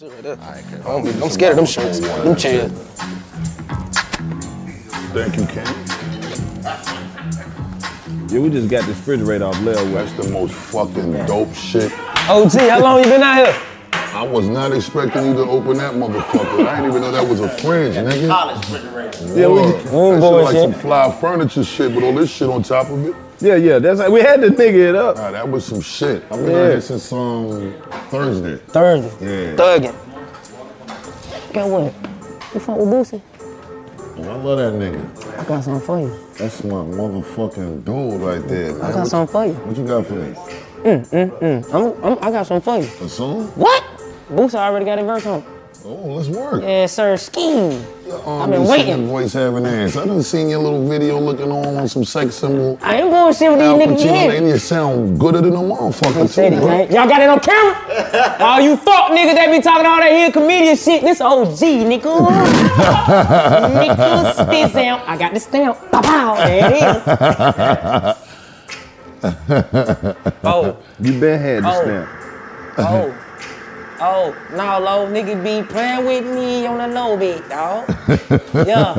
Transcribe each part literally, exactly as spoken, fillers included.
Right there. Right, I'm, I'm scared of them shirts. Them chairs. Thank you, Ken. Yeah, we just got this refrigerator off Lil West. That's the most fucking dope shit. O G, how long you been out here? I was not expecting you to open that motherfucker. I didn't even know that was a fridge, nigga. College refrigerator. Yeah, we, that boy, shit like shit. Some fly furniture shit with all this shit on top of it. Yeah, yeah, that's like, we had to nigga it up. Nah, that was some shit. I've been out here since um, Thursday. Thursday? Yeah. Thugging. Get what? You fuck with Boosie? I love that nigga. I got something for you. That's my motherfucking dude right there, man. I got something for you. What you got for me? Mm, mm, mm. I'm, I'm, I got something for you. A song? What? Boosie already got a verse on. Oh, let's work. Yeah, sir, scheme. Um, I've been waiting. Voice having ass. I done seen your little video looking on on some sex symbol. I ain't bullshit with these niggas here. And you sound gooder than a motherfucker too, it, bro. Man. Y'all got it on camera? All you fuck niggas that be talking all that here comedian shit. This O G, nigga. Nigga, spit sound. I got the stamp. Pow, pow. There it is. Oh. You been had the oh. stamp. Oh. Oh, no, low nigga be playing with me on the low bit, dawg. Yeah.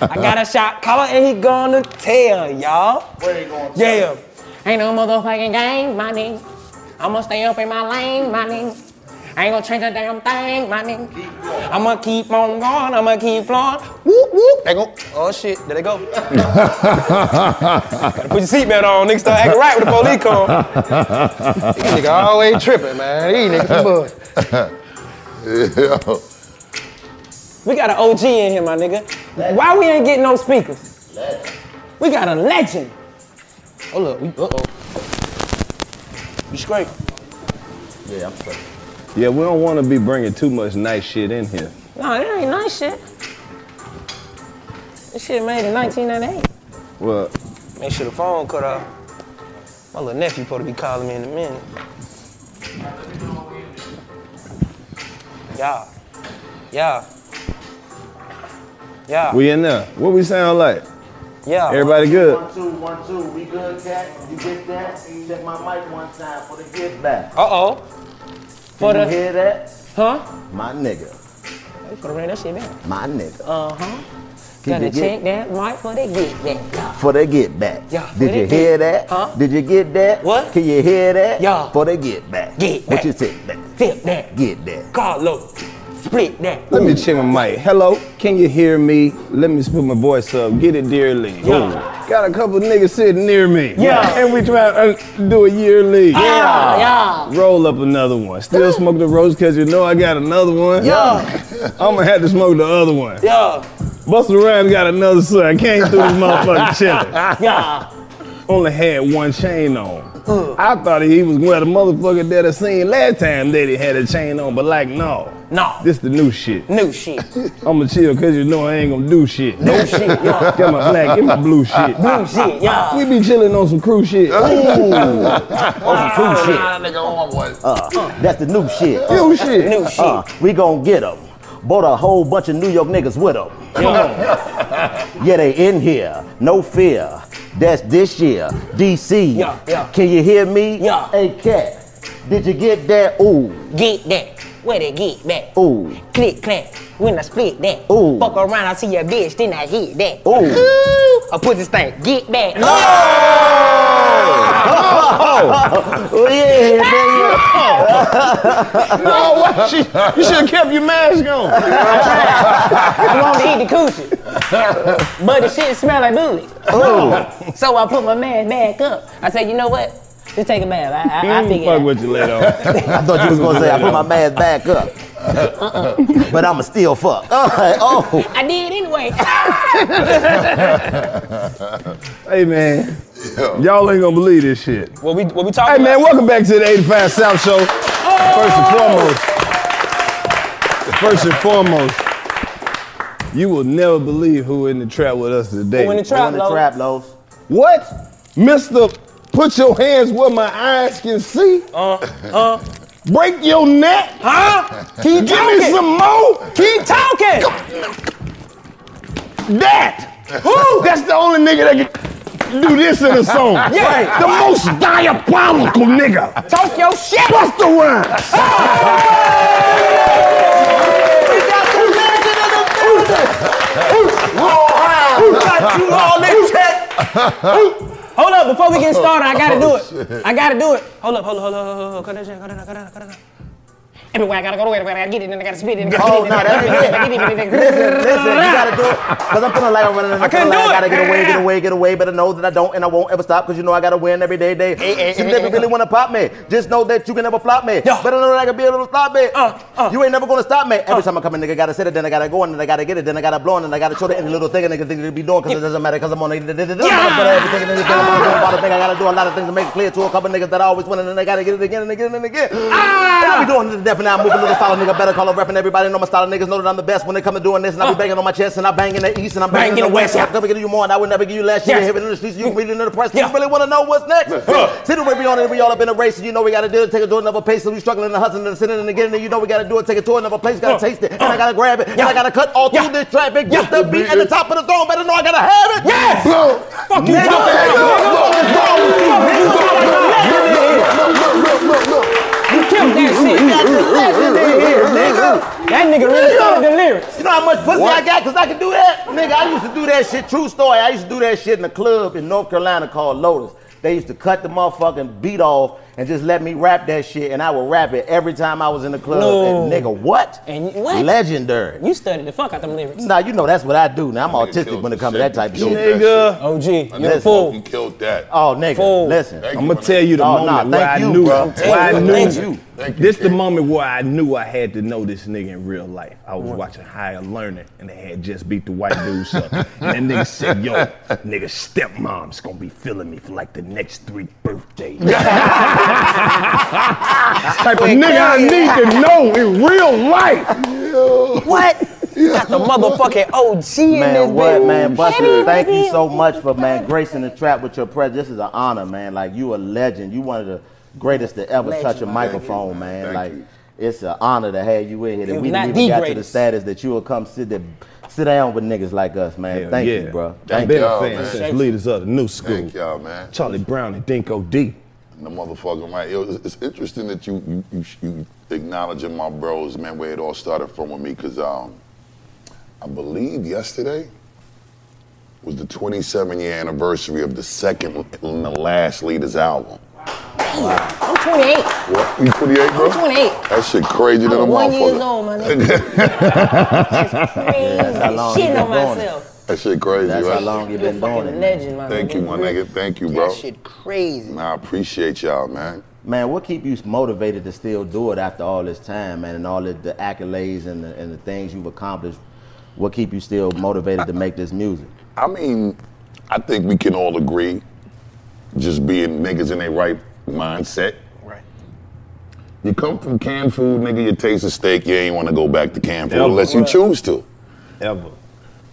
I got a shot collar and he gonna tell, y'all. Where he gonna tell? Yeah. Ain't no motherfucking game, my nigga. I'ma stay up in my lane, my nigga. I ain't gonna change a damn thing, my nigga. I'ma keep on going, I'ma keep flowing. Whoop, whoop. They go. Oh, shit. There they go. Put your seatbelt on, nigga. Start acting right with the police come. These niggas always tripping, man. These niggas the boys. We got an O G in here, my nigga. Legend. Why we ain't getting no speakers? Legend. We got a legend. Oh, look. We, uh-oh. You scrape? Yeah, I'm scraping. Yeah, we don't want to be bringing too much nice shit in here. No, it ain't nice shit. This shit made in nineteen ninety-eight. What? Make sure the phone cut off. My little nephew supposed to be calling me in a minute. Yeah. Yeah. Yeah. We in there. What we sound like? Yeah. Everybody good? One, two, one, two. We good, cat? You get that? You check my mic one time for the get back. Uh-oh. For the, you hear that? Huh? My nigga. You could have ran that shit down. My nigga. Uh-huh. Gotta check that right before they get that. Yeah. Before they get back. Yeah. Did you hear that? Huh? Did you get that? What? Can you hear that? Yeah. Before they get back. Get back. What you say? Flip that. Get that. Carlo. Split that. Let Ooh. me check my mic. Hello? Can you hear me? Let me put my voice up. Get it dearly. Yeah. Got a couple niggas sitting near me. Yeah. And we try to do a yearly. Yeah. Yeah. Roll up another one. Still smoke the roast because you know I got another one. Yeah. I'm going to have to smoke the other one. Yeah. Busta Rhymes got another son. Came through this motherfucking chillin'. Yeah. Only had one chain on. Uh. I thought he was one of the motherfuckers that I seen last time that he had a chain on, but like, no. No. This the new shit. New shit. I'ma chill, cause you know I ain't gonna do shit. New shit, yeah. Get my black, get my blue shit. Blue shit, yeah. We be chilling on some crew shit. Ooh. On some crew shit. Nah, nigga, on one. Uh, that's the new shit. New shit. New shit. Uh, we gon' get them. Bought a whole bunch of New York niggas with them. Yeah. Yeah, they in here. No fear. That's this year. D C. Yeah, yeah. Can you hear me? Yeah. Hey, Cat. Did you get that? Ooh. Get that. Where they get that? Ooh. Click, clack. When I split that. Ooh. Fuck around, I see your bitch, then I hit that. Ooh. Ooh. I put this thing. Get back. Oh! Oh! Oh, yeah, baby. No, what? She, you should have kept your mask on. I wanted to eat the coochie. But the shit smell like booty. Ooh. So I put my mask back up. I said, you know what? Just take a mask. I, I, I figured fuck with you later on. I thought you was going to say, I put my mask back up. Uh-uh. But I'ma still fuck. Right. Oh. I did anyway. Hey, man. Yo. Y'all ain't going to believe this shit. What we, what we talking hey, about? Hey, man, welcome back to the eighty-five South Show. Oh. First and foremost. First and foremost. You will never believe who in the trap with us today. Who in the trap, who in the trap, Lowe's? What? Mister Put Your Hands Where My Eyes Can See? Uh, uh. Break Your Neck? Huh? Keep Give talking. Me some more? Keep talking! That! Who? That's the only nigga that can do this in a song. Yeah. Right. The most diabolical nigga. Talk your shit! Busta Rhymes! Oh! Who got you all in check? Hold up, before we get started, I gotta do it. Oh, I gotta do it. Hold up, hold up, hold up, hold up, hold up, hold up, hold up, hold up. Everywhere I gotta go, everywhere I gotta get it, and I gotta spit it, and I gotta spit it. Oh, no, that's it. Listen, listen, you gotta do it. Cause I'm putting a light on running. I can't do it. I gotta get away, get away, get away, but I know that I don't, and I won't ever stop, cause you know I gotta win every day, day. You never really wanna pop me. Just know that you can never flop me. But I know that I can be a little flop me. You ain't never gonna stop me. Every time I come in, nigga, gotta set it, then I gotta go in, and I gotta get it, then I gotta blow in, and I gotta show the any little thing a nigga think it'll be doing, cause it doesn't matter, cause I'm on it. I'm gonna do everything and anything. I'm gonna do all the thing. I gotta do a lot of things to make it clear to a couple niggas that I always win, and I gotta get it again and again and again. I'll be doing it. Now I'm moving a little solid nigga, better call a rep and everybody know my style of niggas know that I'm the best when they come to doing this and I be banging on my chest and I bang in the east and I'm banging bang in the west. I'm never give you more and I would never give you less. You yes. Hear it in the streets, you can read it in the press. Yeah. You really want to know what's next? Uh. See the way we on and we all up in a race and you know we gotta do it, take it to another pace. So we struggling and hustling and sitting and getting it, you know we gotta do it, take it to another place, gotta uh. taste it and uh. I gotta grab it yeah. and I gotta cut all yeah. through this traffic. Just yeah. the beat at the top of the throne, better know I gotta have it. Yes. No. Fuck you, nigga. Look, look, you killed that shit. That's the legendary here, nigga. That nigga really started the lyrics. You know how much pussy what? I got because I could do that? Nigga, I used to do that shit. True story. I used to do that shit in a club in North Carolina called Lotus. They used to cut the motherfucking beat off and just let me rap that shit, and I would rap it every time I was in the club. No. And nigga, what? And what? Legendary. You studied the fuck out them lyrics. Nah, you know that's what I do. Now I'm autistic when it comes to that type of shit. Nigga, O G, you fool. You killed that. Oh, nigga, fool. Listen. Thank I'm gonna tell you the oh, moment nah, where I you, knew, bro. where I knew you. you. This the moment where I knew I had to know this nigga in real life. I was what? watching Higher Learning, and they had just beat the white dudes up. And that nigga said, "Yo, nigga, stepmom's gonna be feeling me for like the next three birthdays." Type of nigga I need to know in real life. Yo. What? Got the motherfucking O G in man, this what, man, Busta, thank you so much for, man, gracing the trap with your presence. This is an honor, man. Like, you a legend. You one of the greatest to ever legend. touch a microphone, you, man. man. Like, you. It's an honor to have you in here. That we didn't even got to the status that you will come sit there. Sit down with niggas like us, man. Hell thank yeah. you, bro. Thank I've been y'all, a fan man. since Leaders of the New School. Thank y'all, man. Charlie Brown and Dinko D. The motherfucker, man. It was, it's interesting that you you, you you acknowledging my bros, man, where it all started from with me, because um, I believe yesterday was the twenty-seven year anniversary of the second and the last Leaders album. Wow. I'm twenty-eight. What? You twenty-eight, bro? I'm twenty-eight. That shit crazy than a motherfucker. I'm one years old, my nigga. That's crazy. Yeah, that's shit on myself. That shit crazy, That's right? That's how long you been doing it. Legend, my Thank nigga. you, my nigga. Thank you, bro. That shit crazy. Man, I appreciate y'all, man. Man, what keep you motivated to still do it after all this time, man, and all the, the accolades and the, and the things you've accomplished? What keep you still motivated I, to make this music? I mean, I think we can all agree, just being niggas in their right mindset. Right. You come from canned food, nigga, you taste a steak, you ain't want to go back to canned food Ever. unless you choose to. Ever.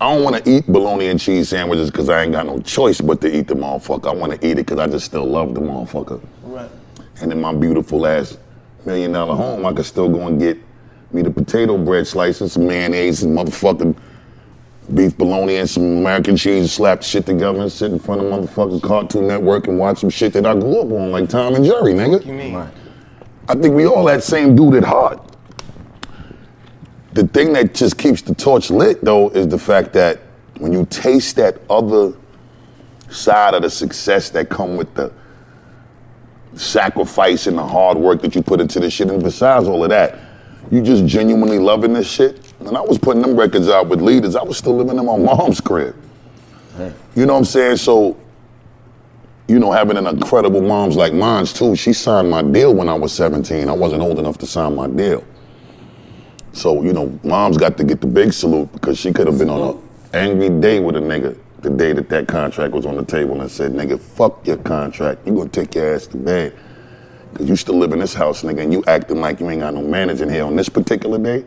I don't want to eat bologna and cheese sandwiches because I ain't got no choice but to eat the motherfucker. I want to eat it because I just still love the motherfucker. Right. And in my beautiful ass million dollar home, I could still go and get me the potato bread slices, some mayonnaise, some motherfucking beef bologna and some American cheese, slap shit together and sit in front of motherfucking Cartoon Network and watch some shit that I grew up on, like Tom and Jerry, nigga. What you mean? Right. I think we all that same dude at heart. The thing that just keeps the torch lit, though, is the fact that when you taste that other side of the success that come with the sacrifice and the hard work that you put into this shit, and besides all of that, you just genuinely loving this shit. When I was putting them records out with Leaders, I was still living in my mom's crib. Hey. You know what I'm saying? So, you know, having an incredible mom's like mine's too, she signed my deal when I was seventeen. I wasn't old enough to sign my deal. So, you know, mom's got to get the big salute because she could have been on an angry day with a nigga the day that that contract was on the table and said, nigga, fuck your contract. You gonna take your ass to bed. Cause you still live in this house, nigga, and you acting like you ain't got no manners in here on this particular day,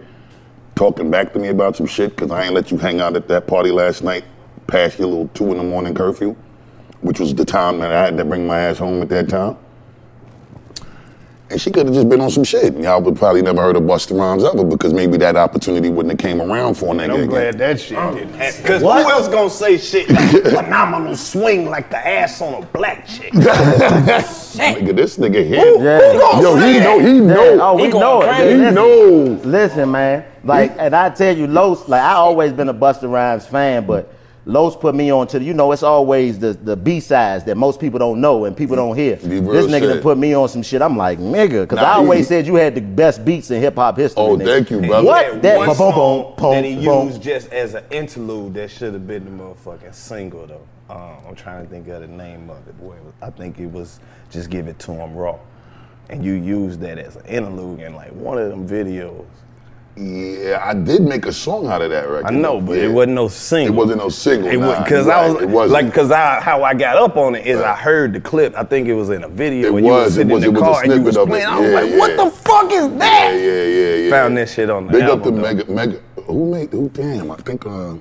talking back to me about some shit because I ain't let you hang out at that party last night past your little two in the morning curfew, which was the time that I had to bring my ass home at that time. And she could have just been on some shit. Y'all would probably never heard of Busta Rhymes ever because maybe that opportunity wouldn't have came around for a nigga. And I'm glad again. that shit um, didn't happen. Because who else gonna say shit like phenomenal swing like the ass on a black chick? Nigga, this nigga here. Who, yeah. who gonna Yo, say he that? know, he know. Yeah. Oh, we he know it. He listen, knows. Listen, man. Like, and I tell you, Los, like I always been a Busta Rhymes fan, but Los put me on to, you know, it's always the, the B-sides that most people don't know and people don't hear. This nigga that put me on some shit, I'm like, nigga, because I always said you had the best beats in hip-hop history. Oh, thank you, brother. What? That one song that he used just as an interlude that should have been the motherfucking single, though. Um, I'm trying to think of the name of it. Boy, I think it was Just Give It To Him Raw. And you used that as an interlude in, like, one of them videos. Yeah, I did make a song out of that record. I know, but yeah. it wasn't no single. It wasn't no single. It nah, cause right, I was it wasn't. like, cause I how I got up on it is right. I heard the clip. I think it was in a video. It and was. You it was. In the it car was a snippet of it. Yeah, I was like, yeah. what the fuck is that? Yeah, yeah, yeah. yeah. Found that shit on the Big album, up the though. mega, mega. Who made? Who? Damn, I think. Uh,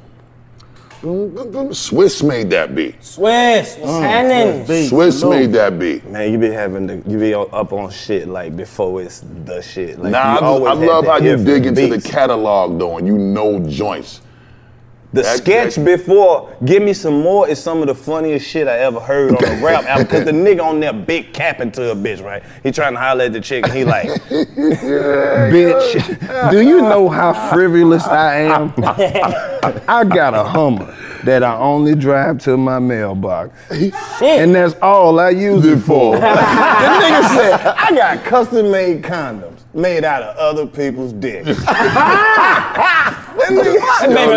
Swiss made that beat. Swiss, what's happening? Mm, Swiss Look. made that beat. Man, you be having the, you be up on shit like before it's the shit. Like, nah, I, I love how you dig beats. into the catalog though, and you know joints. The that, sketch that, before Give Me Some More is some of the funniest shit I ever heard on a rap album. Cause the nigga on there big capping to a bitch, right? He trying to holler at the chick and he like, bitch, do you know how frivolous I am? I got a Hummer that I only drive to my mailbox. Shit. And that's all I use it for. The nigga said, I got custom made condoms made out of other people's dicks. They will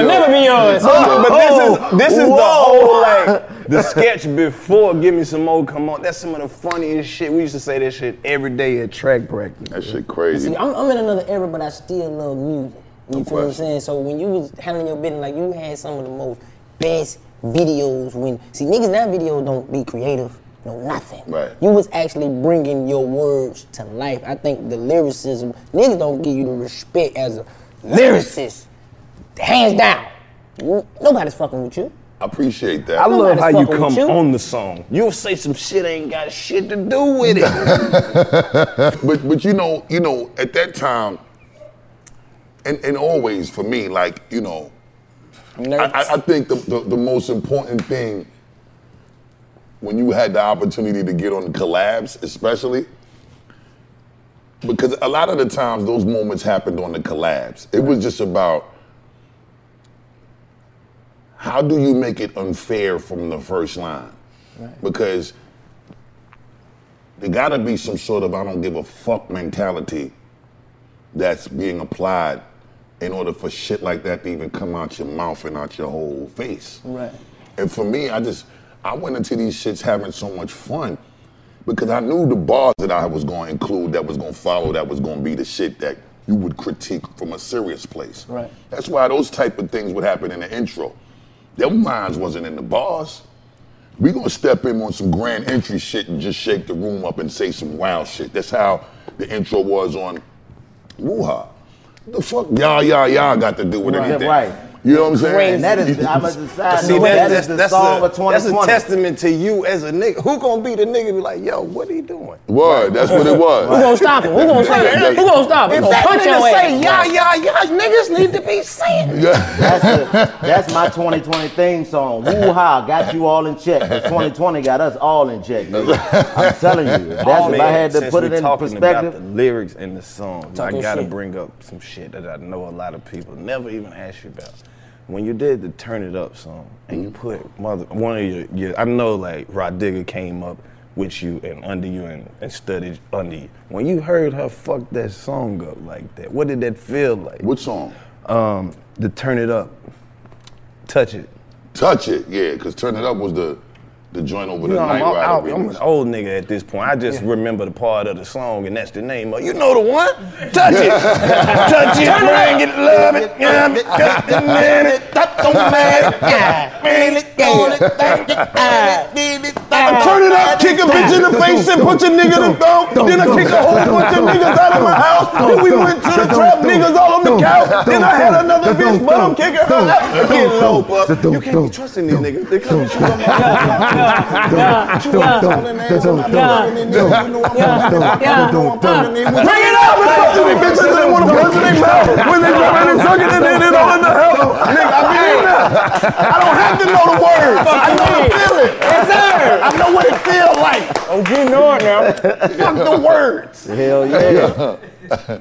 never be yours. Oh, but oh, this is this is whoa. the whole like the sketch before Give Me Some More come on. That's some of the funniest shit. We used to say that shit every day at track practice. That shit crazy. See, I'm, I'm in another era, but I still love music. You no feel question. what I'm saying? So when you was handling your business, like you had some of the most best videos. When see niggas now videos don't be creative, no nothing. Right. You was actually bringing your words to life. I think the lyricism niggas don't give you the respect as a lyricist. Hands down. Nobody's fucking with you. I appreciate that. I love Nobody's how you come you. on the song. You'll say some shit ain't got shit to do with it. but but you know, you know, at that time, and, and always for me, like, you know, I, I think the, the, the most important thing when you had the opportunity to get on collabs, especially, because a lot of the times those moments happened on the collabs. It was just about how do you make it unfair from the first line? Right. Because there gotta be some sort of I don't give a fuck mentality that's being applied in order for shit like that to even come out your mouth and out your whole face. Right. And for me, I just, I went into these shits having so much fun because I knew the bars that I was gonna include, that was gonna follow, that was gonna be the shit that you would critique from a serious place. Right. That's why those type of things would happen in the intro. Their minds wasn't in the bars. We're going to step in on some grand entry shit and just shake the room up and say some wild shit. That's how the intro was on Woo-Ha. The fuck y'all, y'all, y'all got to do with right, anything. Right. You know what I'm saying? That is, I'm a decide, see, no, that, that is the that's song a, of twenty twenty. That's a testament to you as a nigga. Who gonna be the nigga be like, yo, what he doing? Word, that's what it was. Who gonna stop him? Who gonna stop him? Who gonna stop him? Who gonna punch your ass? Y'all, y'all, y'all niggas need to be saying. That's a, that's my twenty twenty theme song. Woo-ha, got you all in check. Cause twenty twenty got us all in check. Nigga. I'm telling you, that's oh, if man, I had to put it in perspective. About the lyrics in the song, I gotta shit. bring up some shit that I know a lot of people never even ask you about. When you did the Turn It Up song and you put mother one of your, your I know like Rah Digga came up with you and under you and, and studied under you. When you heard her fuck that song up like that, what did that feel like? What song? Um, the Turn It Up, Touch It. Touch It, yeah, because Turn It Up was the the joint over you the know, Night Rider. I'm an old nigga at this point. I just yeah. remember the part of the song, and that's the name of it. You know the one? Touch it. Touch it, bring it, love it. Yeah, got the minute. Don't matter. Yeah. I turn it up, kick a bitch in the face, and put your nigga in the throat. Then I kick a whole bunch of niggas out of my house. Then we went to the trap, niggas all on the couch. Then I had another bitch, but I'm kicking her out. Get low, but you can't be trusting these niggas. They come to you. Bring it up! It's up to these bitches that want to punch in their mouth. When they drop in and suck it, and then it all in the hell. Nigga, I mean, I don't have to know the words. I know the feeling. Yes, sir. I know what it feels like. Oh, you know it now. Fuck the words. Hell yeah.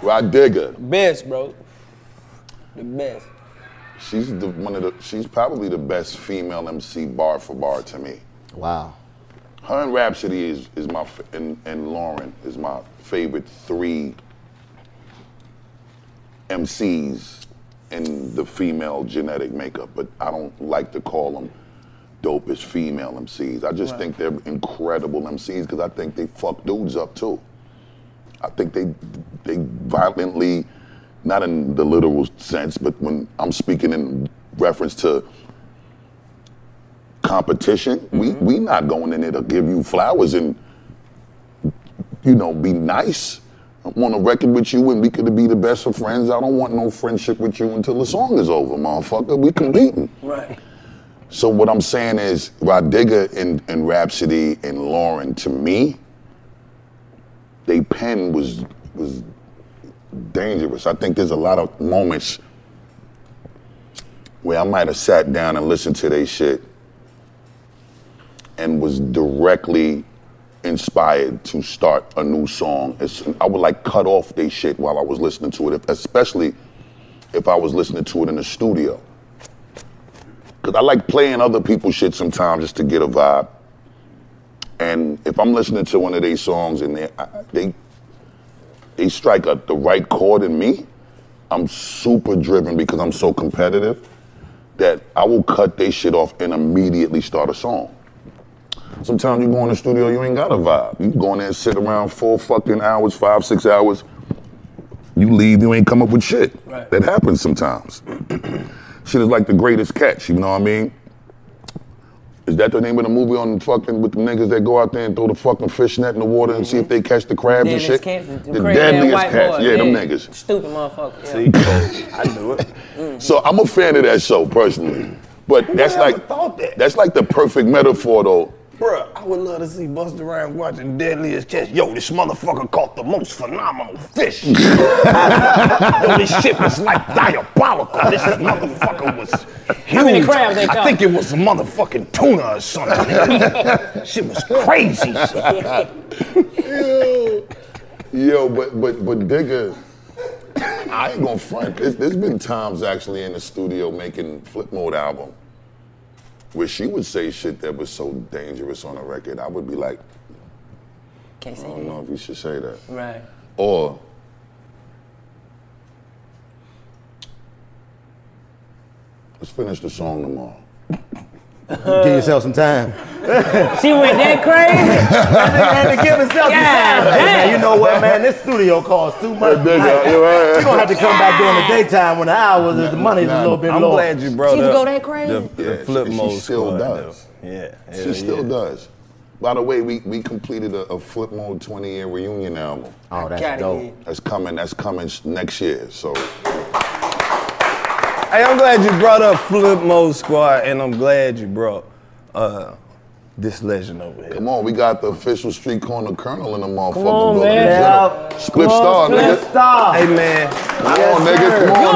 Rah Digga. Best, bro. The best. She's the one of the. She's probably the best female M C bar for bar to me. Wow. Her and Rapsody is is my and and Lauryn is my favorite three M Cs in the female genetic makeup. But I don't like to call them dopest female M Cs. I just right. think they're incredible M Cs because I think they fuck dudes up too. I think they they violently. Not in the literal sense, but when I'm speaking in reference to competition, mm-hmm. we we not going in there to give you flowers and, you know, be nice. I want a record with you and we could be the best of friends. I don't want no friendship with you until the song is over, motherfucker. We competing. Right. So what I'm saying is Rah Digga and, and Rapsody and Lauryn, to me, they pen was was... dangerous. I think there's a lot of moments where I might have sat down and listened to their shit and was directly inspired to start a new song. It's, I would like cut off their shit while I was listening to it, especially if I was listening to it in the studio. Because I like playing other people's shit sometimes just to get a vibe. And if I'm listening to one of their songs and they, I, they They strike a, the right chord in me, I'm super driven because I'm so competitive that I will cut they shit off and immediately start a song. Sometimes you go in the studio, you ain't got a vibe. You go in there and sit around four fucking hours, five, six hours. You leave, you ain't come up with shit. Right. That happens sometimes. Shit is like The Greatest Catch, you know what I mean? Is that the name of the movie on the fucking with the niggas that go out there and throw the fucking fishnet in the water and mm-hmm. see if they catch the crabs and shit? Catch, the the deadliest catch. Yeah, yeah, them niggas. Stupid motherfucker. Yeah. See, I knew it. Mm-hmm. So I'm a fan of that show personally, but that's like that. that's like the perfect metaphor though. Bruh, I would love to see Busta Rhymes watching Deadliest Catch. Yo, this motherfucker caught the most phenomenal fish. Yo, this shit was like diabolical. This motherfucker was huge. How many crabs they caught? I think it was a motherfucking tuna or something. Shit was crazy. Yo, yo, but but but Digga, I ain't gonna front. There's, there's been times actually in the studio making Flip Mode album where she would say shit that was so dangerous on a record, I would be like, Can't I don't say know that. if you should say that. Right. Or, let's finish the song tomorrow. Uh, give yourself some time. She went that crazy? That nigga had to give himself yeah, some time. Hey, man, you know what, man? This studio costs too much. We're going to have to come back during the daytime when the hours nah, is the money's nah, a little bit I'm low. I'm glad you brought up. She would go that crazy? The, yeah, the Flip Mode Squad. She still does. Yeah. She still yeah. does. By the way, we, we completed a, a Flip Mode twenty year reunion album. Oh, that's dope. That's coming, that's coming next year, so. Hey, I'm glad you brought up Flip Mode Squad, and I'm glad you brought uh, this legend over here. Come on, we got the official street corner colonel in the motherfucking Come on, building. Man. Yeah. Spliff Star, nigga. Spliff Star. Hey, man. Come yes, on, nigga. Come on,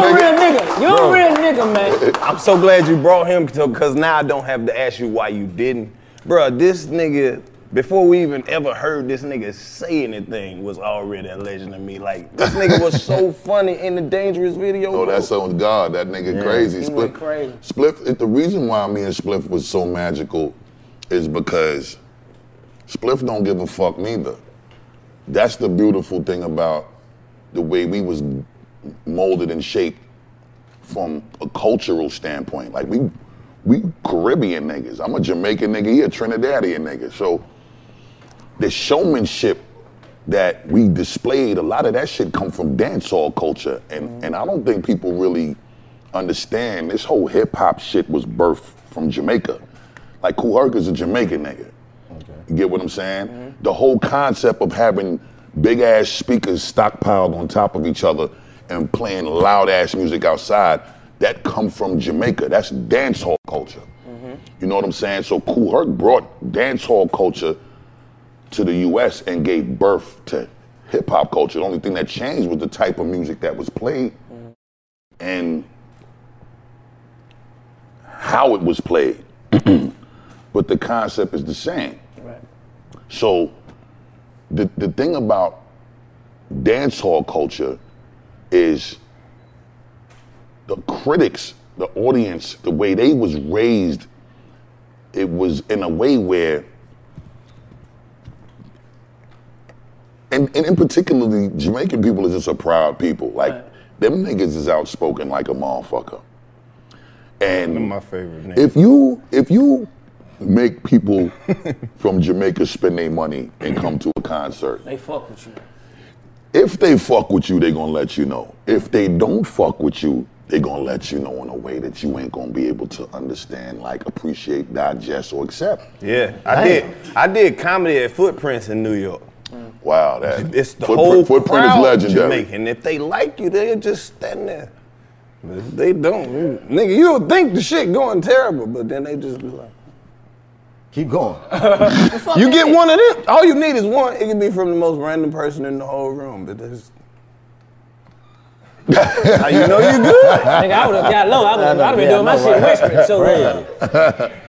nigga. You a real nigga. You a real nigga, man. I'm so glad you brought him, because now I don't have to ask you why you didn't. Bro, this nigga, before we even ever heard this nigga say anything, was already a legend to me. Like, this nigga was so funny in the Dangerous video. Oh, bro. That's on God. That nigga yeah. crazy. He Spliff, went crazy. Spliff, the reason why me and Spliff was so magical is because Spliff don't give a fuck neither. That's the beautiful thing about the way we was molded and shaped from a cultural standpoint. Like, we... We Caribbean niggas. I'm a Jamaican nigga, he a Trinidadian nigga. So the showmanship that we displayed, a lot of that shit come from dancehall culture. And mm-hmm. and I don't think people really understand this whole hip hop shit was birthed from Jamaica. Like Kool Herc is a Jamaican nigga. Okay. You get what I'm saying? Mm-hmm. The whole concept of having big ass speakers stockpiled on top of each other and playing loud ass music outside, that come from Jamaica. That's dancehall culture. Mm-hmm. You know what I'm saying? So Kool Herc brought dancehall culture to the U S and gave birth to hip hop culture. The only thing that changed was the type of music that was played mm-hmm. and how it was played. But the concept is the same. Right. So the, the thing about dancehall culture is the critics, the audience, the way they was raised, it was in a way where, and, and in particularly, Jamaican people are just a proud people. Like, right. them niggas is outspoken like a motherfucker. And one of my favorite names. if you if you make people from Jamaica spend their money and come to a concert, they fuck with you. If they fuck with you, they gonna let you know. If they don't fuck with you, they gonna let you know in a way that you ain't gonna be able to understand, like appreciate, digest, or accept. Yeah, I Damn. did. I did comedy at Footprints in New York. Mm. Wow, that it's the Footprint, whole Footprint crowd is legendary. Jamaican. If they like you, they'll just stand there. But if they don't, you, nigga, you don't think the shit going terrible, but then they just be like, keep going. You get one of them. All you need is one. It can be from the most random person in the whole room, but there's. You know you good. Nigga, I would have got low. I would have yeah, been doing no, my right. shit whispering so right.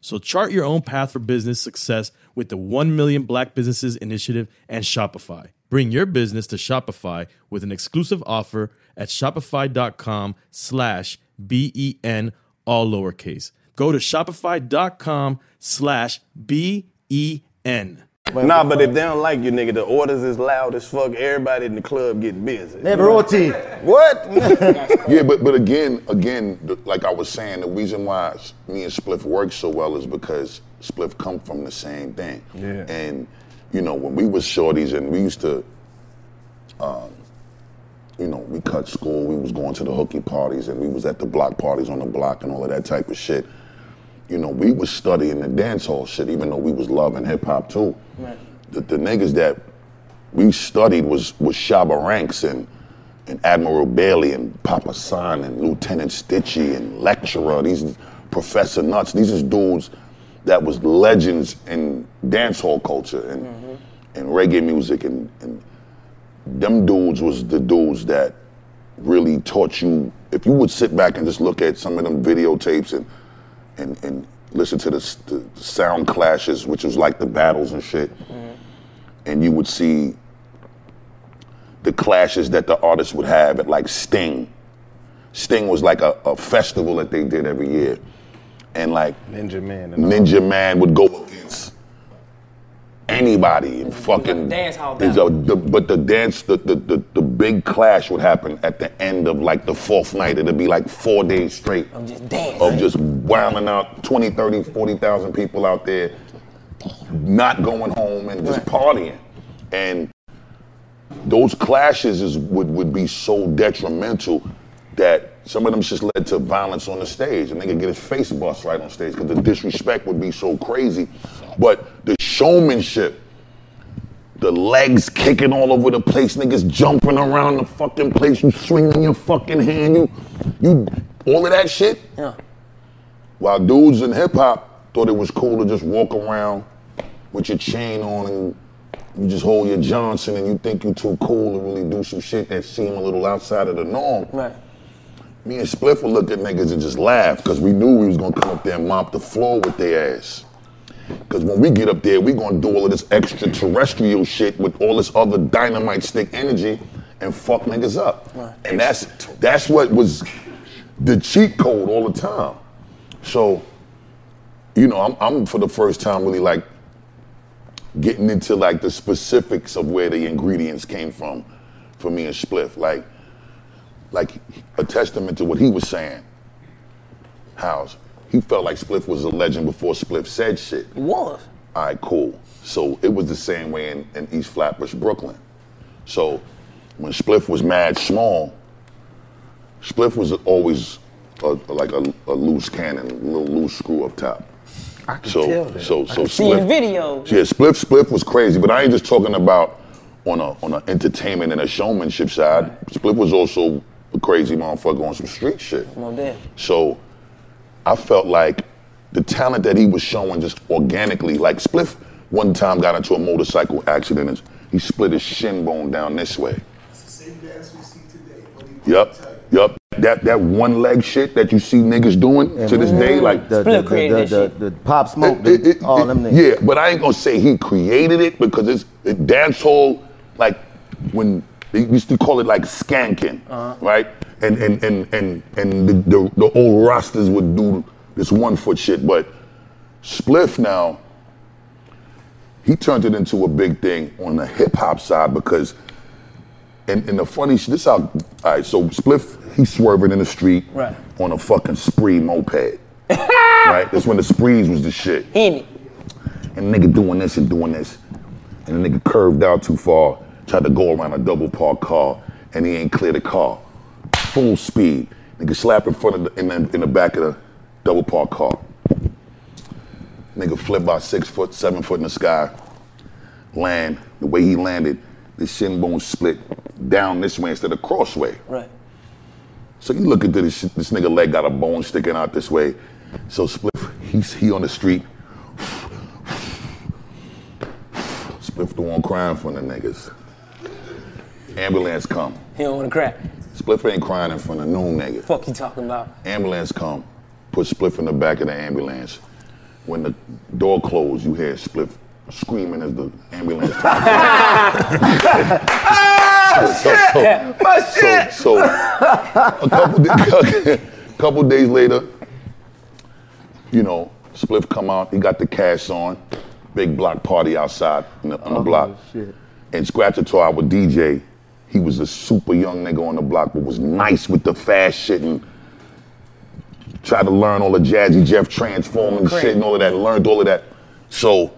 So chart your own path for business success with the one million Black Businesses Initiative and Shopify. Bring your business to Shopify with an exclusive offer at shopify.com slash B-E-N, all lowercase. Go to shopify.com slash B-E-N. Nah, but if they don't like you, nigga, the orders is loud as fuck. Everybody in the club getting busy. Never O T. What? Yeah, but but again, again, like I was saying, the reason why me and Spliff work so well is because Spliff come from the same thing. Yeah. And, you know, when we was shorties and we used to, um, you know, we cut school, we was going to the hooky parties and we was at the block parties on the block and all of that type of shit. You know, we was studying the dancehall shit, even though we was loving hip hop too. Right. The, the niggas that we studied was was Shabba Ranks and, and Admiral Bailey and Papa San and Lieutenant Stitchie and Lecturer, these Professor Nuts, these is dudes that was legends in dancehall culture and mm-hmm. and reggae music and, and them dudes was the dudes that really taught you. If you would sit back and just look at some of them videotapes and and, and listen to the, the sound clashes, which was like the battles and shit. Mm-hmm. And you would see the clashes that the artists would have at like Sting. Sting was like a, a festival that they did every year. And like Ninja Man, and Ninja Man would go against anybody and fucking dance hall battle. A, the, but the dance, the, the the the big clash would happen at the end of like the fourth night. It'd be like four days straight of just dancing, of just wilding out twenty, thirty, forty thousand people out there, not going home and just partying. And those clashes is would would be so detrimental that some of them just led to violence on the stage, and they could get his face bust right on stage because the disrespect would be so crazy. But the showmanship, the legs kicking all over the place, niggas jumping around the fucking place, you swinging your fucking hand, you, you, all of that shit. Yeah. While dudes in hip hop thought it was cool to just walk around with your chain on and you just hold your Johnson and you think you're too cool to really do some shit that seem a little outside of the norm. Right. Me and Spliff would look at niggas and just laugh because we knew we was going to come up there and mop the floor with their ass. Because when we get up there, we going to do all of this extraterrestrial shit with all this other dynamite stick energy and fuck niggas up. Right. And that's that's what was the cheat code all the time. So, you know, I'm, I'm for the first time really like getting into like the specifics of where the ingredients came from for me and Spliff. Like, like a testament to what he was saying. How he felt like Spliff was a legend before Spliff said shit. He was. All right, cool. So it was the same way in, in East Flatbush, Brooklyn. So when Spliff was mad small, Spliff was always a, like a, a loose cannon, a little loose screw up top. I can so, tell that. So, so I can Spliff, see the video. Yeah, Spliff, Spliff was crazy, but I ain't just talking about on a on an entertainment and a showmanship side. Right. Spliff was also a crazy motherfucker on some street shit. Oh, so I felt like the talent that he was showing just organically, like Spliff one time got into a motorcycle accident and he split his shin bone down this way. It's the same dance we see today. Yep, yep. That that one leg shit that you see niggas doing and to this mm-hmm. day, like the, the, the, the, the, the Pop Smoke, it, the, it, all it, them niggas. Yeah, but I ain't gonna say he created it because it's it dancehall, like when they used to call it like skanking, uh-huh. right? And and and and and the, the the old rosters would do this one foot shit, but Spliff now, he turned it into a big thing on the hip hop side because, and, and the funny shit, this how, all right, so Spliff he's swerving in the street right. on a fucking Spree moped. Right? That's when the Sprees was the shit. In it. And the nigga doing this and doing this. And the nigga curved out too far, tried to go around a double parked car, and he ain't clear the car. Full speed. Nigga slap in front of the, in the, in the back of the double parked car. Nigga flip by six foot, seven foot in the sky. Land, the way he landed, the shin bone split down this way instead of crossway. Right. So you look into this, this nigga leg got a bone sticking out this way. So Spliff, he's he on the street. Spliff the one crying for the niggas. Ambulance come. He don't wanna cry. Spliff ain't crying in front of no nigga. Fuck you talking about? Ambulance come. Put Spliff in the back of the ambulance. When the door closed, you hear Spliff screaming as the ambulance. Oh, so, shit! So, my so, shit! So, so a couple, day, couple days later, you know, Spliff come out, he got the cash on, big block party outside on the, on the oh, block. Shit. And Scratcher told our D J, he was a super young nigga on the block, but was nice with the fast shit and tried to learn all the Jazzy Jeff transforming oh, shit and all of that, learned all of that. So,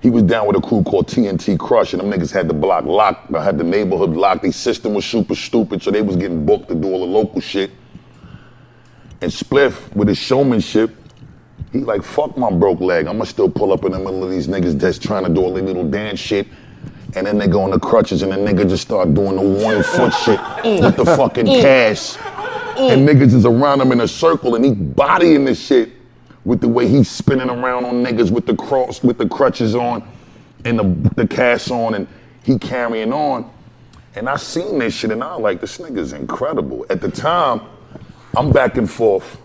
he was down with a crew called T N T Crush, and them niggas had the block locked, had the neighborhood locked. Their system was super stupid, so they was getting booked to do all the local shit. And Spliff, with his showmanship, he like, fuck my broke leg. I'ma still pull up in the middle of these niggas that's trying to do all their little dance shit. And then they go on the crutches, and the nigga just start doing the one foot shit with the fucking cash. And niggas is around him in a circle, and he bodying this shit. With the way he's spinning around on niggas with the cross, with the crutches on, and the the cash on, and he carrying on. And I seen this shit, and I was like, this nigga's incredible. At the time, I'm back and forth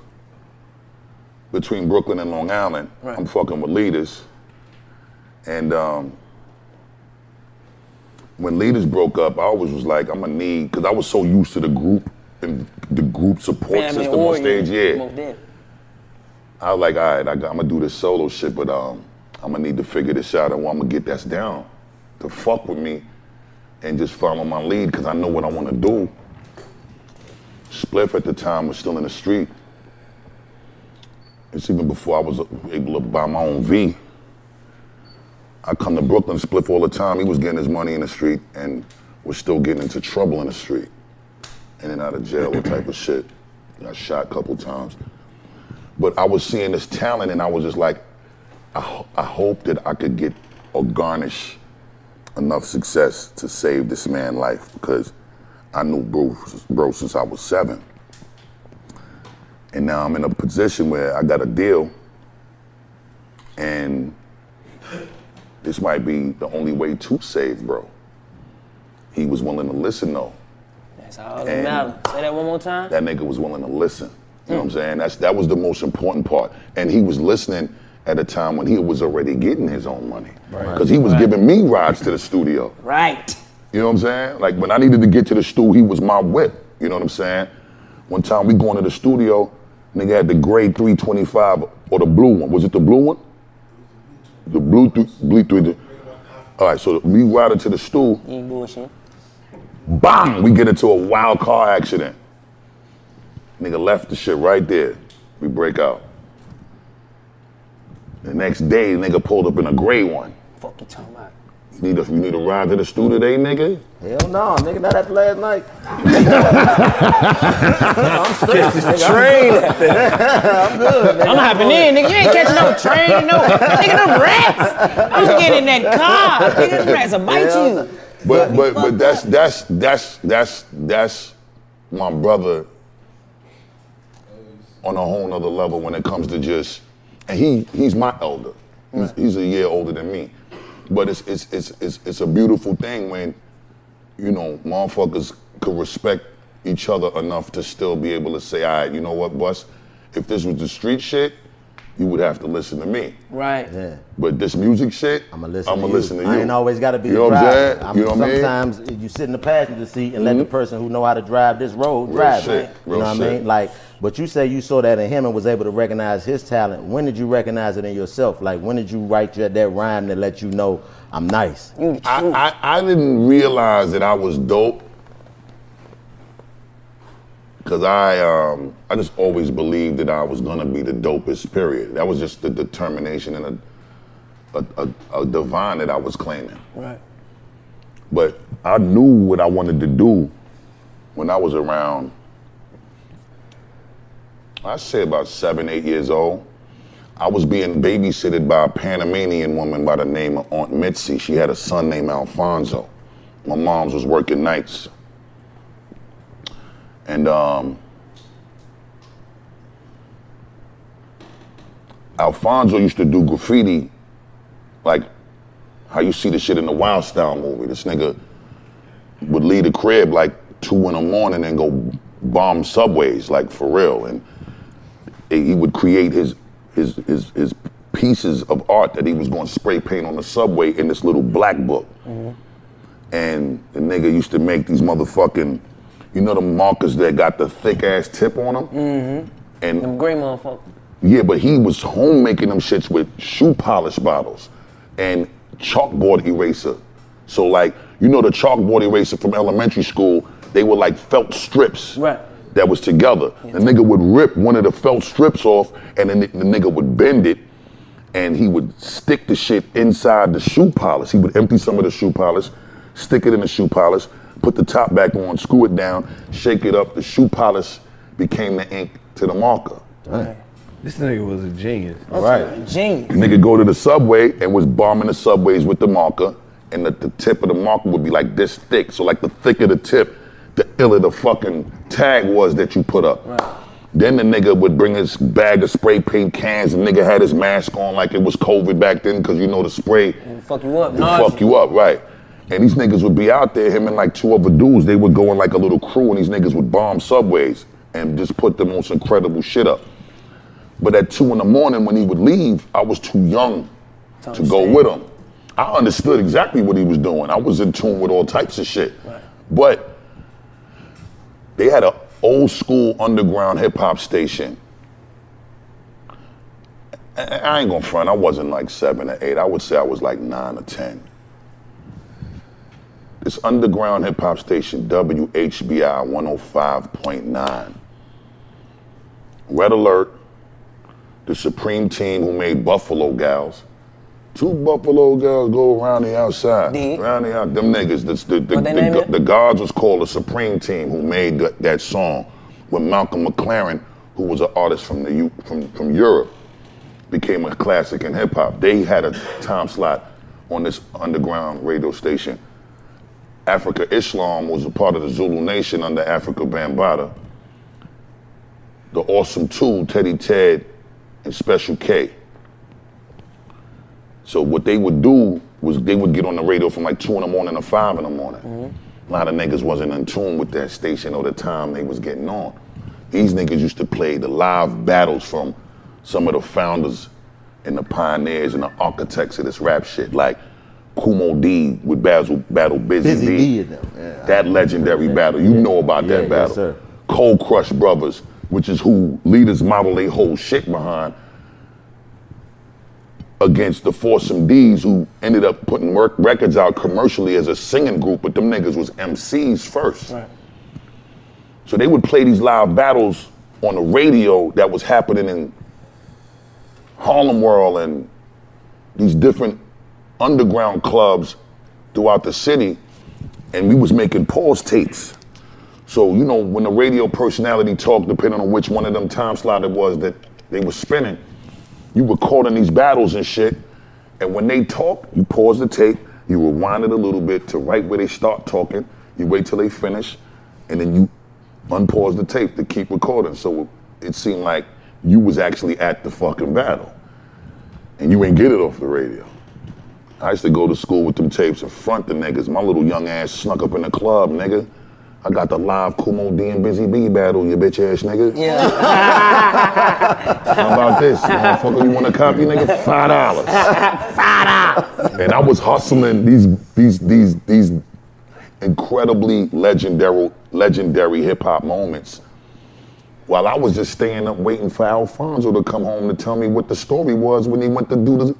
between Brooklyn and Long Island. Right. I'm fucking with Leaders. And um, when Leaders broke up, I always was like, I'm gonna need, because I was so used to the group and the group support Man, system I mean, on stage, you, yeah. I was like, all right, I got, I'm gonna do this solo shit, but um, I'm gonna need to figure this out, and I'm gonna get that's down to fuck with me and just follow my lead, because I know what I want to do. Spliff at the time was still in the street. It's even before I was able to buy my own V. I come to Brooklyn, Spliff all the time. He was getting his money in the street and was still getting into trouble in the street. In and out of jail, that type of shit. Got shot a couple times. But I was seeing this talent, and I was just like, I, ho I hope that I could get or garnish enough success to save this man's life, because I knew bro, bro since I was seven. And now I'm in a position where I got a deal, and this might be the only way to save bro. He was willing to listen, though. That's all that matters. Say that one more time. That nigga was willing to listen. You know what I'm saying? That's, that was the most important part. And he was listening at a time when he was already getting his own money. Because right. he was right. giving me rides to the studio. Right. You know what I'm saying? Like, when I needed to get to the studio, he was my whip. You know what I'm saying? One time we going to the studio, nigga had the grade three twenty-five or the blue one. Was it the blue one? The blue three twenty-five. All right, so we routed to the studio. You ain't bullshit. Bang! We get into a wild car accident. Nigga left the shit right there. We break out. The next day, nigga pulled up in a gray one. Fuck you talking about? You need a, you need a ride to the studio today, nigga? Hell no, nigga, not after last night. I'm straight, nigga. Train I'm good, nigga. I'm hopping in, nigga. You ain't catching no train, no. Nigga, them rats. I'm getting in that car. Nigga, them rats will bite Hell you. No. But, but, but that's, that's, that's, that's, that's my brother on a whole nother level when it comes to just, and he he's my elder. He's, right. he's a year older than me. But it's it's, it's it's it's a beautiful thing when, you know, motherfuckers could respect each other enough to still be able to say, all right, you know what, Bus, if this was the street shit, you would have to listen to me. Right. Yeah. But this music shit, I'ma listen, I'm to, you. listen to you. I ain't always gotta be you know the driver. I mean, you know what sometimes I mean? You sit in the passenger seat and mm-hmm. let the person who know how to drive this road Real drive shit. it. Real you know shit. what I mean? Like, but you say you saw that in him and was able to recognize his talent. When did you recognize it in yourself? Like, when did you write your, that rhyme that let you know I'm nice? I, I, I didn't realize that I was dope because I um, I just always believed that I was gonna be the dopest, period. That was just the determination and a, a, a, a divine that I was claiming. Right. But I knew what I wanted to do when I was around, I'd say about seven, eight years old. I was being babysitted by a Panamanian woman by the name of Aunt Mitzi. She had a son named Alfonso. My mom's was working nights. And um, Alfonso used to do graffiti, like how you see the shit in the Wild Style movie. This nigga would leave the crib like two in the morning and go bomb subways, like for real. And he would create his his his, his pieces of art that he was going to spray paint on the subway in this little black book. Mm-hmm. And the nigga used to make these motherfucking, you know, the markers that got the thick ass tip on them? Mm-hmm. And them gray motherfuckers. Yeah, but he was home making them shits with shoe polish bottles and chalkboard eraser. So like, you know the chalkboard eraser from elementary school, they were like felt strips. Right. That was together. Yeah. The nigga would rip one of the felt strips off and then the nigga would bend it and he would stick the shit inside the shoe polish. He would empty some of the shoe polish, stick it in the shoe polish, put the top back on, screw it down, shake it up. The shoe polish became the ink to the marker. Right. This nigga was a genius. That's right. A genius. The nigga go to the subway and was bombing the subways with the marker, and the, the tip of the marker would be like this thick. So like the thicker the tip, the iller the fucking tag was that you put up. Right. Then the nigga would bring his bag of spray paint cans. The nigga had his mask on like it was COVID back then, because you know the spray. And fuck you up. Nah, fuck you up, right. And these niggas would be out there, him and like two other dudes, they would go in like a little crew and these niggas would bomb subways and just put the most incredible shit up. But at two in the morning when he would leave, I was too young Don't to go with him. I understood exactly what he was doing. I was in tune with all types of shit. Right. But they had an old school underground hip hop station. I ain't gonna front, I wasn't like seven or eight. I would say I was like nine or ten. This underground hip hop station, W H B I one oh five point nine. Red Alert, the Supreme Team who made Buffalo Gals. Two Buffalo Gals go around the outside. Mm-hmm. Around the out, them niggas, the, the, the, the, the guards was called the Supreme Team who made that, that song with Malcolm McLaren, who was an artist from, the, from, from Europe, became a classic in hip hop. They had a time slot on this underground radio station. Africa Islam was a part of the Zulu Nation under Africa Bambaataa. The Awesome Two, Teddy Ted, and Special K. So what they would do was they would get on the radio from like two in the morning to five in the morning. Mm-hmm. A lot of niggas wasn't in tune with that station or the time they was getting on. These niggas used to play the live battles from some of the founders and the pioneers and the architects of this rap shit. Like Kumo D would battle, battle Busy, Busy Bee. Bee them. Yeah, that I legendary that. battle. You yeah. know about yeah, that battle. Yes, sir. Cold Crush Brothers, which is who Leaders model their whole shit behind, against the Foursome D's, who ended up putting work records out commercially as a singing group, but them niggas was M Cs first. Right. So they would play these live battles on the radio that was happening in Harlem World and these different underground clubs throughout the city, and we was making pause tapes. So, you know, when the radio personality talked, depending on which one of them time slot it was that they were spinning, you were caught in these battles and shit, and when they talk, you pause the tape, you rewind it a little bit to right where they start talking, you wait till they finish, and then you unpause the tape to keep recording. So it seemed like you was actually at the fucking battle, and you ain't get it off the radio. I used to go to school with them tapes and front the niggas. My little young ass snuck up in the club, nigga. I got the live Kumo D and Busy Bee battle, you bitch ass nigga. Yeah. How about this? Motherfucker, you want a copy, nigga? Five dollars. Five dollars. And I was hustling these these these these incredibly legendary legendary hip hop moments while I was just staying up waiting for Alfonso to come home to tell me what the story was when he went to do the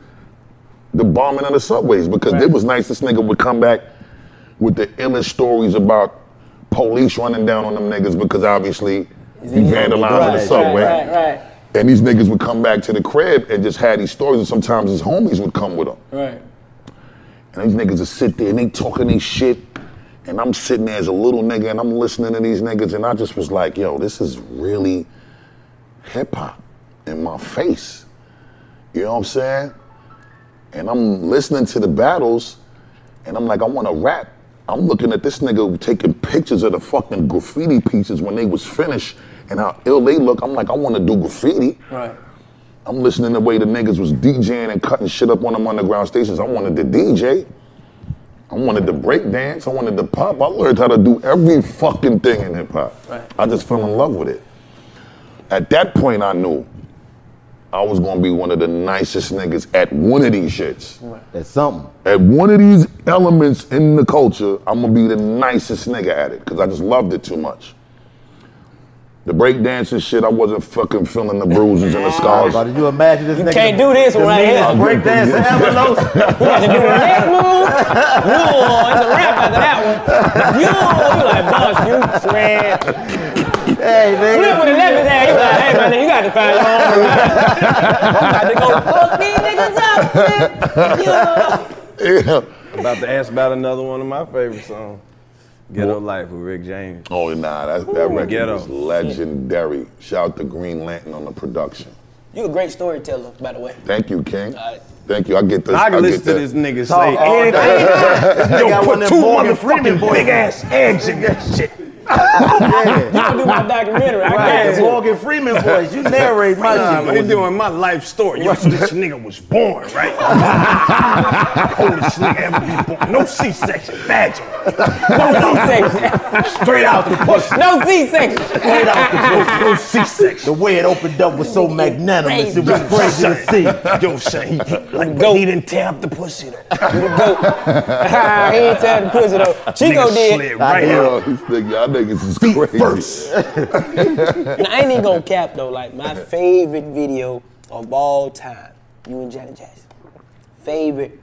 the bombing of the subways, because right. It was nice this nigga would come back with the illest stories about police running down on them niggas, because obviously be vandalizing the subway. Right, right, right. And these niggas would come back to the crib and just had these stories, and sometimes his homies would come with them. Right. And these niggas would sit there and they talking they shit, and I'm sitting there as a little nigga and I'm listening to these niggas, and I just was like, yo, this is really hip hop in my face. You know what I'm saying? And I'm listening to the battles, and I'm like, I wanna rap. I'm looking at this nigga taking pictures of the fucking graffiti pieces when they was finished and how ill they look. I'm like, I wanna do graffiti. Right. I'm listening to the way the niggas was DJing and cutting shit up on them underground stations. I wanted to D J. I wanted to break dance. I wanted to pop. I learned how to do every fucking thing in hip hop. Right. I just fell in love with it. At that point, I knew I was gonna be one of the nicest niggas at one of these shits. That's something. At one of these elements in the culture, I'm gonna be the nicest nigga at it, because I just loved it too much. The breakdancing shit, I wasn't fucking feeling the bruises and the scars. Did you imagine this you nigga? Can't do this one right here. Breakdancing Avalos. We got to do the leg move. Whoa, it's a wrap after that one. Yo, you like, boss, you swear. Hey, nigga. Flip with the left hand. He's like, hey, man, you got to find your own. I'm about to go fuck these niggas up, Flip. Yeah. I'm about to ask about another one of my favorite songs. Ghetto what? Life with Rick James. Oh, nah, that, that record Ghetto. was legendary. Shout out to Green Lantern on the production. You a great storyteller, by the way. Thank you, King. All right. Thank you. I get this. I can I listen to this nigga Talk say all anything. Yo, got put one two on the freaking big-ass eggs in that shit. Yeah. You can do my documentary. Right. I got Morgan Freeman's voice. You narrate my shit. Nah, you doing my life story. Yo, this nigga was born, right? Oldest nigga ever be born. No C-section. Vaginal. No C-section. Straight out the pussy. No C-section. Straight out the pussy. No C-section. The way it opened up was so magnanimous. It was crazy to see. Yo, son, like go. He didn't tap the pussy though. He didn't tap the pussy though. Chico nigga did. Slid right here. Niggas is crazy. First. Now, I ain't even gonna cap though, like my favorite video of all time, you and Janet Jackson. Favorite.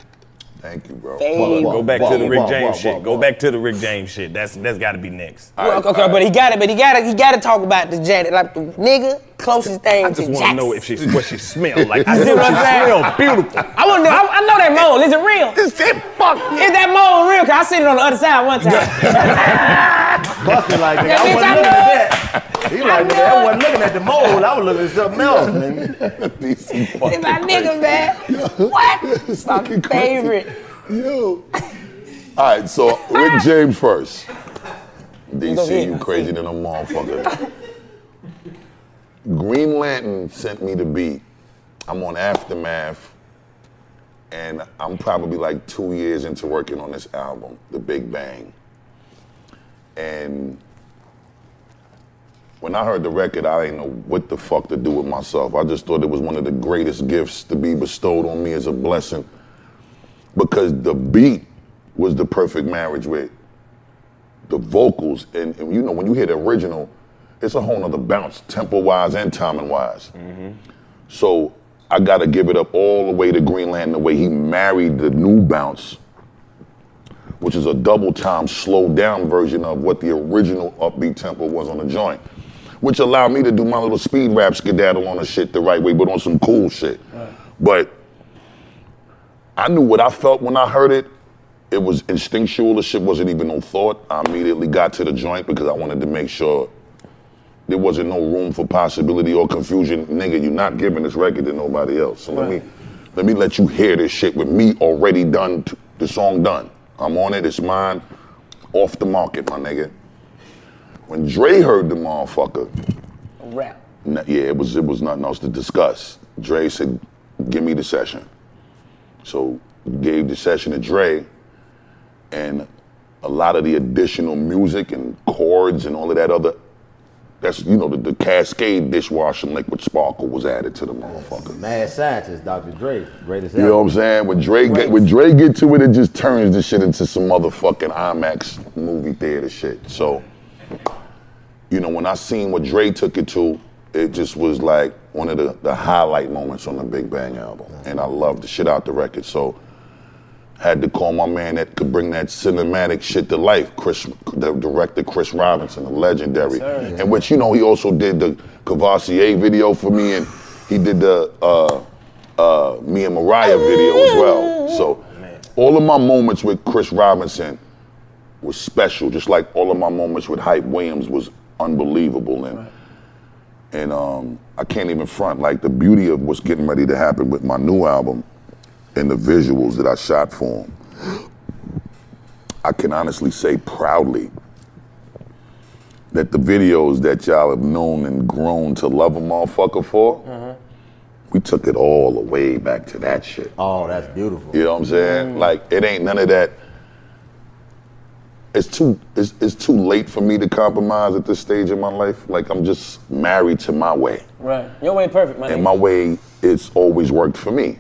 Thank you, bro. Favorite. Go back to the Rick James shit. Go back to the Rick James shit. That's that's gotta be next. Well, okay, okay, but he got it, but he gotta he gotta talk about the Janet, like the nigga closest thing to Jackson. I just wanna know if she what she smelled like. I see what I'm saying. She smelled beautiful. I wanna know. I, I know that mold. Is it real? Is it fuck? Is that mold real? Cause I seen it on the other side one time. Busted like that. I wasn't looking at that. He like, nigga, I wasn't looking at the mold. I was looking at something else, nigga. These my nigga, man. What? It's my favorite. Yo. All right, so Rick James first. D C, you crazy than a motherfucker. Green Lantern sent me the beat. I'm on Aftermath, and I'm probably like two years into working on this album, The Big Bang. And when I heard the record, I didn't know what the fuck to do with myself. I just thought it was one of the greatest gifts to be bestowed on me as a blessing, because the beat was the perfect marriage with the vocals. And, and you know, when you hear the original, it's a whole nother bounce, tempo-wise and timing-wise. Mm-hmm. So I gotta give it up all the way to Green Lantern, the way he married the new bounce, which is a double time slowed down version of what the original upbeat tempo was on the joint, which allowed me to do my little speed rap skedaddle on the shit the right way, but on some cool shit. Right. But I knew what I felt when I heard it. It was instinctual, the shit wasn't even no thought. I immediately got to the joint because I wanted to make sure there wasn't no room for possibility or confusion. Nigga, you're not giving this record to nobody else. So right. let me let me let you hear this shit with me already done, t- the song done. I'm on it, it's mine, off the market, my nigga. When Dre heard the motherfucker, a rap. N- yeah, it was it was nothing else to discuss. Dre said, give me the session. So gave the session to Dre, and a lot of the additional music and chords and all of that other, that's, you know, the, the Cascade dishwashing liquid sparkle was added to the motherfucker. Mad scientist, Doctor Dre, greatest ever. You know what I'm saying? When Dre, get, when Dre get to it, it just turns this shit into some motherfucking IMAX movie theater shit. So, you know, when I seen what Dre took it to, it just was like one of the, the highlight moments on the Big Bang album. And I loved the shit out the record. So Had to call my man that could bring that cinematic shit to life, Chris, the director Chris Robinson, the legendary. Yes, in which, you know, he also did the Cavassier video for me, and he did the uh, uh, me and Mariah video as well. So man, all of my moments with Chris Robinson was special, just like all of my moments with Hype Williams was unbelievable. And right. and um, I can't even front, like the beauty of what's getting ready to happen with my new album and the visuals that I shot for him, I can honestly say proudly that the videos that y'all have known and grown to love a motherfucker for, mm-hmm. we took it all the way back to that shit. Oh, that's beautiful. You know what I'm saying? Mm-hmm. Like, it ain't none of that. It's too it's, it's too late for me to compromise at this stage in my life. Like, I'm just married to my way. Right. Your way perfect, my And nigga. My way, it's always worked for me.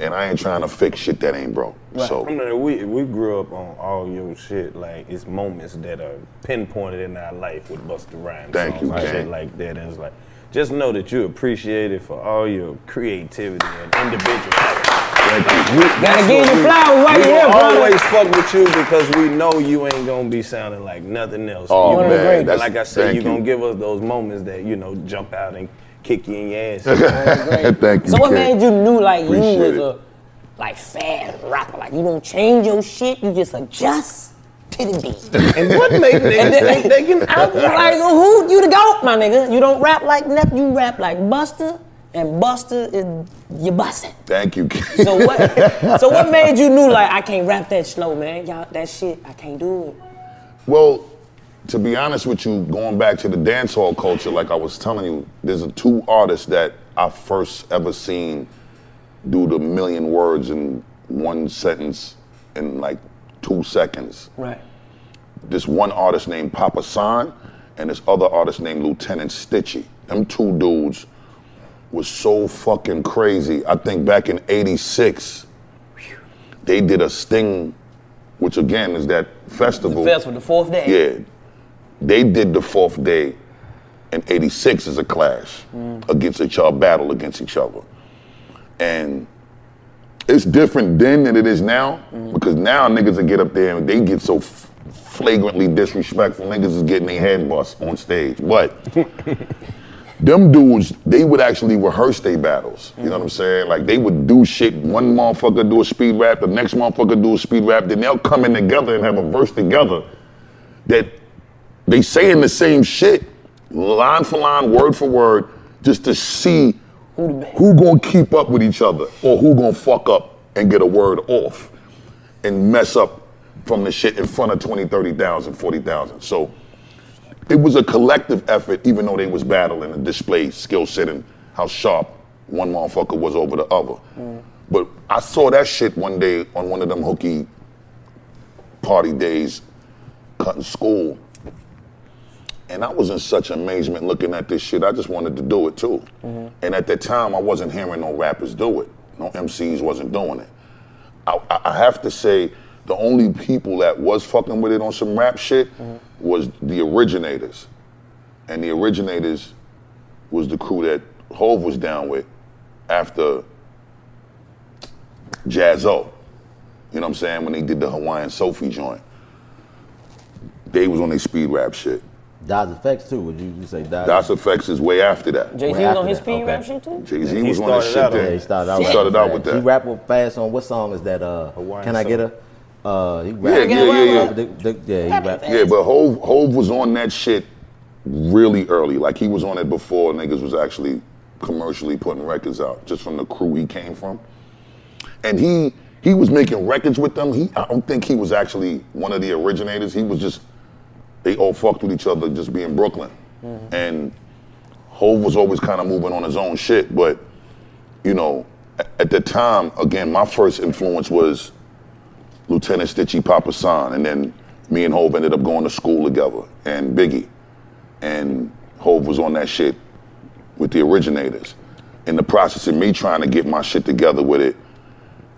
And I ain't trying to fix shit that ain't broke. Right. So I mean, we we grew up on all your shit. Like, it's moments that are pinpointed in our life with Busta Rhymes. Thank songs, you, like shit like that. And it's like, just know that you appreciate it for all your creativity and individuality. Like, we, gotta give you the flowers right here, bro. We always fuck with you because we know you ain't gonna be sounding like nothing else. Oh, you man, that's, like I said, you're you. gonna give us those moments that, you know, jump out and kick you in your ass. Thank you. So what kid. made you new? Like, Appreciate you was a like fast rapper. Like, you don't change your shit. You just adjust to the beat. And what made niggas? They can out like who? You the goat, my nigga. You don't rap like Nep. You rap like Busta. And Busta is you bustin'. Thank you. So what? So what made you new? Like, I can't rap that slow, man. Y'all, that shit, I can't do it. Well, to be honest with you, going back to the dancehall culture, like I was telling you, there's a two artists that I first ever seen do the million words in one sentence in like two seconds. Right. This one artist named Papa San, and this other artist named Lieutenant Stitchie. Them two dudes was so fucking crazy. I think back in eighty-six, they did a Sting, which again is that festival. The festival, the fourth day. Yeah. They did the fourth day in eighty-six as a clash mm. against each other, battle against each other. And it's different then than it is now, mm. because now niggas that get up there and they get so f- flagrantly disrespectful, niggas is getting their head bust on stage. But them dudes, they would actually rehearse their battles. You know what I'm saying? Like, they would do shit. One motherfucker do a speed rap, the next motherfucker do a speed rap, then they'll come in together and have a verse together that they saying the same shit, line for line, word for word, just to see who gonna keep up with each other or who gonna fuck up and get a word off and mess up from the shit in front of twenty, thirty thousand, forty thousand. So it was a collective effort, even though they was battling and displayed skill set and how sharp one motherfucker was over the other. Mm. But I saw that shit one day on one of them hooky party days, cutting school. And I was in such amazement looking at this shit, I just wanted to do it too. Mm-hmm. And at that time, I wasn't hearing no rappers do it. No M Cs wasn't doing it. I, I have to say, the only people that was fucking with it on some rap shit mm-hmm. was the originators. And the originators was the crew that Hov was down with after Jazzo. You know what I'm saying? When they did the Hawaiian Sophie joint. They was on their speed rap shit. Das E F X too, would you, you say Das? Das E F X is way after that. Jay-Z was on his speed okay. rap shit too? Jay-Z yeah, was on his shit out there. Yeah, he started out, he started out with that. He rapped fast on, what song is that? Uh, Hawaiian Can I Get a? Uh, he yeah, yeah, yeah, yeah. The, the, the, yeah, he rapped. Yeah, but Hov, Hov was on that shit really early. Like, he was on it before niggas was actually commercially putting records out, just from the crew he came from. And he he was making records with them. He I don't think he was actually one of the originators. He was just, they all fucked with each other just being Brooklyn. Mm-hmm. And Hov was always kind of moving on his own shit. But, you know, at, at the time, again, my first influence was Lieutenant Stitchie, Papa San, and then me and Hov ended up going to school together, and Biggie. And Hov was on that shit with the originators. In the process of me trying to get my shit together with it,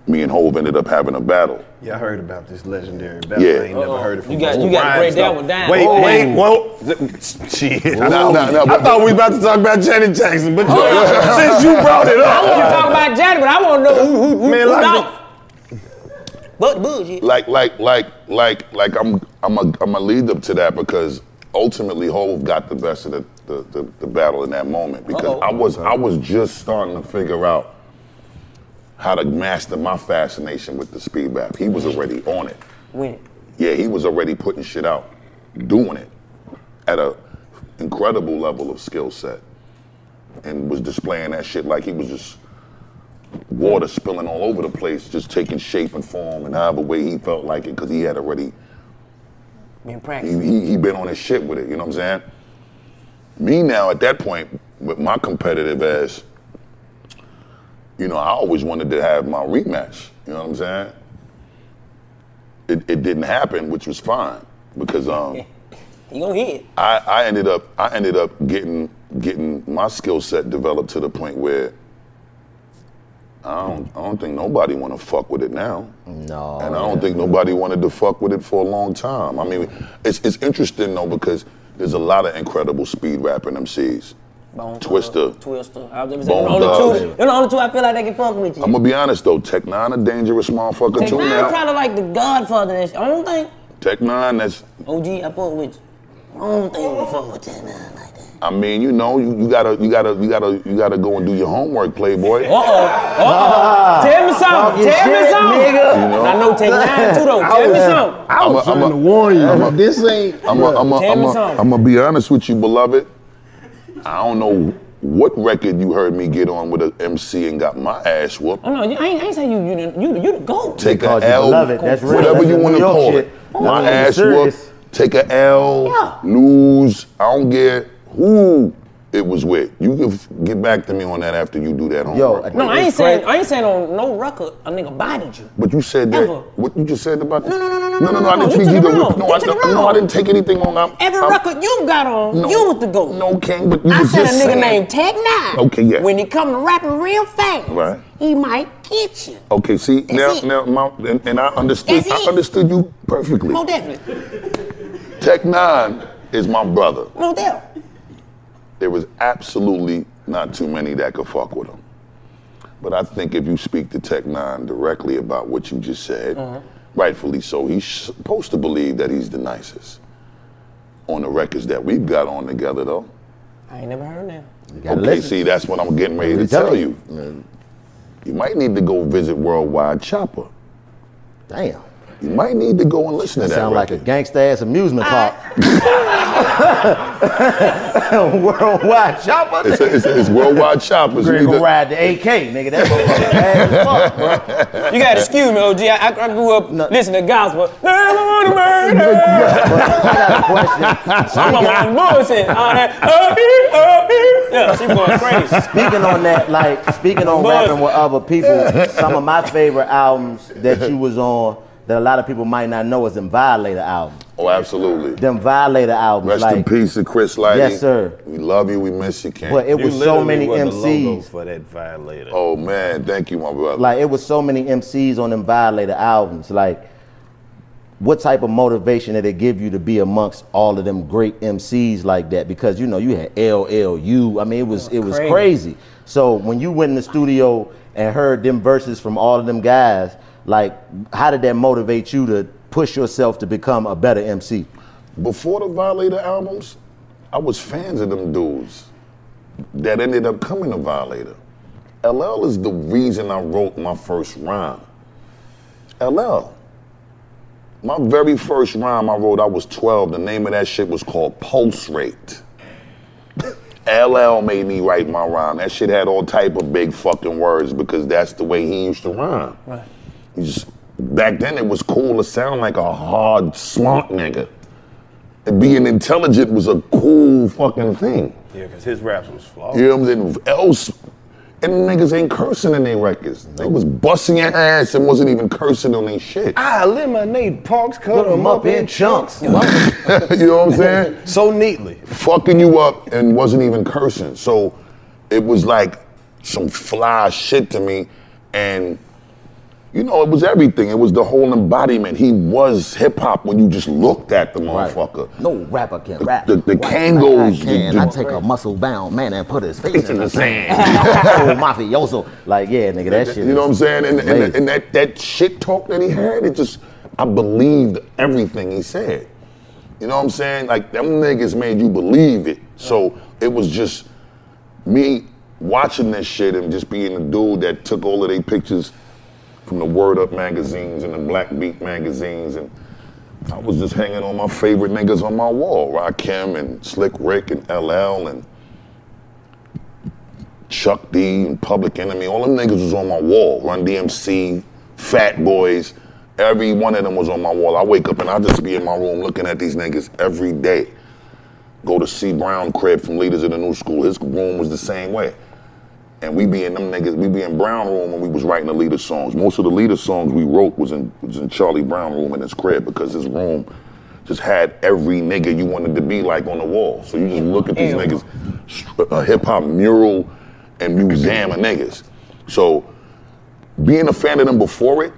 me and Hov ended up having a battle. Yeah, I heard about this legendary battle. Yeah. I ain't Uh-oh. never heard it from you guys. You got to break that one down. Wait, oh, wait, whoa. Shit. I, no, no, no, I thought we about to talk about Janet Jackson, but oh, since you brought it up. I want to talk about Janet, but I want to know who, who, who, Man, who like But bougie. Like, like, like, like, like, I'm, I'm, a, I'm a lead up to that because ultimately Hov got the best of the, the, the, the battle in that moment because Uh-oh. I was, I was just starting to figure out how to master my fascination with the speed rap. He was already on it. When? Yeah, he was already putting shit out, doing it at a incredible level of skill set, and was displaying that shit like he was just water spilling all over the place, just taking shape and form and however way he felt like it, because he had already been practicing. He, he, he been on his shit with it, you know what I'm saying? Me now at that point, with my competitive ass, you know, I always wanted to have my rematch, you know what I'm saying? It, it didn't happen, which was fine, because um, you gonna hit it. I, I ended up I ended up getting getting my skill set developed to the point where I don't I don't think nobody want to fuck with it now. No. And I don't think nobody wanted to fuck with it for a long time. I mean, it's it's interesting though because there's a lot of incredible speed rapping M Cs. Bone Twister. Thug, Twister. I was just saying, Bone Thugs. They're the only two I feel like they can fuck with you. I'm gonna be honest though, Tech Nine a dangerous motherfucker Tech too now. Tech Nine probably like the Godfather and shit. I don't think. Tech Nine, that's. O G, I fuck with you. I don't think I'm gonna fuck with Tech Nine like that. I mean, you know, you, you gotta, you gotta, you gotta, you gotta go and do your homework, Playboy. Uh oh. Uh oh. Tell me something. Tell me something, nigga. You know? I know Tech Nine too though. Tell me something. I was trying to warn you. This ain't. I'm gonna be honest with you, beloved. I don't know what record you heard me get on with an M C and got my ass whooped. Oh, no, I ain't, I ain't saying you, you, you, you the GOAT. Take an L, that's whatever that's you want to call shit. It. Oh, my no, ass whooped, take an L, yeah. lose, I don't care who it was with. You can get back to me on that after you do that homework. Yo, no, I ain't saying, I ain't saying on no record a nigga bodied you. But you said that, ever. What you just said about this? No, no, no, no, no, no, no, no, no, no, I, didn't you you the, no, I, no I didn't take anything on. I'm, Every I'm, record you got on, no, you with the GOAT. No, King, but you I was said just a nigga saying. Named Tech Nine. Okay, yeah. When he come to rapping real fast, right. He might get you. Okay, see, That's now, it. now, my, and, and I understood, I understood you perfectly. Most definitely. Tech Nine is my brother. Most definitely. There was absolutely not too many that could fuck with him. But I think if you speak to Tech Nine directly about what you just said, mm-hmm. rightfully so, he's supposed to believe that he's the nicest. On the records that we've got on together, though. I ain't never heard that. Okay, listen. See, that's what I'm getting ready to tell you. Mm-hmm. You might need to go visit Worldwide Chopper. Damn. You might need to go and listen that to that sound record. Like a gangsta-ass amusement park. Worldwide Chopper. It's, a, it's, a, it's Worldwide Chopper. You're gonna go ride the A K, nigga. That's bad as fuck, bro. You gotta excuse me, O G. I, I grew up no. listening to gospel. Never wanna murder. I got a question. Speaking on bullshit, all that. Yeah, she going crazy. Speaking on that, like speaking on Buzz. Rapping with other people, some of my favorite albums that you was on. That a lot of people might not know is them Violator albums. Oh, absolutely. Them Violator albums. Rest like, in peace to Chris Lighty. Yes, sir. We love you, we miss you, King. But it you was so many M Cs. The logo for that Violator. Oh man, thank you, my brother. Like it was so many M Cs on them Violator albums. Like, what type of motivation did it give you to be amongst all of them great M Cs like that? Because you know you had L L U. I mean, it was it was crazy. crazy. So when you went in the studio and heard them verses from all of them guys. Like, how did that motivate you to push yourself to become a better M C? Before the Violator albums, I was fans of them dudes that ended up coming to Violator. L L is the reason I wrote my first rhyme. L L. My very first rhyme I wrote, I was twelve. The name of that shit was called Pulse Rate. L L made me write my rhyme. That shit had all type of big fucking words because that's the way he used to rhyme. Right. You just, back then it was cool to sound like a hard slunk nigga. And being intelligent was a cool fucking thing. Yeah, because his raps was flawed. You know what I'm saying? Else, and niggas ain't cursing in their records. They was busting your ass and wasn't even cursing on their shit. I eliminate punks, cut them up in chunks. You know what I'm saying? So neatly. Fucking you up and wasn't even cursing. So it was like some fly shit to me and You know, it was everything. It was the whole embodiment. He was hip-hop when you just looked at the motherfucker. Right. No rapper can the, rap. The, the Kangos. I, can. The, the, I take a muscle-bound man and put his face in the sand. Oh, mafioso. Like, yeah, nigga, that, that shit. You know what I'm saying? And, and, and that, that shit talk that he had, it just, I believed everything he said. You know what I'm saying? Like, them niggas made you believe it. So it was just me watching this shit and just being the dude that took all of their pictures from the Word Up magazines and the Black Beat magazines, and I was just hanging on my favorite niggas on my wall, Rakim and Slick Rick and L L and Chuck D and Public Enemy, all them niggas was on my wall, Run D M C, Fat Boys, every one of them was on my wall. I wake up and I just be in my room looking at these niggas every day. Go to C. Brown crib from Leaders of the New School, his room was the same way. And we be in them niggas, we be in Brown room when we was writing the Leader songs. Most of the Leader songs we wrote was in, was in Charlie Brown room in his crib, because his room just had every nigga you wanted to be like on the wall. So you just look at these Ew. niggas, a hip hop mural and museum of niggas. So being a fan of them before it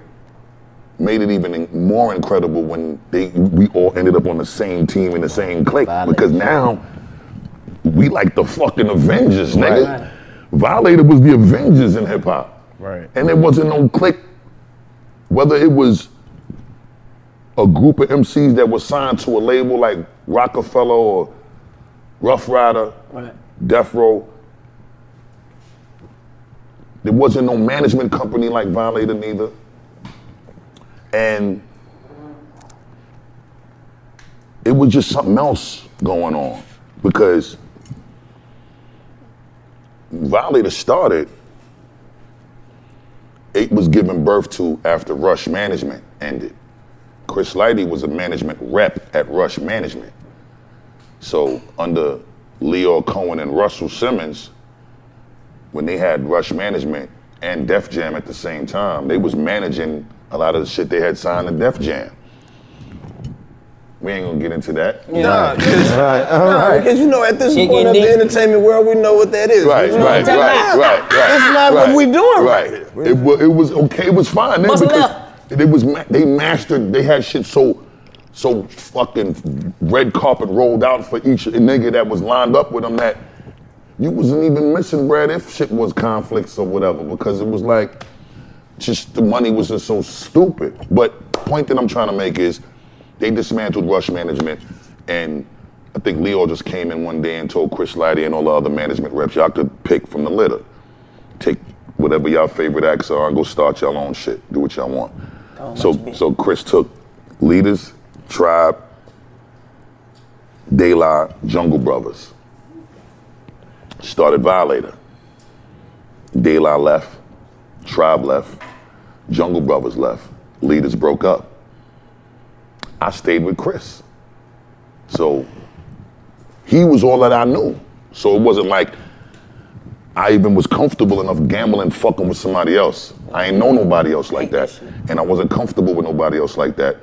made it even more incredible when they we all ended up on the same team in the same clique, because now we like the fucking Avengers, nigga. Right. Violator was the Avengers in hip hop. Right. And there wasn't no clique, whether it was a group of M Cs that was signed to a label like Rockefeller or Rough Rider, right, Death Row. There wasn't no management company like Violator neither. And it was just something else going on, because Violator started, it was given birth to after Rush Management ended. Chris Lighty was a management rep at Rush Management. So under Leo Cohen and Russell Simmons, when they had Rush Management and Def Jam at the same time, they was managing a lot of the shit they had signed to Def Jam. We ain't gonna get into that. Yeah. Nah, because right, right. nah, you know, at this Chicken point of the entertainment world, we know what that is. Right, you know right, right, right, right, right. That's not right, what we doing right. right. It, it, was, it was okay. It was fine. Then, because it was they mastered. They had shit so, so fucking red carpet rolled out for each nigga that was lined up with them that you wasn't even missing bread if shit was conflicts or whatever, because it was like just the money was just so stupid. But point that I'm trying to make is, they dismantled Rush Management, and I think Leo just came in one day and told Chris Lighty and all the other management reps, y'all could pick from the litter. Take whatever y'all favorite acts are and go start y'all own shit. Do what y'all want. Don't so so Chris took Leaders, Tribe, De La, Jungle Brothers. Started Violator. De La left, Tribe left, Jungle Brothers left, Leaders broke up. I stayed with Chris. So he was all that I knew. So it wasn't like I even was comfortable enough gambling, fucking with somebody else. I ain't know nobody else like that. And I wasn't comfortable with nobody else like that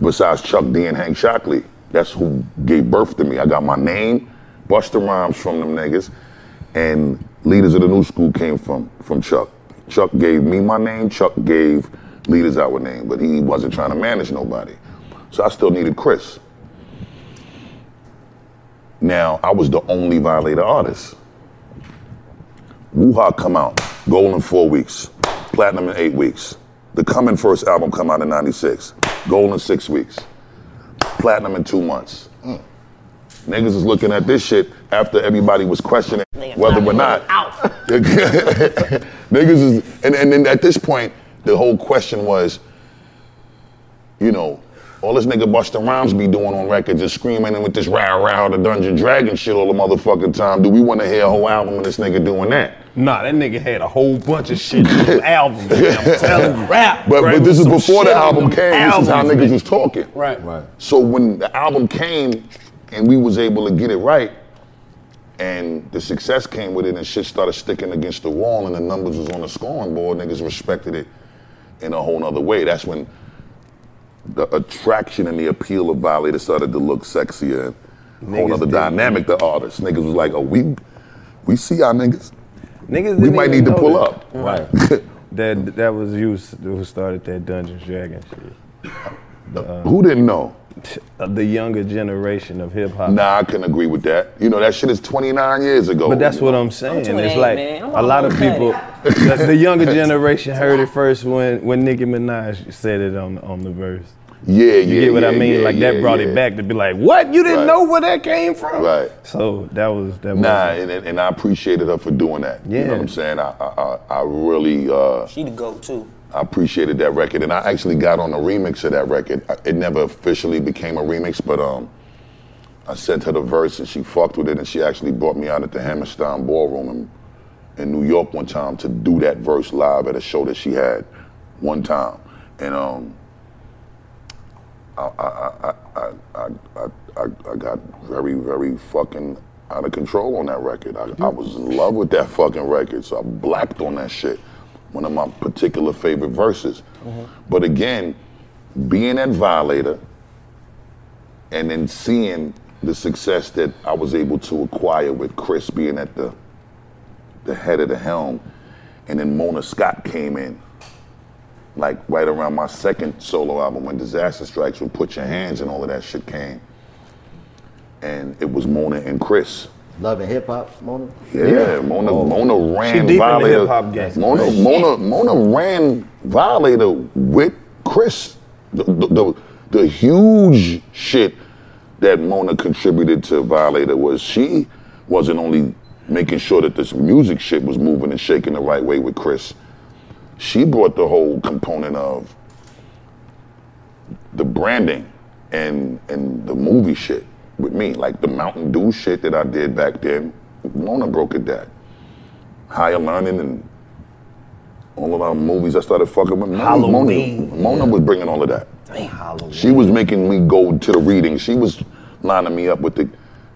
besides Chuck D and Hank Shockley. That's who gave birth to me. I got my name, Busta Rhymes from them niggas, and Leaders of the New School came from, from Chuck. Chuck gave me my name, Chuck gave Leaders our name, but he wasn't trying to manage nobody. So I still needed Chris. Now, I was the only Violator artist. Woo-Ha come out, gold in four weeks, platinum in eight weeks. The Comin' first album come out in ninety-six, gold in six weeks, platinum in two months. Mm. Niggas is looking at this shit after everybody was questioning whether or not. Niggas is, and, and then at this point, the whole question was, you know, all this nigga Busta Rhymes be doing on record, just screaming in with this rah rah the Dungeon Dragon shit all the motherfucking time. Do we want to hear a whole album of this nigga doing that? Nah, that nigga had a whole bunch of shit on albums. I'm telling you, rap. But, right, but this is before the album came. Albums, this is how niggas man. was talking. Right, right. So when the album came and we was able to get it right, and the success came with it, and shit started sticking against the wall, and the numbers was on the scoring board. Niggas respected it in a whole nother way. That's when the attraction and the appeal of Violator started to look sexier. And whole nother dynamic, the artists. Niggas was like, oh, we we see our niggas. Niggas we might need to pull up. Right. That that was you who started that Dungeons Dragon shit. The, um, who didn't know? The younger generation of hip hop. Nah, I couldn't agree with that. You know, that shit is twenty-nine years ago. But that's what I'm saying. I'm it's like a lot of people, the younger generation heard it first when, when Nicki Minaj said it on, on the verse. Yeah, yeah, You get what yeah, I mean? Yeah, like that yeah, brought yeah. it back to be like, what? You didn't right. know where that came from? Right. So that was that. Nah, was, and, and I appreciated her for doing that. Yeah. You know what I'm saying? I I, I really. Uh, she the goat too. I appreciated that record, and I actually got on a remix of that record. It never officially became a remix, but um, I sent her the verse, and she fucked with it, and she actually brought me out at the Hammerstein Ballroom in, in New York one time to do that verse live at a show that she had one time, and um. I, I, I, I, I, I got very, very fucking out of control on that record. I, I was in love with that fucking record, so I blacked on that shit. One of my particular favorite verses. Mm-hmm. But again, being at Violator and then seeing the success that I was able to acquire with Chris being at the, the head of the helm, and then Mona Scott came in. Like right around my second solo album when Disaster Strikes with Put Your Hands and all of that shit came. And it was Mona and Chris. Love and hip hop, Mona? Yeah, yeah. Mona, oh. Mona ran she Violator. Hip-hop Mona, Mona, Mona ran Violator with Chris. The, the, the, the huge shit that Mona contributed to Violator was she wasn't only making sure that this music shit was moving and shaking the right way with Chris. She brought the whole component of the branding and and the movie shit with me. Like the Mountain Dew shit that I did back then, Mona broke it down. Higher Learning and all of our movies, I started fucking with Mona. Mona, Mona was bringing all of that. Halloween. She was making me go to the readings. She was lining me up with the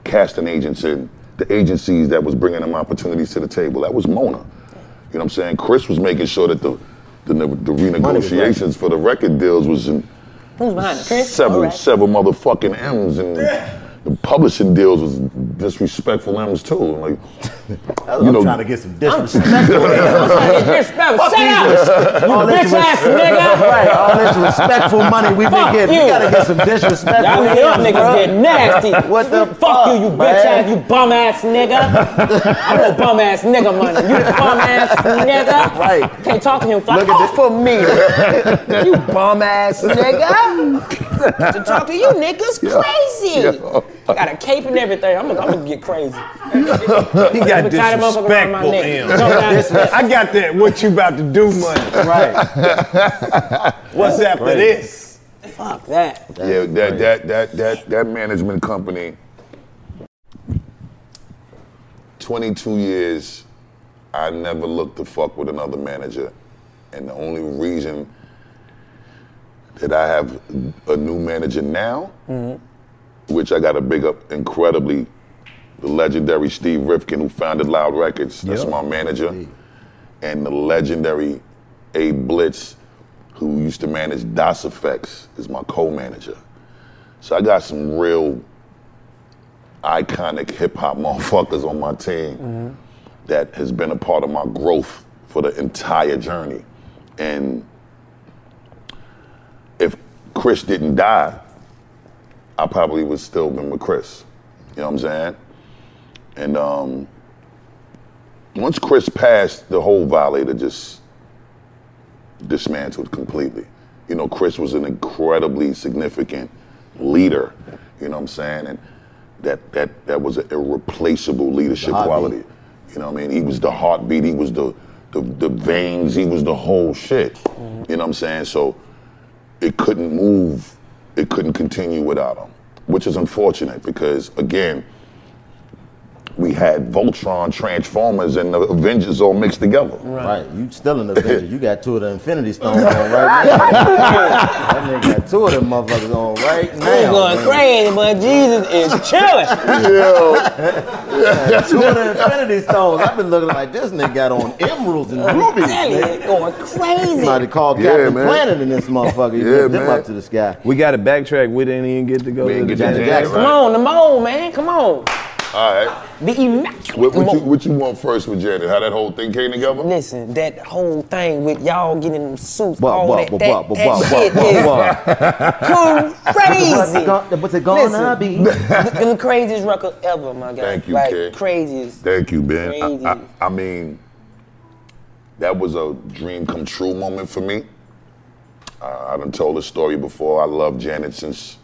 casting agents and the agencies that was bringing them opportunities to the table. That was Mona. You know what I'm saying? Chris was making sure that the the, the renegotiations for the record deals was in Who's behind it? Chris? several right. several motherfucking M's, and the publishing deals was disrespectful M's too. Like, I'm you know, trying to get some disrespect. I'm trying to get disrespectful. Shut up, bitch ass nigga. Right, all this respectful money we've been getting, you. we gotta get some disrespect. Y'all niggas get nasty. What the fuck, fuck you, you bitch ass, you bum ass nigga. I'm a bum ass nigga money. You bum ass nigga. Right. Can't talk to him. Fuck off for me. You bum ass nigga. To talk to you niggas yeah. crazy. Yeah. I got a cape and everything. I'm gonna, I'm gonna get crazy. He got disrespectful him. I got that what you about to do money. Right. What's That's after crazy. This? Fuck that. That's yeah, that, that that that that management company. twenty-two years, I never looked to fuck with another manager, and the only reason that I have a new manager now. Mm-hmm. Which I gotta big up incredibly, the legendary Steve Rifkin, who founded Loud Records. That's yep. my manager. Indeed. And the legendary A. Blitz, who used to manage Das E F X, is my co-manager. So I got some real iconic hip-hop motherfuckers on my team mm-hmm. that has been a part of my growth for the entire journey. And if Chris didn't die, I probably would still been with Chris. You know what I'm saying? And um, once Chris passed, the whole Violator just dismantled completely. You know, Chris was an incredibly significant leader. You know what I'm saying? And that that that was an irreplaceable leadership quality. You know what I mean? He was the heartbeat. He was the the, the veins. He was the whole shit. Mm-hmm. You know what I'm saying? So it couldn't move. It couldn't continue without him, which is unfortunate because, again, we had Voltron, Transformers, and the Avengers all mixed together. Right, right. You still an Avenger. You got two of the Infinity Stones on right now. That nigga got two of them motherfuckers on right now. I'm going man. crazy, but Jesus is chilling. Yeah. Two of the Infinity Stones. I've been looking like this nigga got on emeralds and rubies. Nigga going crazy. Somebody called yeah, Captain man. Planet in this motherfucker. You yeah, them up to the sky. We got to backtrack. We didn't even get to go we to Janet Jackson. Right. Come on, the mole, man. Come on. All right. the immaculate. What, what, you, what you want first with Janet? How that whole thing came together? Listen, that whole thing with y'all getting them suits, bah, all bah, that, bah, that, bah, that bah, shit bah, bah, bah. Is crazy. What's it gonna be? The craziest record ever, my guy. Thank you, like, Ken. Craziest. Thank you, Ben. I, I, I mean, that was a dream come true moment for me. Uh, I done told this story before. I loved Janet since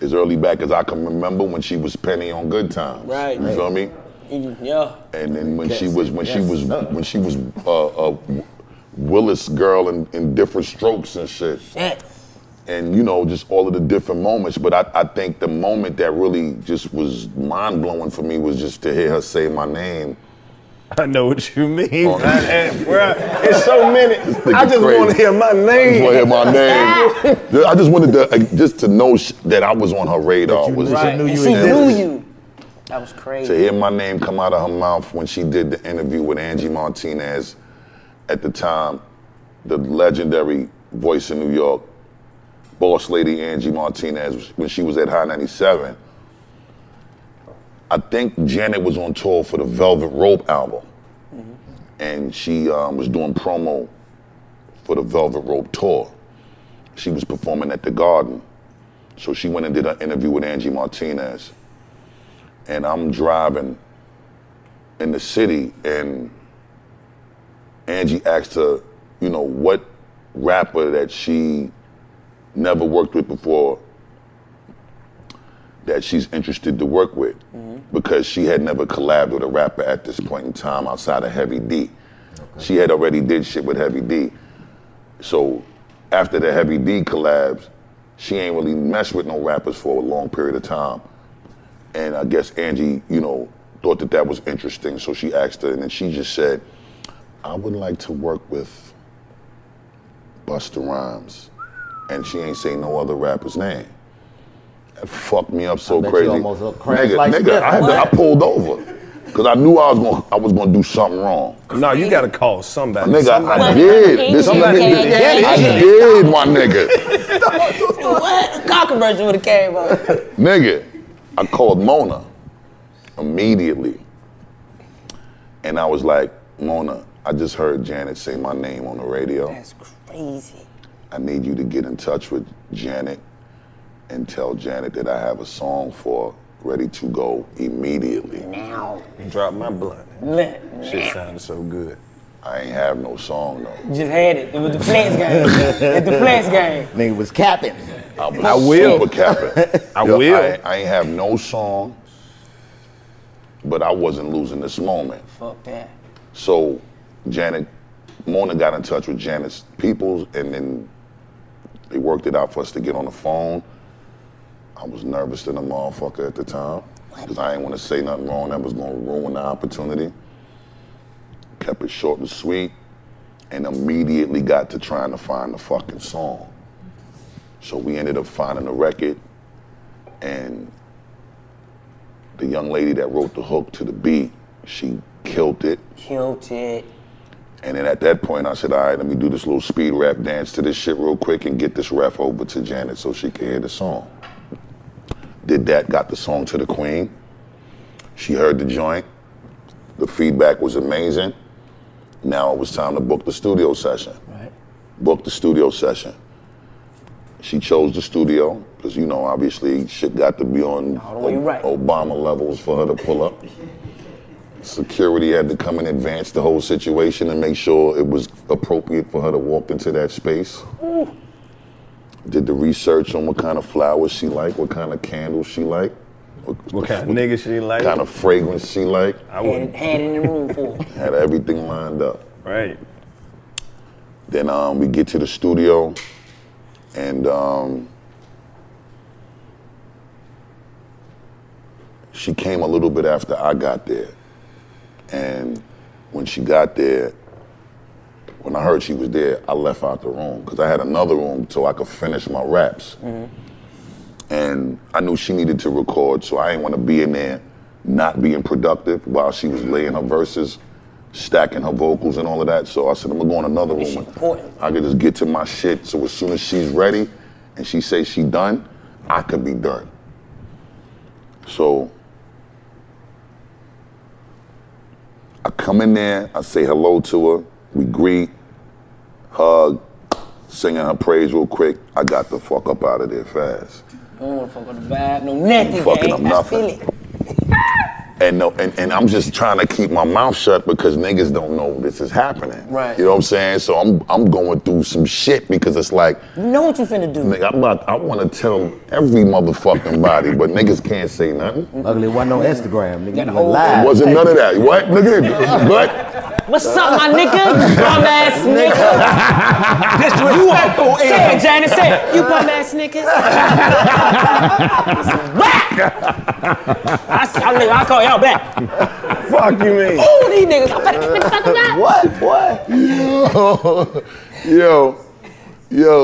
as early back as I can remember when she was Penny on Good Times. Right. You right. feel me? Yeah. And then when yes. she was when yes. she was when she was uh, a Willis girl in, in Different Strokes and shit. Shit. And you know, just all of the different moments. But I, I think the moment that really just was mind blowing for me was just to hear her say my name. I know what you mean. Oh, and, bro, it's so many. I just want to hear my name. I just want to hear my name. I just wanted to, like, just to know sh that I was on her radar. You was right. knew you she knew you. That was crazy. To hear my name come out of her mouth when she did the interview with Angie Martinez, at the time, the legendary voice in New York, boss lady Angie Martinez, when she was at High ninety-seven. I think Janet was on tour for the Velvet Rope album, mm-hmm. and she um, was doing promo for the Velvet Rope tour. She was performing at the Garden, so she went and did an interview with Angie Martinez. And I'm driving in the city, and Angie asked her, you know, what rapper that she never worked with before that she's interested to work with, mm-hmm. because she had never collabed with a rapper at this point in time outside of Heavy D. Okay. She had already did shit with Heavy D. So after the Heavy D collabs, she ain't really messed with no rappers for a long period of time. And I guess Angie, you know, thought that that was interesting, so she asked her, and then she just said, I would like to work with Busta Rhymes. And she ain't say no other rapper's name. That fucked me up so I bet crazy. You almost look crazy. Nigga, like nigga, I, had to, I pulled over. Cause I knew I was gonna I was gonna do something wrong. No, you gotta call somebody. Nigga, somebody. I did. This somebody nigga, did. Did. I did, my nigga. What? Controversy would have came up. Nigga, I called Mona immediately. And I was like, Mona, I just heard Janet say my name on the radio. That's crazy. I need you to get in touch with Janet and tell Janet that I have a song for ready to go immediately. Now. Drop my blunt. Now. Shit sounded so good. I ain't have no song though. Just had it. It was the flex game. It's the flex game. Nigga was capping. I was I will. super capping. I Yo, will. I, I ain't have no song, but I wasn't losing this moment. Fuck that. So Janet, Mona got in touch with Janet's people, and then they worked it out for us to get on the phone. I was nervous than a motherfucker at the time, because I didn't want to say nothing wrong that was going to ruin the opportunity. Kept it short and sweet, and immediately got to trying to find the fucking song. So we ended up finding the record, and the young lady that wrote the hook to the beat, she killed it. Killed it. And then at that point, I said, all right, let me do this little speed rap dance to this shit real quick and get this ref over to Janet so she can hear the song. Did that, got the song to the queen. She heard the joint. The feedback was amazing. Now it was time to book the studio session. Right. Book the studio session. She chose the studio, because, you know, obviously shit got to be on o right. Obama levels for her to pull up. Security had to come and advance the whole situation and make sure it was appropriate for her to walk into that space. Ooh. Did the research on what kind of flowers she like, what kind of candles she like, what, what kind what of nigga she like, kind of fragrance she like. I had, had it in the room for her. Had everything lined up. Right. Then um, we get to the studio, and um, she came a little bit after I got there. And when she got there, when I heard she was there, I left out the room, because I had another room so I could finish my raps. Mm-hmm. And I knew she needed to record, so I didn't want to be in there not being productive while she was laying her verses, stacking her vocals and all of that. So I said, I'm going to go in another room. I could just get to my shit, so as soon as she's ready and she says she done, I could be done. So I come in there, I say hello to her, we greet, hug, singing her praise real quick. I got the fuck up out of there fast. Oh, fuck with the vibe, no nothing. Fucking up nothing. And no, and, and I'm just trying to keep my mouth shut because niggas don't know this is happening. Right. You know what I'm saying? So I'm I'm going through some shit because it's like, you know what you finna do? Nigga, I'm about, I want to tell every motherfucking body, but niggas can't say nothing. Luckily, it wasn't no Instagram, nigga. You live. It wasn't none of that. What, nigga? What? What's up, my nigga? Bum ass nigga. That's what you want to do. Say it, Janet. Say it. You bum ass niggas. Whack! I, I, I call y'all back. Fuck you, man. Oh, these niggas. I'm finna get fucking out. What? What? Yo. Yo. Yo.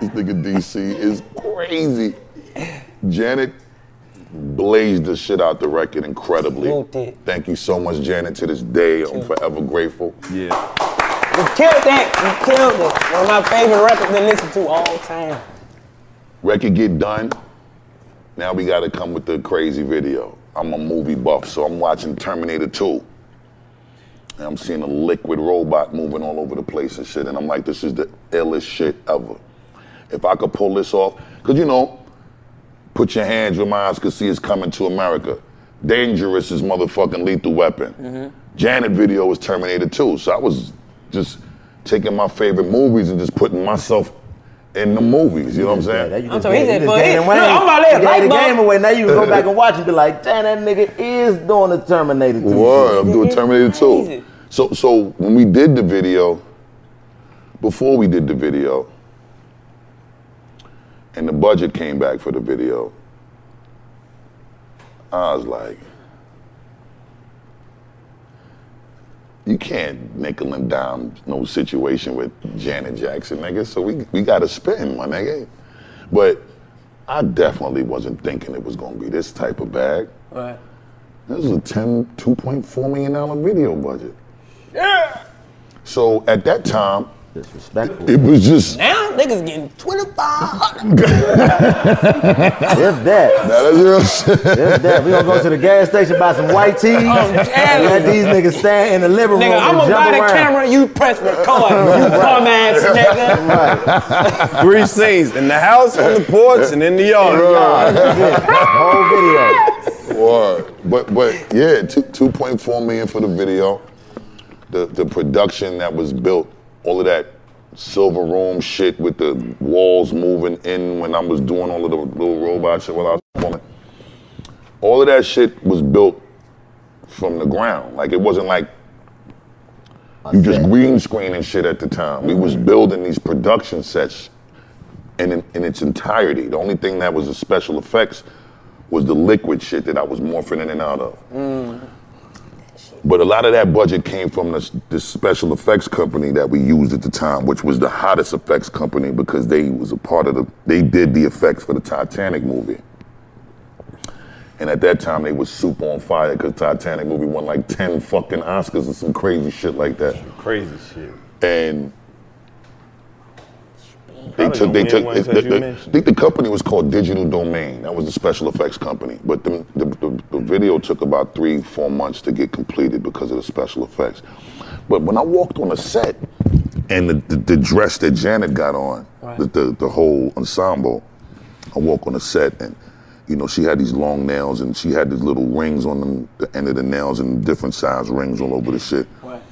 This nigga D C is crazy. Janet blazed the shit out the record incredibly. Thank you so much, Janet. To this day, I'm forever grateful. Yeah. You killed that. You killed it. One of my favorite records to listen to all time. Record get done. Now we gotta come with the crazy video. I'm a movie buff, so I'm watching Terminator two. And I'm seeing a liquid robot moving all over the place and shit, and I'm like, this is the illest shit ever. If I could pull this off, because you know, put your hands where my eyes could see, it's coming to America. Dangerous is motherfucking Lethal Weapon. Mm-hmm. Janet video was Terminator two, so I was just taking my favorite movies and just putting myself in the movies, you know what I'm saying? Yeah, I'm sorry, he said, but he, no, I'm about to let the game away. Now you can go back and watch it and be like, damn, that nigga is doing a Terminator two. Word, I'm doing Terminator two. So, so when we did the video, before we did the video, and the budget came back for the video, I was like, you can't nickel and dime no situation with Janet Jackson, nigga. So we we gotta spin, my nigga. But I definitely wasn't thinking it was gonna be this type of bag. Right. This was a ten, two point four million dollar video budget. Yeah. So at that time, disrespectful. It was just now niggas getting twenty-five hundred. If that. That is real shit. If that. We gonna go to the gas station, buy some white tea, oh, and let these niggas stand in the living room. Nigga, I'm gonna buy the camera, you press record, you bum ass nigga. Right. Three scenes, in the house, on the porch, and in the yard. Right. Whole video. What? But but yeah, two two point four million for the video. The the production that was built. All of that silver room shit with the walls moving in when I was doing all of the little robot shit while I was performing. All of that shit was built from the ground. Like, it wasn't like you just green screening shit at the time. We was building these production sets in, in, in its entirety. The only thing that was the special effects was the liquid shit that I was morphing in and out of. Mm. But a lot of that budget came from this, this special effects company that we used at the time, which was the hottest effects company because they was a part of the, they did the effects for the Titanic movie. And at that time, they was super on fire because Titanic movie won like ten fucking Oscars or some crazy shit like that. Some crazy shit. And they took, they took, it, the, the, I think the company was called Digital Domain. That was the special effects company. But the, the, the, the video took about three, four months to get completed because of the special effects. But when I walked on the set and the, the, the dress that Janet got on, right. the, the, the whole ensemble, I walk on the set and, you know, she had these long nails and she had these little rings on them, the end of the nails and different size rings all over the shit. Right.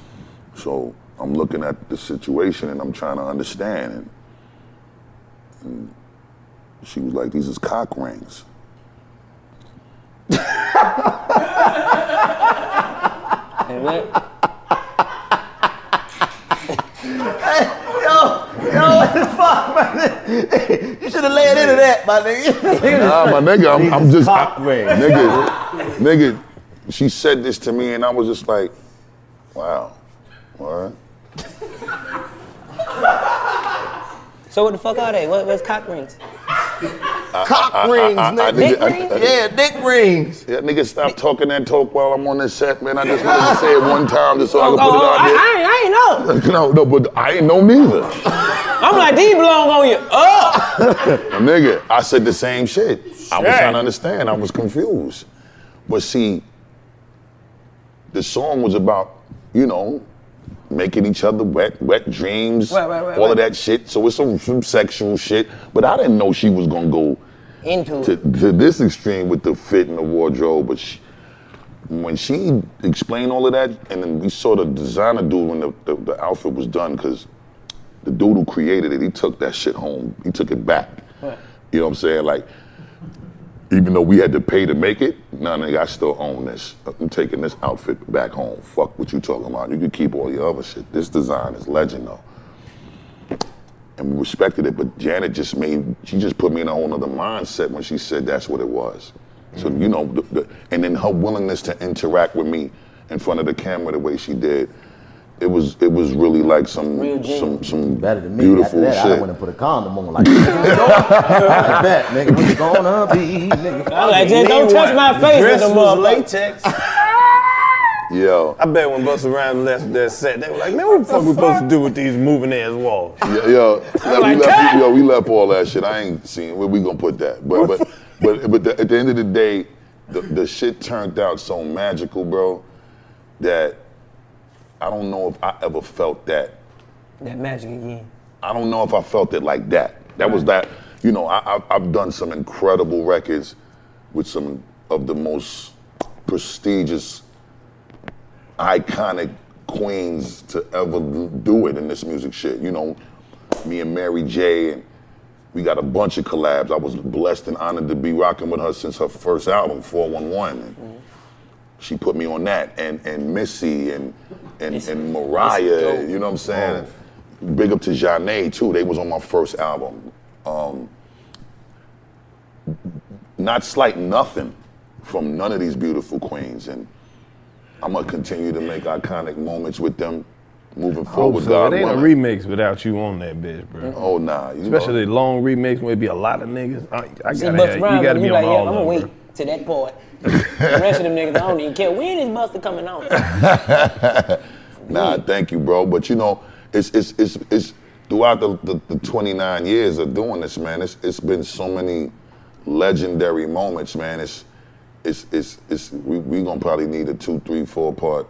So I'm looking at the situation and I'm trying to understand. And, And she was like, these is cock rings. Hey, what? Hey, yo, yo, what the fuck, my nigga? You should have laid into that, my nigga. Nah, my nigga, I'm, I'm just, I, nigga, nigga, she said this to me and I was just like, wow, what? So what the fuck are they? What, what's cock rings? I, cock I, I, rings, I, I, nigga. I, I, dick I, I, rings? I, I, yeah, dick rings. Yeah, nigga, stop talking that talk while I'm on this set, man. I just wanted to say it one time just so oh, I could oh, put it oh, out there. I, I, I ain't know. No, no, but I ain't know neither. I'm like, these belong on you. Oh! Nigga, I said the same shit. Sure. I was trying to understand. I was confused. But see, the song was about, you know, making each other wet, wet dreams, right, right, right, all right. of that shit. So it's some, some sexual shit. But I didn't know she was going to go into to, to this extreme with the fit and the wardrobe. But she, when she explained all of that, and then we saw the designer dude when the, the, the outfit was done, because the dude who created it, he took that shit home. He took it back. Right. You know what I'm saying? Like, even though we had to pay to make it, nah, nigga, I still own this. I'm taking this outfit back home. Fuck what you talking about. You can keep all your other shit. This design is legend, though. And we respected it, but Janet just made, she just put me in a whole other mindset when she said that's what it was. Mm-hmm. So, you know, the, the, and then her willingness to interact with me in front of the camera the way she did, it was it was really like some some some better than me. Beautiful that, shit. I wouldn't put a condom on like that. Like that, nigga. What you gonna be, nigga? I like, Jay, don't touch my face with the mother latex. Yo, I bet when Busta Rhymes left that set, they were like, man, what the fuck we supposed to do with these moving ass walls? Yeah, yo, yo, like, we left, yo, we left all that shit. I ain't seen where we gonna put that. But but but but the, at the end of the day, the, the shit turned out so magical, bro, that I don't know if I ever felt that. That magic again. I don't know if I felt it like that. That was that, you know, I, I, I've done some incredible records with some of the most prestigious, iconic queens to ever do it in this music shit. You know, me and Mary J, and we got a bunch of collabs. I was blessed and honored to be rocking with her since her first album, four one one. Mm-hmm. She put me on that, and and Missy, and and, and Mariah, you know what I'm saying? Oh. Big up to Janet, too. They was on my first album. Um, not slight nothing from none of these beautiful queens, and I'm gonna continue to make iconic moments with them moving forward. So. God, it ain't willing. A remix without you on that bitch, bro. Oh, nah. You especially know. Long remakes where it be a lot of niggas. I, I See, gotta have, you gotta be, be like, on yeah, all I'm gonna wait to that part. The rest of them niggas, I don't even care. When is Busta coming on? Nah, thank you, bro. But you know, it's it's it's it's throughout the, the, the twenty-nine years of doing this, man. It's it's been so many legendary moments, man. It's it's it's it's we we gonna probably need a two, three, four part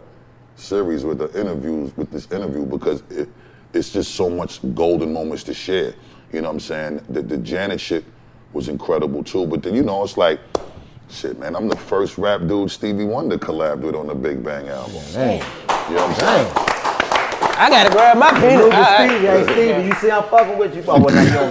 series with the interviews with this interview because it, it's just so much golden moments to share. You know what I'm saying? The the Janet shit was incredible too. But then you know, it's like. Shit, man, I'm the first rap dude Stevie Wonder collabed with on the Big Bang album. Dang. You know what I'm saying? I gotta grab my penis. You Stevie, hey, Stevie, you see I'm fucking with you. Oh, well,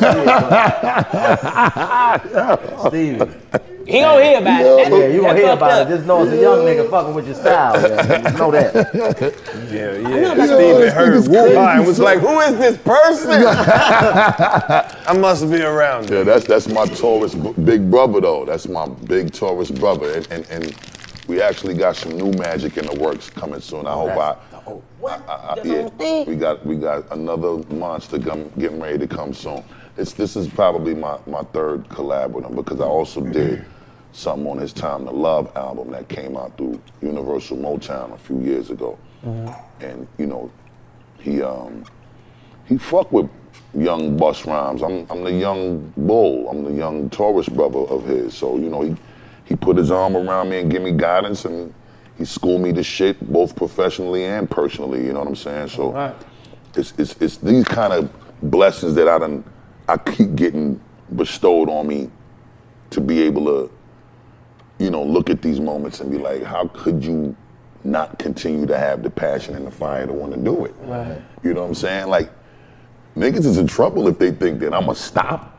not you don't see it, but... Stevie. He gonna hear about it. Yeah, yeah, you gonna hear about it. Just know it's a young nigga fucking with your style. Yeah. Just know that. Yeah, yeah. Like Stevie heard Wu and was like, who is this person? I must be around him. Yeah, that's that's my Taurus big brother, though. That's my big Taurus brother. And, and, and we actually got some new magic in the works coming soon. I hope that's, I... Oh, what? I, I, I, yeah, we got we got another monster come, getting ready to come soon. It's, this is probably my, my third collab with him because I also did something on his Time to Love album that came out through Universal Motown a few years ago. Mm-hmm. And, you know, he um, he fucked with young Busta Rhymes. I'm, I'm the young bull. I'm the young Taurus brother of his. So, you know, he, he put his arm around me and gave me guidance, and he schooled me to shit both professionally and personally, you know what I'm saying? So right. it's, it's, it's these kind of blessings that I done... I keep getting bestowed on me to be able to, you know, look at these moments and be like, how could you not continue to have the passion and the fire to want to do it? Right. You know what I'm saying? Like, niggas is in trouble if they think that I'm going to stop.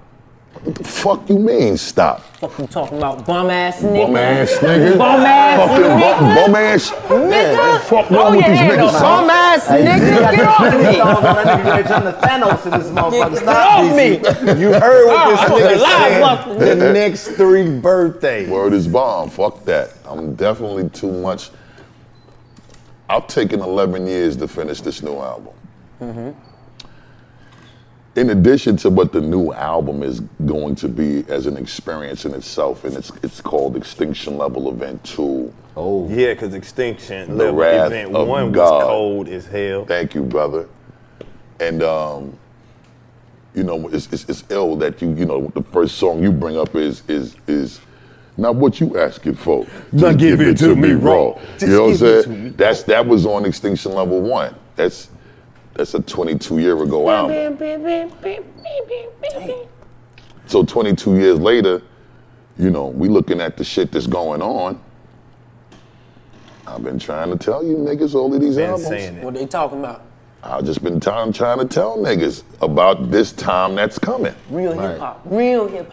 What the fuck you mean stop? Fuck you talking about bum ass nigga? Bum ass nigga? Bum ass fucking nigga? Bum ass nigga? Fuck wrong with these niggas? Bum ass nigga? Get off me! That nigga trying to Thanos in this motherfucker. Stop me! You heard what this nigga said. The next three birthdays. Word is bomb. Fuck that. I'm definitely too much. I've taken eleven years to finish this new album. Mm-hmm. In addition to what the new album is going to be as an experience in itself, and it's it's called Extinction Level Event two. Oh. Yeah, because Extinction Level Event one was cold as hell. Thank you, brother. And, um, you know, it's, it's, it's ill that you, you know, the first song you bring up is, is, is Now what you asking for? Now give, give it, it to me raw. You know what I'm saying? That's that was on Extinction Level One. That's that's a twenty-two year ago album. So twenty-two years later, you know, we looking at the shit that's going on. I've been trying to tell you niggas all of these been albums. What they talking about? I've just been t- I'm trying to tell niggas about this time that's coming. Real right. hip-hop. Real hip-hop.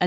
a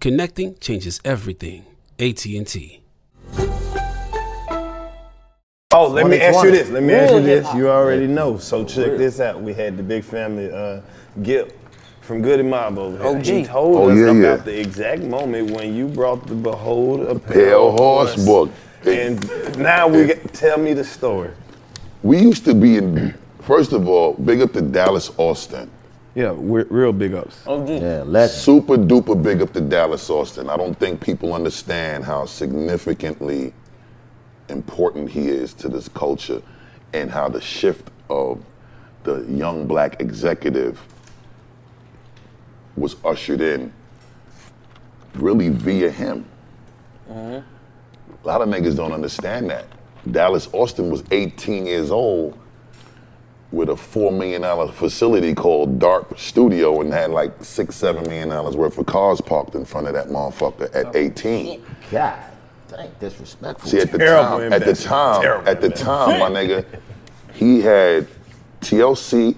Connecting changes everything. A T and T. Oh, let me ask you this. Let me ask you this. You already know. So check this out. We had the big family uh, Gip from Goody Mob over here. O G. He told oh, us yeah, about yeah. the exact moment when you brought the Behold a Pale Horse book. And now we get, tell me the story. We used to be in, first of all, big up to Dallas Austin. Yeah, we're real big ups. O G. Yeah, let's. Super duper big up to Dallas Austin. I don't think people understand how significantly important he is to this culture and how the shift of the young Black executive was ushered in really via him. Mm-hmm. A lot of niggas don't understand that. Dallas Austin was eighteen years old with a four million dollar facility called DARP Studio and had like six, seven million dollars worth of cars parked in front of that motherfucker at eighteen. God. Disrespectful. See, at the Terrible time, at the time, Terrible at the time, my nigga, he had T L C,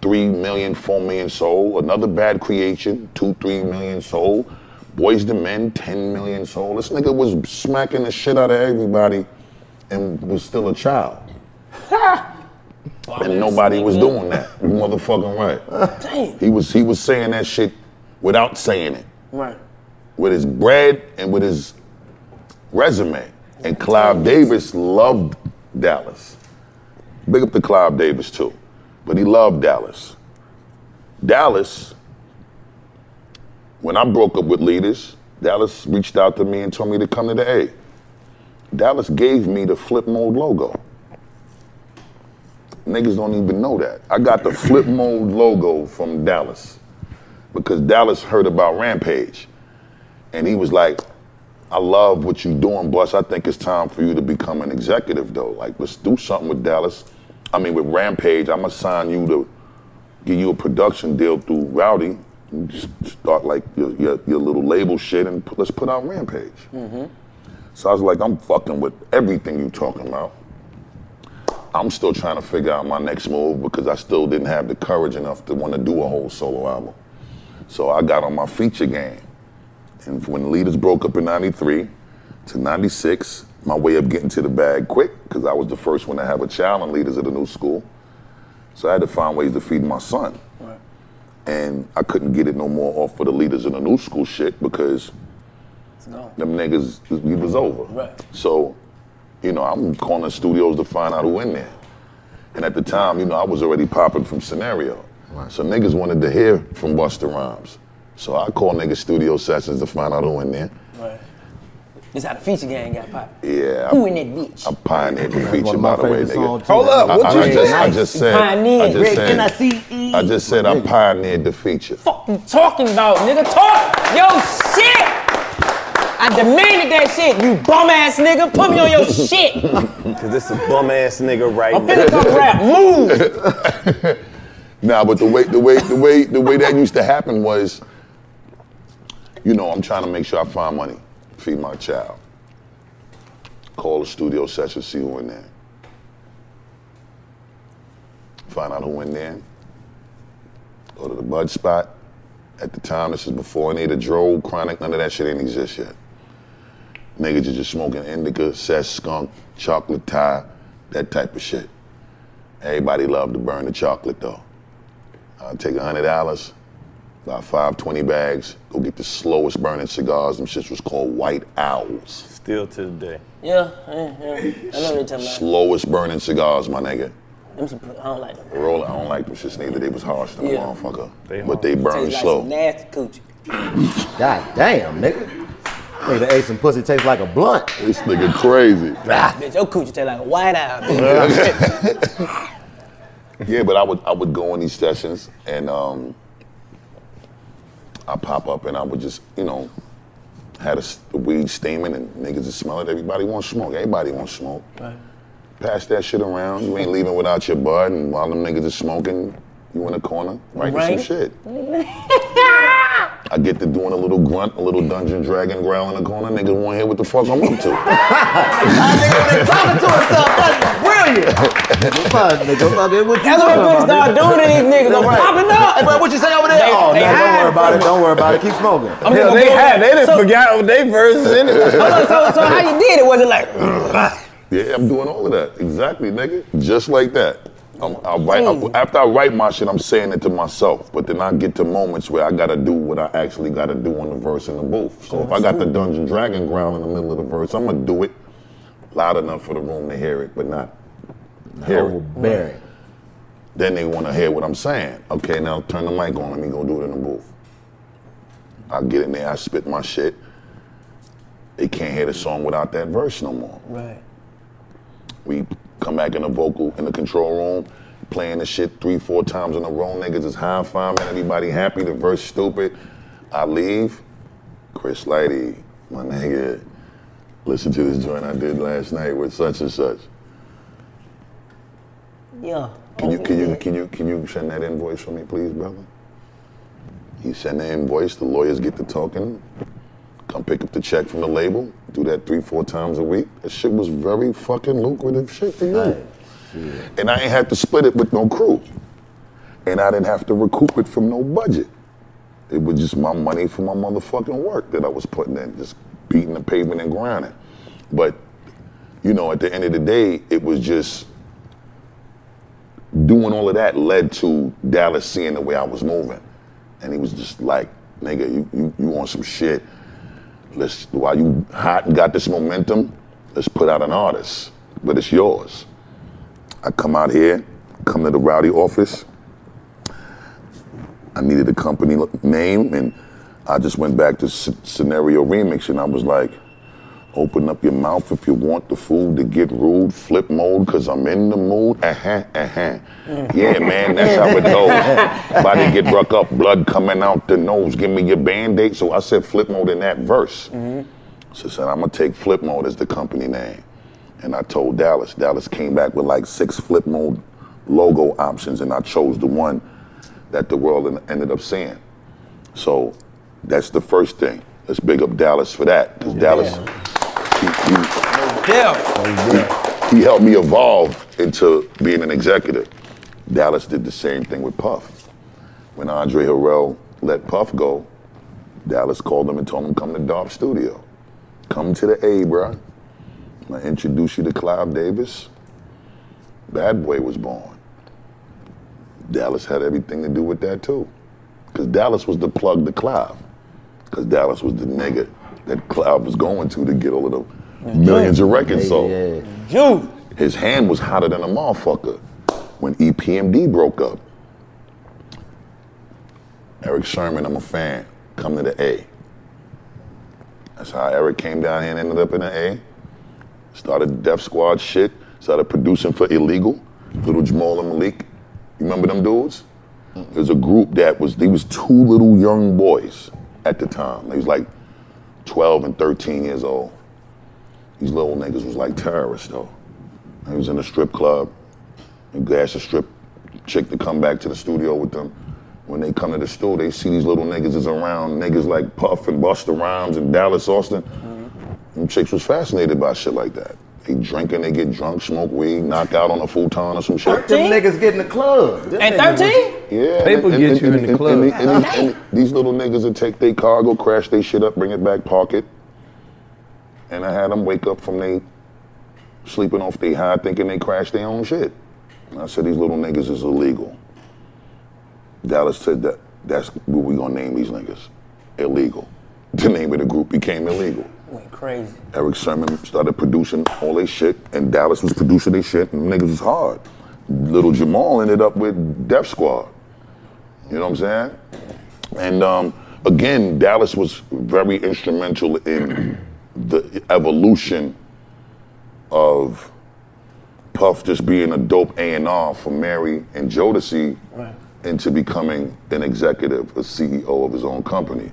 three million, four million soul. Another Bad Creation, two, three million soul. Boys to Men, ten million soul. This nigga was smacking the shit out of everybody, and was still a child. And nobody was doing that. You motherfucking right. Damn. He was he was saying that shit without saying it. Right. With his bread and with his resume. And Clive Davis loved Dallas. Big up to Clive Davis too, but he loved Dallas. Dallas, when I broke up with Leaders, Dallas reached out to me and told me to come to the A. Dallas gave me the Flip Mode logo. Niggas don't even know that. I got the Flip Mode logo from Dallas because Dallas heard about Rampage and he was like, I love what you're doing, Bus. I think it's time for you to become an executive, though. Like, let's do something with Dallas. I mean, with Rampage, I'm going to sign you to give you a production deal through Rowdy. You just start, like, your, your, your little label shit, and put, let's put out Rampage. Mm-hmm. So I was like, I'm fucking with everything you're talking about. I'm still trying to figure out my next move because I still didn't have the courage enough to want to do a whole solo album. So I got on my feature game. And when Leaders broke up in ninety-three to ninety-six, my way of getting to the bag quick, because I was the first one to have a child in Leaders of the New School. So I had to find ways to feed my son. Right. And I couldn't get it no more off for the Leaders of the New School shit, because them niggas, it was over. Right. So, you know, I'm calling studios to find out who in there. And at the time, you know, I was already popping from Scenario. Right. So niggas wanted to hear from Busta Rhymes. So I called niggas studio sessions to find out who in there. Right. This how the feature gang got popped. Yeah. Who in that bitch? I pioneered the feature, by the way, nigga. Hold up, I, what I, you I just, nice. I just said, pioneered, I just Rick, said, can I see? I just said I pioneered the feature. Fuck you talking about, nigga? Talk yo shit! I demanded that shit, you bum ass nigga. Put me on your shit. Cause this a bum ass nigga right I'm now. I'm finna come rap, move. Nah, but the way, the way, the way, the way that used to happen was, you know, I'm trying to make sure I find money. Feed my child. Call the studio session, see who in there. Find out who in there. Go to the bud spot. At the time, this is before any of the droll, chronic, none of that shit didn't exist yet. Niggas are just smoking indica, cess, skunk, chocolate tie, that type of shit. Everybody loved to burn the chocolate though. I'll take a hundred dollars, about five twenty bags, go get the slowest burning cigars. Them shits was called White Owls. Still to the day. Yeah, yeah, yeah. I know what you're talking about. Slowest burning cigars, my nigga. Them some, I don't like them. Roll, I don't like them shits neither. They was harsh to yeah. the motherfucker. They but they burn like slow. Some nasty coochie. God damn, nigga. Nigga ate some pussy, tastes like a blunt. This nigga crazy. Bitch, your coochie tastes like a White Owl. Yeah, but I would, I would go on these sessions and, um, I pop up and I would just, you know, had a, a weed steaming and niggas would smell it. Everybody wants smoke. Everybody wants smoke. Right. Pass that shit around. You ain't leaving without your bud. And while them niggas are smoking, you in the corner writing right. some shit. I get to doing a little grunt, a little dungeon dragon growl in the corner. Niggas want to hear what the fuck I'm up to. Niggas been talking to himself. That's brilliant. What's up, nigga? What you That's what we're gonna start doing to these niggas. I'm popping up. Hey, bro, what you say over there? They, oh, they no, don't worry about it. Don't worry about it. Keep smoking. I'm Hell, they had. They didn't so, forget what they verse in it. Hold on. So, so how you did it? Was it like? Yeah, I'm doing all of that. Exactly, nigga. Just like that. I'm, I write, I, after I write my shit, I'm saying it to myself, but then I get to moments where I gotta do what I actually gotta do on the verse in the booth. So if I got the Dungeon Dragon growl in the middle of the verse, I'm gonna do it loud enough for the room to hear it, but not hear it. Then they wanna hear what I'm saying. Okay, now turn the mic on, let me go do it in the booth. I get in there, I spit my shit. They can't hear the song without that verse no more. Right. We come back in the vocal, in the control room, playing the shit three, four times in a row. Niggas is high-fiving, everybody happy, the verse stupid. I leave, Chris Lighty, my nigga, listen to this joint I did last night with such and such. Yeah. Can you can you can you can you send that invoice for me, please, brother? You send the invoice, the lawyers get to talking. Come pick up the check from the label, do that three, four times a week. That shit was very fucking lucrative shit for you. Right. Yeah. And I ain't had to split it with no crew. And I didn't have to recoup it from no budget. It was just my money for my motherfucking work that I was putting in, just beating the pavement and grinding. But, you know, at the end of the day, it was just doing all of that led to Dallas seeing the way I was moving. And he was just like, nigga, you, you, you want some shit. Let's, while you hot and got this momentum, let's put out an artist, but it's yours. I come out here, come to the Rowdy office. I needed a company name, and I just went back to S- Scenario Remix, and I was like, open up your mouth if you want the food to get rude, flip mode, cause I'm in the mood, uh-huh, uh-huh. Yeah, man, that's how it goes. Body get ruck up, blood coming out the nose, give me your Band-Aid. So I said flip mode in that verse. Mm-hmm. So I said, I'm gonna take flip mode as the company name. And I told Dallas, Dallas came back with like six flip mode logo options, and I chose the one that the world ended up seeing. So that's the first thing. Let's big up Dallas for that, cause yeah. Dallas, He, he, he, he helped me evolve into being an executive. Dallas did the same thing with Puff. When Andre Harrell let Puff go, Dallas called him and told him, come to Darp Studio. Come to the A, bro. I introduce you to Clive Davis. Bad Boy was born. Dallas had everything to do with that too. Because Dallas was the plug to Clive. Because Dallas was the nigga that Clive was going to to get all of the millions of records sold. Yeah. His hand was hotter than a motherfucker when E P M D broke up. Eric Sherman, I'm a fan, come to the A. That's how Eric came down here and ended up in the A. Started Def Squad shit, started producing for Illegal, Little Jamal and Malik. You remember them dudes? It was a group that was, they was two little young boys at the time. They was like twelve and thirteen years old. These little niggas was like terrorists though. They was in a strip club, and asked a strip chick to come back to the studio with them. When they come to the store, they see these little niggas is around, niggas like Puff and Busta Rhymes and Dallas Austin. Mm-hmm. Them chicks was fascinated by shit like that. They drink and they get drunk, smoke weed, knock out on a futon or some shit. Them niggas get in the club. Them and thirteen? Yeah. People get and, you and, in the club. And, and, and, and, and these little niggas would take their car, go crash their shit up, bring it back, park it. And I had them wake up from they sleeping off their high thinking they crashed their own shit. And I said, these little niggas is illegal. Dallas said that that's what we gonna name these niggas, Illegal. The name of the group became Illegal. Went crazy. Eric Sermon started producing all they shit, and Dallas was producing they shit, and niggas was hard. Little Jamal ended up with Def Squad. You know what I'm saying? And um, again, Dallas was very instrumental in the evolution of Puff just being a dope A and R for Mary and Jodeci. Right. Into becoming an executive, a C E O of his own company.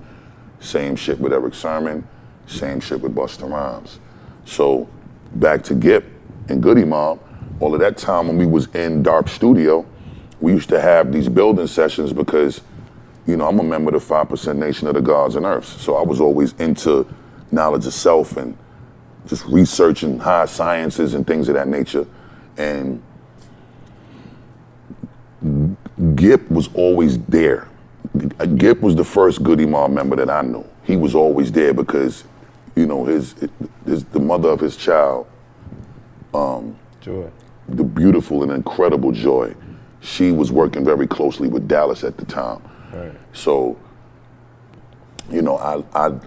Same shit with Eric Sermon, same shit with Busta Rhymes. So back to Gip and Goody Mob, all of that time when we was in D A R P studio, we used to have these building sessions because, you know, I'm a member of the five percent Nation of the Gods and Earths, so I was always into knowledge of self and just researching high sciences and things of that nature. And Gip was always there. Gip was the first Goody Mob member that I knew. He was always there because, you know, his, his the mother of his child, um, Joy, the beautiful and incredible Joy, she was working very closely with Dallas at the time. Right. So, you know, I, I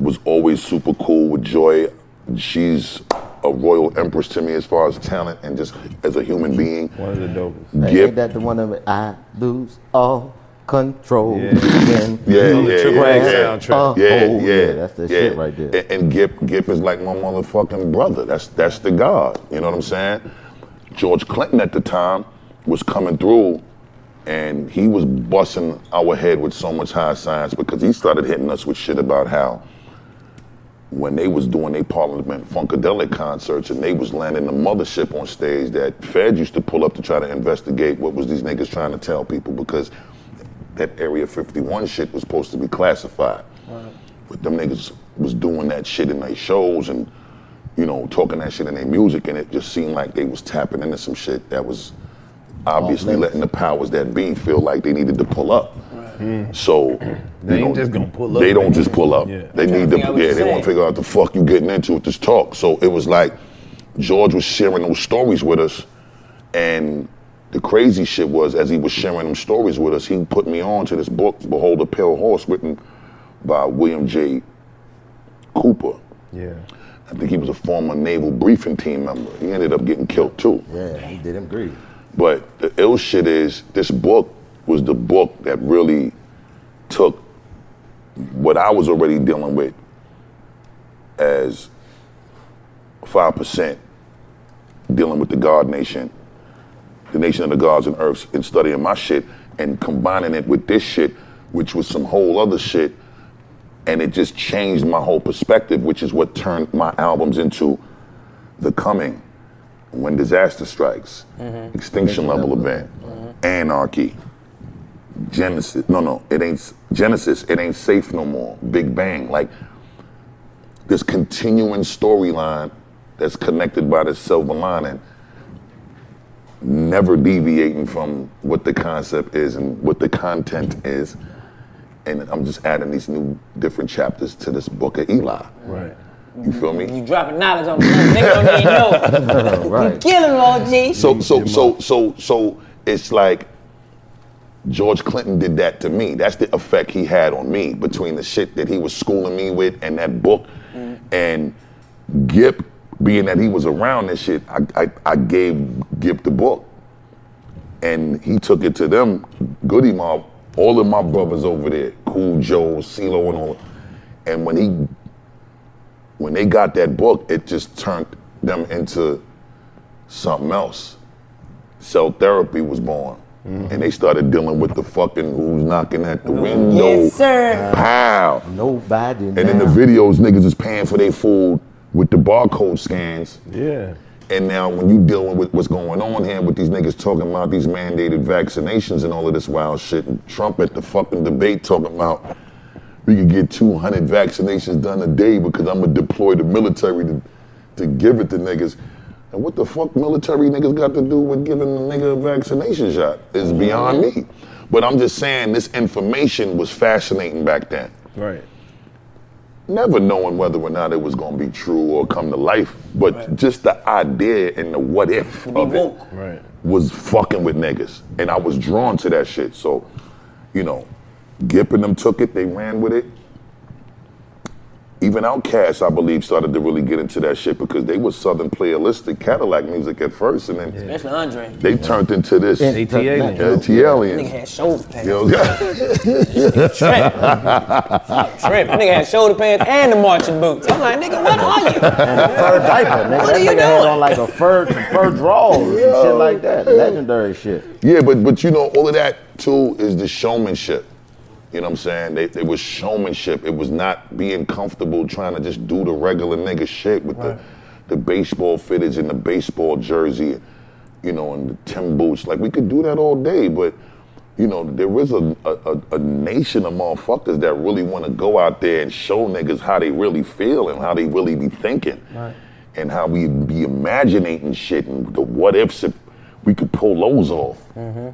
was always super cool with Joy. She's a royal empress to me as far as talent and just as a human being. One of the dopest. Gip, ain't that the one of I lose all control. Yeah, again. yeah, yeah, yeah, yeah. Yeah. Uh, yeah, oh, yeah, yeah. That's the yeah. shit right there. And, and Gip, Gip is like my motherfucking brother. That's that's the God. You know what I'm saying? George Clinton at the time was coming through, and he was busting our head with so much high science because he started hitting us with shit about how, when they was doing their Parliament Funkadelic concerts and they was landing the mothership on stage, that Fed used to pull up to try to investigate what was these niggas trying to tell people, because that Area fifty-one shit was supposed to be classified. Right. But them niggas was doing that shit in their shows and, you know, talking that shit in their music, and it just seemed like they was tapping into some shit that was obviously oh, letting the powers that be feel like they needed to pull up. Mm. So they ain't just gonna pull up. They don't just pull up. Yeah. They need to. Yeah, they want to figure out the fuck you getting into with this talk. So it was like George was sharing those stories with us, and the crazy shit was, as he was sharing them stories with us, he put me on to this book, Behold a Pale Horse, written by William J. Cooper. Yeah. I think he was a former naval briefing team member. He ended up getting killed too. Yeah, he did him grief. But the ill shit is, this book was the book that really took what I was already dealing with as five percent, dealing with the God Nation, the Nation of the Gods and Earths, and studying my shit and combining it with this shit, which was some whole other shit, and it just changed my whole perspective, which is what turned my albums into The Coming, When Disaster Strikes, mm-hmm. Extinction Level Event, mm-hmm. Anarchy, Genesis, no, no, it ain't, Genesis, It Ain't Safe No More, Big Bang, like this continuing storyline that's connected by this silver lining, never deviating from what the concept is and what the content is, and I'm just adding these new different chapters to this book of Eli. Right. You feel me? You dropping knowledge on the nigga don't even know. Right. You killing Lord G. So so so so so it's like George Clinton did that to me. That's the effect he had on me between the shit that he was schooling me with and that book, mm. and Gip being that he was around this shit. I, I I gave Gip the book, and he took it to them. Goody Mob, all of my brothers over there, Cool Joe, CeeLo, and all. And when he. When they got that book, it just turned them into something else. Cell therapy was born. Mm-hmm. And they started dealing with the fucking who's knocking at the window. Yes, sir. Pow. Nobody And now. In the videos, niggas is paying for their food with the barcode scans. Yeah. And now when you dealing with what's going on here with these niggas talking about these mandated vaccinations and all of this wild shit, and Trump at the fucking debate talking about we can get two hundred vaccinations done a day because I'm going to deploy the military to, to give it to niggas. And what the fuck military niggas got to do with giving a nigga a vaccination shot? It's beyond me. But I'm just saying this information was fascinating back then. Right. Never knowing whether or not it was going to be true or come to life, but right. just the idea and the what if of it right. was fucking with niggas. And I was drawn to that shit. So, you know. Gip and them took it, they ran with it. Even Outkast, I believe, started to really get into that shit because they were Southern playalistic Cadillac music at first, and then yeah. Andre. They yeah. turned into this A T L. Nigga had shoulder pads. Trip. Nigga had shoulder pads and the marching boots. I'm like, nigga, what are you? And a fur diaper, nigga. What are you doing? Had on like a fur fur drawers and shit like that. Legendary shit. Yeah, but but you know, all of that too is the showmanship. You know what I'm saying? They, it was showmanship. It was not being comfortable trying to just do the regular nigga shit with right. the, the baseball footage and the baseball jersey, you know, and the Tim boots. Like, we could do that all day, but, you know, there is a, a, a nation of motherfuckers that really want to go out there and show niggas how they really feel and how they really be thinking right. and how we be imagining shit and the what ifs if we could pull those off. Mm-hmm.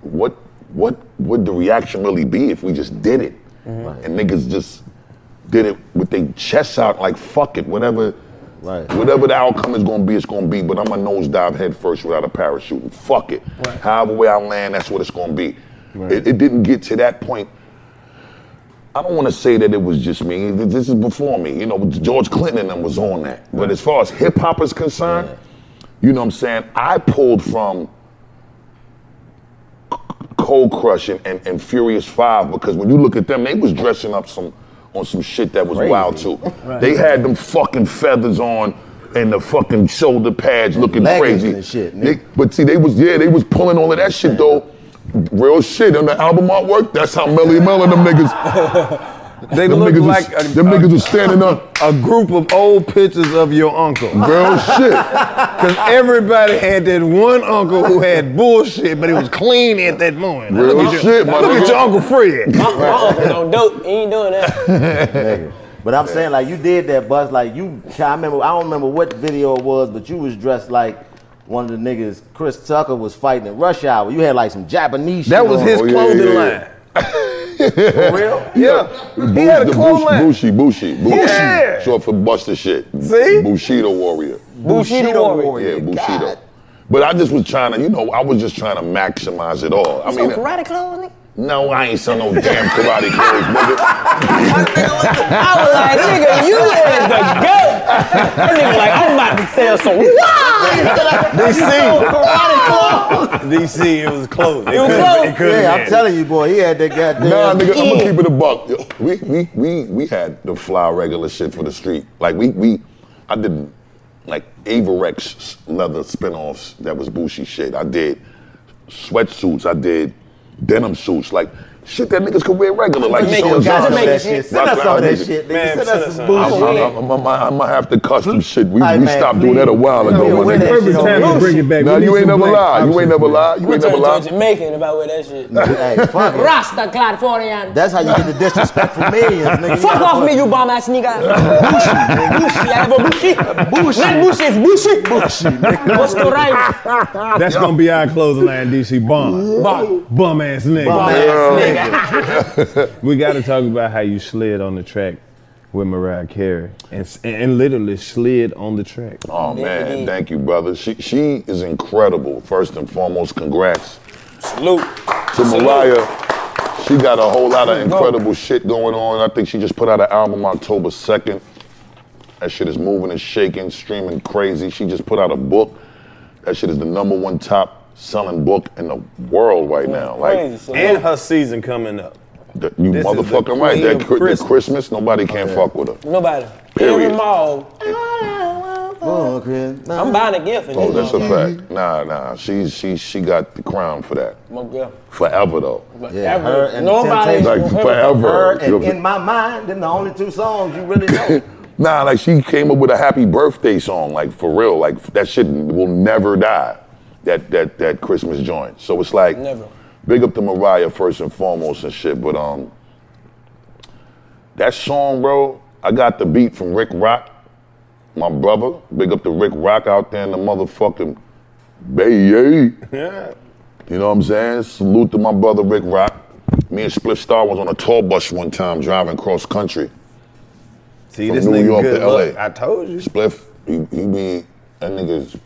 What? What would the reaction really be if we just did it? Mm-hmm. And niggas just did it with their chests out, like, fuck it, whatever right. whatever the outcome is gonna be, it's gonna be, but I'm gonna nose dive head first without a parachute, and fuck it. Right. However way I land, that's what it's gonna be. Right. It, it didn't get to that point. I don't wanna say that it was just me, this is before me. You know, George Clinton and them was on that. Right. But as far as hip hop is concerned, yeah. you know what I'm saying, I pulled from Cold Crush and, and, and Furious Five, because when you look at them, they was dressing up some on some shit that was crazy. Wild too. Right. They had them fucking feathers on and the fucking shoulder pads and looking crazy. And shit, nigga. They, but see, they was yeah, they was pulling all of that shit though. Real shit on the album artwork. That's how Melly Mel and them niggas. They them look niggas like was, a, them niggas was standing up. A group of old pictures of your uncle. Real shit. Cause everybody had that one uncle who had bullshit, but it was clean at that moment. Real look at shit, your, my Look nigga. At your Uncle Fred. My, my uncle don't dope. He ain't doing that. But I'm saying, like, you did that, Buzz. Like, you, I remember, I don't remember what video it was, but you was dressed like one of the niggas Chris Tucker was fighting in Rush Hour. You had like some Japanese shit. That was on. His oh, clothing yeah, yeah, yeah. line. For real? Yeah. yeah. He had a clone line. Bushi, Bushi, Bushi. Yeah. Short for Busta shit. See? Bushido Warrior. Bushido Warrior. Yeah, Bushido. God. But I just was trying to, you know, I was just trying to maximize it all. I you mean, karate clothes? No, I ain't selling no damn karate clothes, nigga. I was like, nigga, you is the goat. That nigga like, I'm about to sell some wild. D C. D C, it was clothes. It, it was clothes. It yeah, I'm telling you, boy, he had that goddamn. Nah, nigga, I'm gonna keep it a buck. Yo, we, we, we, we had the fly regular shit for the street. Like, we, we, I did, like, Averex leather spinoffs that was Bushi shit. I did sweatsuits. I did. Denim suits, like shit that niggas could wear regular. Like you know, send us some of that shit. Man, send us some bullshit. I might have to cut some shit. We, right, we man, stopped please. Doing that a while ago. When they first time to bring it back. Now you ain't never lie. You ain't never lie. You ain't never lie. Jamaican about where that shit. Rasta Californian. That's how you get the disrespect from millions, nigga. Fuck off me, you bum ass nigga. Bushi, I have a bushi. Bushi, not bushi, it's bushi. Bushi, Busta Rhymes. That's gonna be our closing line, D C. Bum, bum, bum ass nigga. We got to talk about how you slid on the track with Mariah Carey and, and literally slid on the track. Oh man, thank you, brother. She she is incredible. First and foremost, congrats. Salute. To Mariah. She got a whole lot of incredible shit going on. I think she just put out an album October second. That shit is moving and shaking, streaming crazy. She just put out a book. That shit is the number one top selling book in the world right now. Like, and her season coming up. The, you this motherfucking right. That Christmas. Christmas, nobody can okay. fuck with her. Nobody. Period. In the mall. I'm buying a gift. Oh, that's a fact. Nah, nah. She, she, she got the crown for that. Forever though. Yeah, her and nobody. Like forever. Her and In My Mind, and the only two songs you really know. Nah, like she came up with a happy birthday song, like for real. Like that shit will never die. That that that Christmas joint. So it's like. Never. Big up to Mariah first and foremost and shit, but um, that song, bro, I got the beat from Rick Rock, my brother. Big up to Rick Rock out there in the motherfucking Bay. Yeah. You know what I'm saying? Salute to my brother Rick Rock. Me and Spliff Star was on a tour bus one time driving cross country. See, from this New nigga York good to luck. L A. I told you. Spliff, he, he be, that nigga's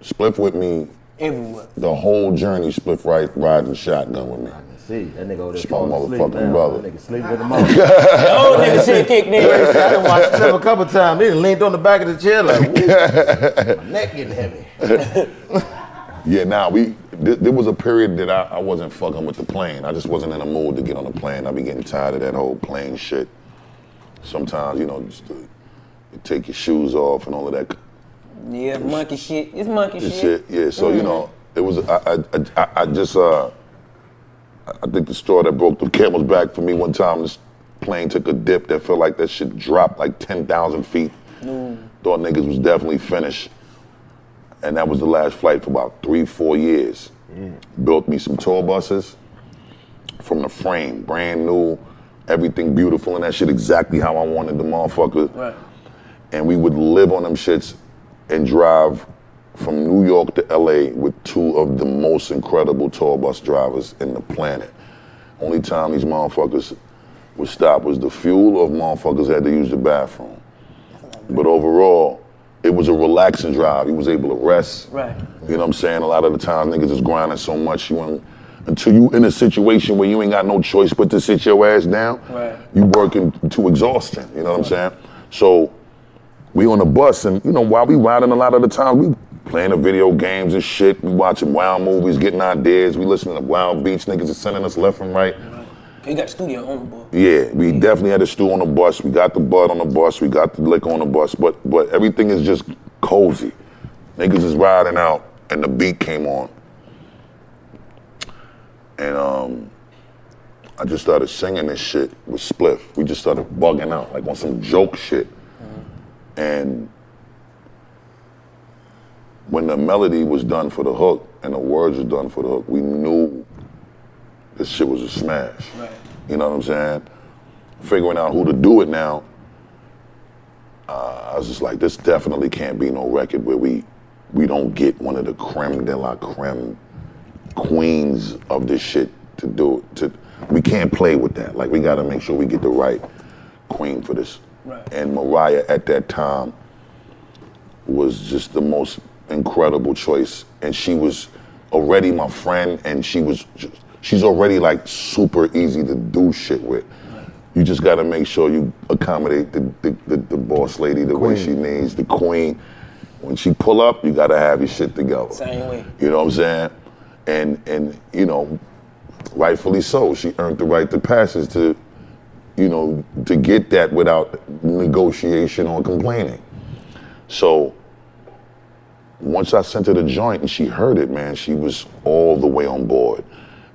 Spliff with me. Everywhere. The whole journey, split right, riding shotgun with me. I can see that nigga over there. It's my motherfucking brother. That nigga sleep with him. The old nigga shit kicked nigga. I done watched Spliff a couple times. He done leaned on the back of the chair like, woo, my neck getting heavy. Yeah, nah, we. Th there was a period that I, I wasn't fucking with the plane. I just wasn't in a mood to get on the plane. I be getting tired of that whole plane shit. Sometimes, you know, just to, to take your shoes off and all of that. Yeah, it was, monkey shit. It's monkey it's shit. shit. Yeah, so mm-hmm. you know, it was. I, I, I, I just. Uh, I think the story that broke the camel's back for me one time. This plane took a dip that felt like that shit dropped like ten thousand feet. Mm. Thought niggas was definitely finished, and that was the last flight for about three, four years. Mm. Built me some tour buses from the frame, brand new, everything beautiful, and that shit exactly how I wanted the motherfucker. Right. And we would live on them shits. And drive from New York to L A with two of the most incredible tour bus drivers in the planet. Only time these motherfuckers would stop was the fuel or motherfuckers had to use the bathroom. But overall, it was a relaxing drive. You was able to rest. Right. You know what I'm saying? A lot of the times niggas is grinding so much, you ain't, until you in a situation where you ain't got no choice but to sit your ass down, right. You working to exhaustion, you know what I'm saying? So. We on the bus, and you know, while we riding a lot of the time, we playing the video games and shit. We watching wild movies, getting ideas. We listening to Wild Beats. Niggas is sending us left and right. You got a studio on the bus. Yeah, we definitely had a stew on the bus. We got the bud on the bus. We got the liquor on the bus. But but everything is just cozy. Niggas is riding out, and the beat came on. And um, I just started singing this shit with Spliff. We just started bugging out, like on some joke shit. And when the melody was done for the hook and the words was done for the hook, we knew this shit was a smash. Right. You know what I'm saying? Figuring out who to do it now, uh, I was just like, this definitely can't be no record where we we don't get one of the creme de la creme queens of this shit to do it. To, we can't play with that. Like, we gotta make sure we get the right queen for this. Right. And Mariah at that time was just the most incredible choice. And she was already my friend, and she was just, she's already like super easy to do shit with. Right. You just gotta make sure you accommodate the, the, the, the boss lady the queen. way she needs, the queen. When she pull up, you gotta have your shit together. Same way. You know what I'm saying? And, and you know, rightfully so, she earned the right to passage to you know, to get that without negotiation or complaining. So once I sent her the joint and she heard it, man, she was all the way on board.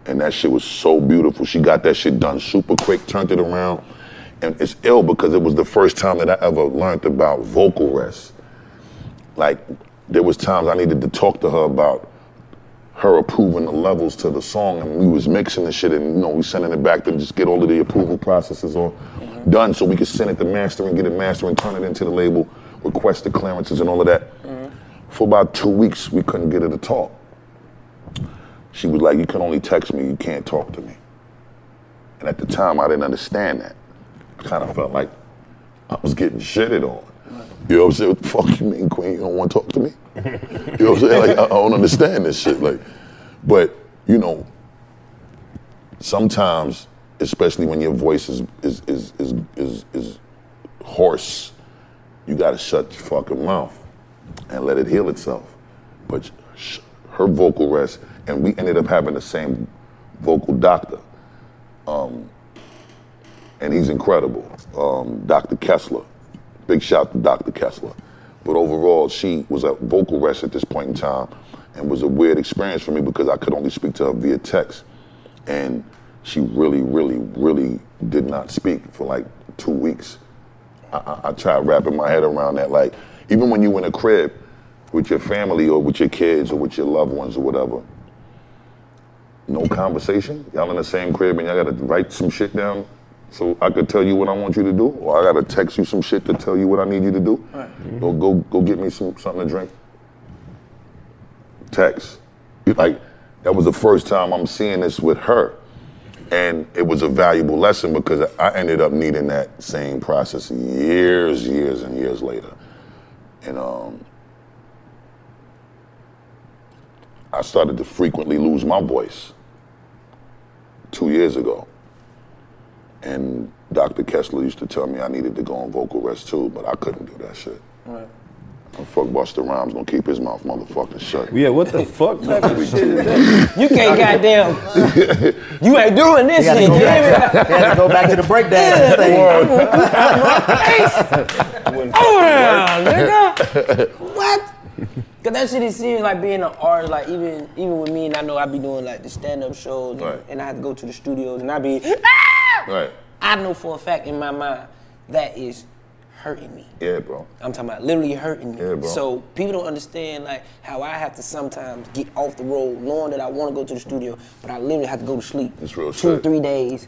And that shit was so beautiful. She got that shit done super quick, turned it around. And it's ill because it was the first time that I ever learned about vocal rest. Like, there was times I needed to talk to her about her approving the levels to the song, and we was mixing the shit, and you know, we sending it back to just get all of the approval processes all mm-hmm. done so we could send it to mastering, get it mastering, turn it into the label, request the clearances and all of that. Mm-hmm. For about two weeks, we couldn't get her to talk. She was like, you can only text me, you can't talk to me. And at the time, I didn't understand that. I kind of felt like I was getting shitted on. You know what I'm saying? What the fuck you mean, Queen? You don't want to talk to me? You know what I'm saying? Like, I, I don't understand this shit. Like, but, you know, sometimes, especially when your voice is is is is is, is hoarse, you gotta shut your fucking mouth and let it heal itself. But sh- her vocal rest, and we ended up having the same vocal doctor. Um, and he's incredible, um, Doctor Kessler. Big shout to Doctor Kessler. But overall, she was at vocal rest at this point in time, and was a weird experience for me because I could only speak to her via text. And she really, really, really did not speak for like two weeks. I, I, I tried wrapping my head around that. Like, even when you in a crib with your family or with your kids or with your loved ones or whatever, no conversation. Y'all in the same crib and y'all gotta write some shit down so I could tell you what I want you to do, or I gotta text you some shit to tell you what I need you to do. All right. Mm-hmm. Go, go, go get me some something to drink. Text. Like, that was the first time I'm seeing this with her. And it was a valuable lesson because I ended up needing that same process years, years, and years later. And um, I started to frequently lose my voice two years ago. And Doctor Kessler used to tell me I needed to go on vocal rest too, but I couldn't do that shit. Right. Fuck Busta Rhymes gonna keep his mouth motherfucking shut. Yeah, what the fuck type of shit is that? You can't goddamn, you ain't doing this shit. You had to go back to the breakdance thing. Oh, nigga. What? Cause that shit is serious, like being an artist, like even even with me, and I know I be doing like the stand-up shows, right. and, and I have to go to the studios, and I be, ah! Right. I know for a fact in my mind that is hurting me. Yeah, bro. I'm talking about literally hurting me. Yeah, bro. So people don't understand like how I have to sometimes get off the road knowing that I want to go to the studio, but I literally have to go to sleep. It's real shit. Two, three days,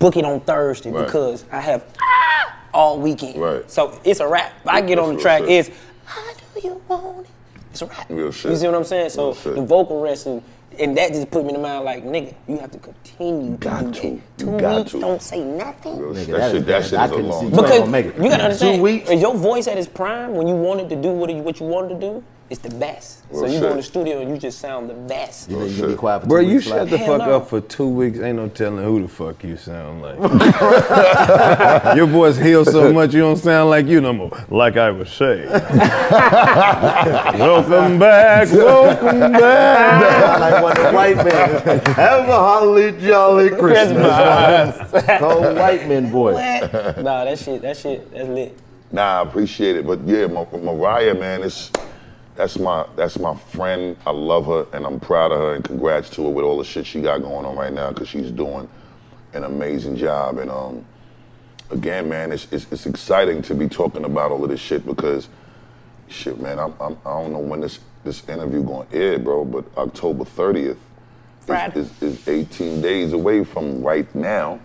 book it on Thursday right. because I have ah! all weekend. Right. So it's a wrap. If I get That's on the track, shit. It's how do you want it? It's a wrap. Real shit. You see what I'm saying? So the vocal rest and, and that just put me in the mind like, nigga, you have to continue. You got to. You Two got weeks, to. Don't say nothing. Real nigga, shit. That, that shit, that shit I is a long time. Because you got to understand, Two weeks. your voice at its prime, when you wanted to do what you, what you wanted to do, it's the best. Real so you shit. go in the studio and you just sound the best. You think you be quiet for two Bro, weeks, you shut like, the fuck no. up for two weeks. Ain't no telling who the fuck you sound like. Your voice heals so much you don't sound like you no more. Like I was saying. Welcome back, welcome back. Like one of the white men. Have a holly jolly Christmas. Christmas. Old white men voice. Nah, that shit, that shit, that's lit. Nah, I appreciate it, but yeah, Mar- Mariah, man, it's. That's my that's my friend. I love her, and I'm proud of her, and congrats to her with all the shit she got going on right now, because she's doing an amazing job. And um, again, man, it's, it's it's exciting to be talking about all of this shit because, shit, man, I'm, I'm I don't know when this this interview going to air, bro, but October thirtieth is, is, is eighteen days away from right now.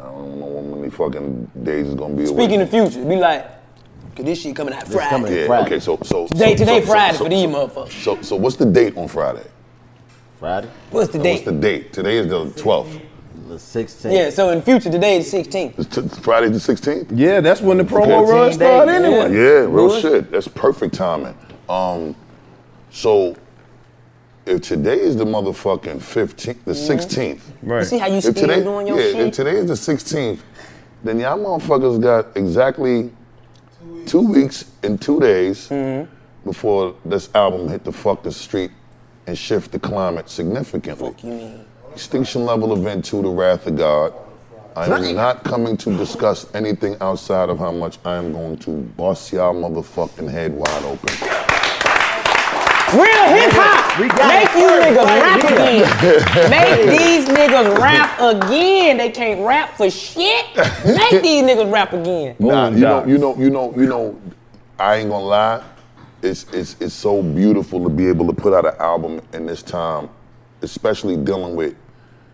I don't know how many fucking days it's gonna be. Speaking of future, be like. Cause this shit coming out Friday. Coming yeah, Friday. Okay, so so today, so, today so, Friday so, for these so, motherfuckers. So so what's the date on Friday? Friday. What's the so date? What's the date? Today is the twelfth. The sixteenth. Yeah, so in future today is sixteenth. It's t- Friday the sixteenth. Yeah, that's when the promo run started anyway. Yeah, yeah real Good. shit. That's perfect timing. Um, so if today is the motherfucking fifteenth, the sixteenth. Right. You see how you still today, doing your yeah, shit? If today is the sixteenth, then y'all motherfuckers got exactly. Two weeks and two days mm-hmm. before this album hit the fucking street and shift the climate significantly. Fuck you mean? Extinction level event two, The Wrath of God. I am not coming to discuss anything outside of how much I am going to bust y'all motherfucking head wide open. Real hip hop! Make you niggas rap again. Make these niggas rap again. They can't rap for shit. Make these niggas rap again. Nah, you know, you know, you know, you know, I ain't gonna lie. It's it's it's so beautiful to be able to put out an album in this time, especially dealing with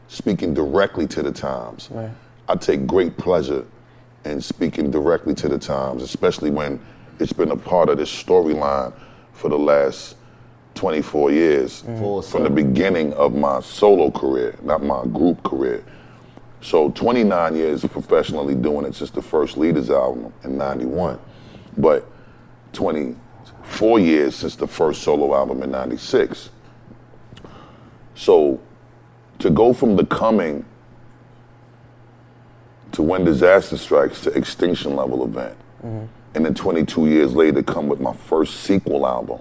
speaking directly to the times. Right. I take great pleasure in speaking directly to the times, especially when it's been a part of this storyline for the last twenty-four years mm. from the beginning of my solo career, not my group career. So twenty-nine years of professionally doing it since the first Leaders album in ninety-one. But twenty-four years since the first solo album in ninety-six. So to go from The Coming to When Disaster Strikes to Extinction Level Event, mm-hmm. and then twenty-two years later come with my first sequel album.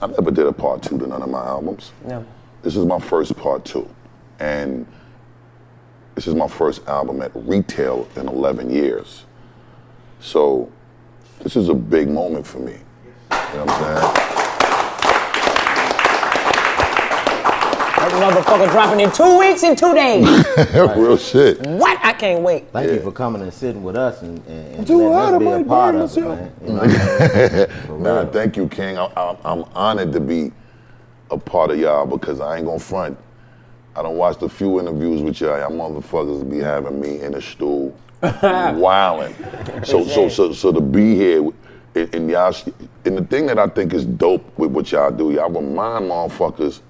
I never did a part two to none of my albums. No. This is my first part two. And this is my first album at retail in eleven years. So this is a big moment for me. You know what I'm saying? That motherfucker dropping in two weeks and two days. Real shit. What? I can't wait. Thank yeah. you for coming and sitting with us and, and, and letting us be a part of it, man. You know what I mean? Nah, thank you, King. I, I, I'm honored to be a part of y'all because I ain't gonna front. I done watched a few interviews with y'all. Y'all motherfuckers be having me in a stool, wilding. So, so, so, so to be here, and, and y'all, and the thing that I think is dope with what y'all do, y'all remind motherfuckers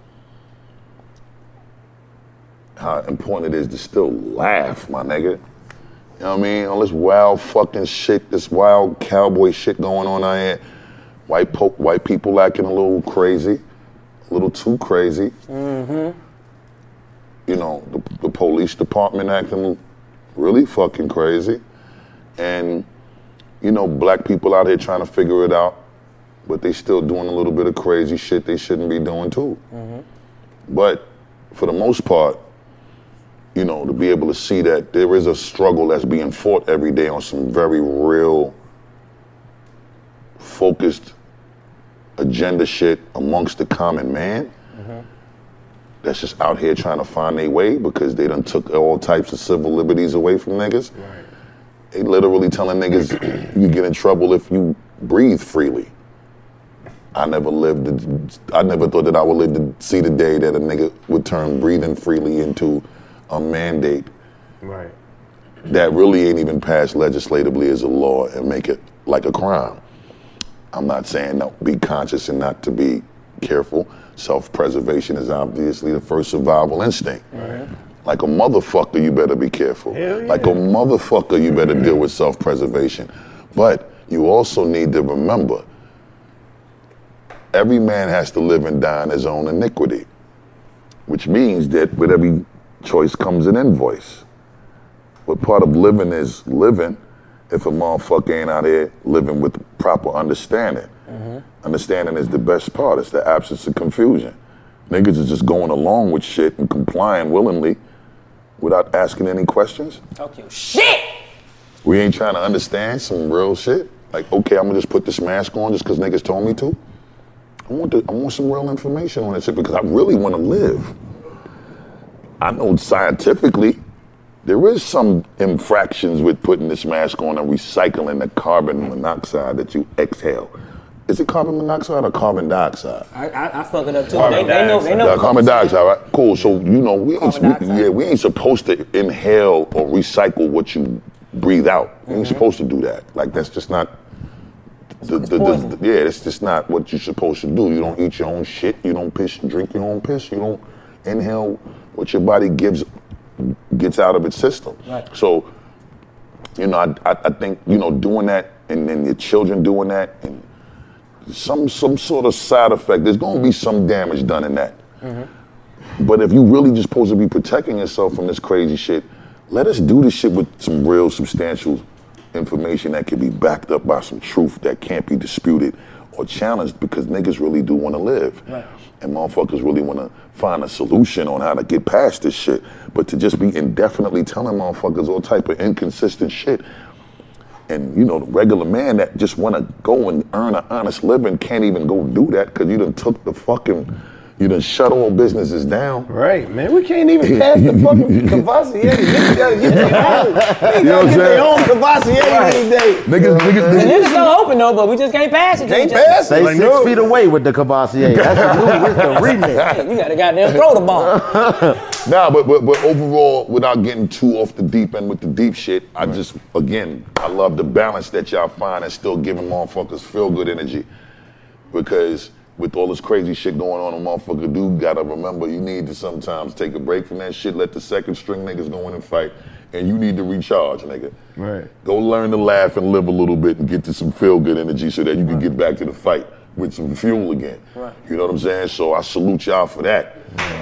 how important it is to still laugh, my nigga. You know what I mean? All this wild fucking shit, this wild cowboy shit going on out here. White po- white people acting a little crazy, a little too crazy. Mm-hmm. You know, the, the police department acting really fucking crazy. And, you know, black people out here trying to figure it out, but they still doing a little bit of crazy shit they shouldn't be doing too. Mm-hmm. But for the most part, you know, to be able to see that there is a struggle that's being fought every day on some very real, focused agenda shit amongst the common man. Mm-hmm. That's just out here trying to find their way because they done took all types of civil liberties away from niggas. Right. They literally telling niggas, you get in trouble if you breathe freely. I never lived, I never thought that I would live to see the day that a nigga would turn breathing freely into a mandate. Right. That really ain't even passed legislatively as a law and make it like a crime. I'm not saying no, be conscious and not to be careful. Self-preservation is obviously the first survival instinct. Right. Like a motherfucker, you better be careful. Hell yeah. Like a motherfucker, you better deal with self-preservation. But you also need to remember, every man has to live and die in his own iniquity, which means that with every choice comes an invoice. But part of living is living if a motherfucker ain't out here living with proper understanding. Mm-hmm. Understanding is the best part. It's the absence of confusion. Niggas is just going along with shit and complying willingly without asking any questions. Talk your shit! We ain't trying to understand some real shit. Like, okay, I'm gonna just put this mask on just because niggas told me to. I want to, I want some real information on this shit because I really want to live. I know scientifically there is some infractions with putting this mask on and recycling the carbon monoxide that you exhale. Is it carbon monoxide or carbon dioxide? I, I, I fuck it up too. They, they know, they know. Yeah, carbon dioxide, right? Cool. So you know, we ain't, we, yeah, we ain't supposed to inhale or recycle what you breathe out. We ain't mm-hmm. supposed to do that. Like that's just not. The, the, the, the, yeah, that's just not what you're supposed to do. You don't eat your own shit. You don't piss. Drink your own piss. You don't inhale what your body gives gets out of its system. Right. So, you know, I, I I think you know doing that, and then your children doing that, and Some some sort of side effect. There's gonna be some damage done in that. Mm-hmm. But if you really just supposed to be protecting yourself from this crazy shit, let us do this shit with some real substantial information that can be backed up by some truth that can't be disputed or challenged because niggas really do wanna live. Right. And motherfuckers really wanna find a solution on how to get past this shit. But to just be indefinitely telling motherfuckers all type of inconsistent shit, and you know, the regular man that just wanna go and earn an honest living can't even go do that because you done took the fucking, you done shut all businesses down. Right, man, we can't even pass the fucking Cavassieri. Niggas gotta get their own. Niggas gotta get their own Cavassieri these days. Niggas, niggas, niggas. It's still open though, but we just can't pass it. Can't pass it. They like, six no. feet away with the Cavassieri. That's the new, it's the remix. Hey, you gotta goddamn throw the ball. Nah, but, but but overall, without getting too off the deep end with the deep shit, I right. just, again, I love the balance that y'all find and still giving motherfuckers feel good energy. Because with all this crazy shit going on, a motherfucker do gotta remember you need to sometimes take a break from that shit, let the second string niggas go in and fight, and you need to recharge, nigga. Right. Go learn to laugh and live a little bit and get to some feel-good energy so that you can get back to the fight with some fuel again. Right. You know what I'm saying? So I salute y'all for that. Right.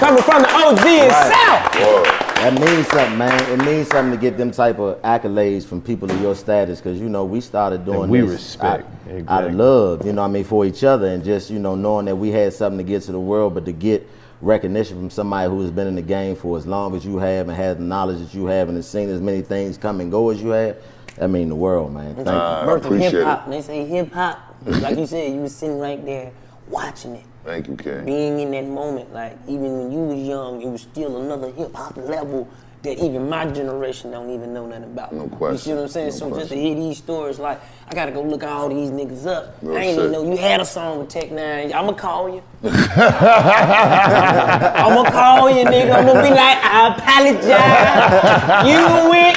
Coming from the O G itself! Right. That means something, man. It means something to get them type of accolades from people of your status, because, you know, we started doing and we this. We respect. I, exactly. I love, you know what I mean, for each other, and just, you know, knowing that we had something to give to the world, but to get recognition from somebody who has been in the game for as long as you have and has the knowledge that you have and has seen as many things come and go as you have, that means the world, man. Thank uh, you. Birth of hip-hop. They say hip-hop, like you said, you was sitting right there watching it. Thank you, Kay. Being in that moment, like, even when you was young, it was still another hip-hop level that even my generation don't even know nothing about. No question. You see what I'm saying? No so question. Just to hear these stories, like, I gotta go look all these niggas up. No I ain't shit. Even know you had a song with Tech Nine. I'ma call you. I'ma call you, nigga. I'ma be like, I apologize. You went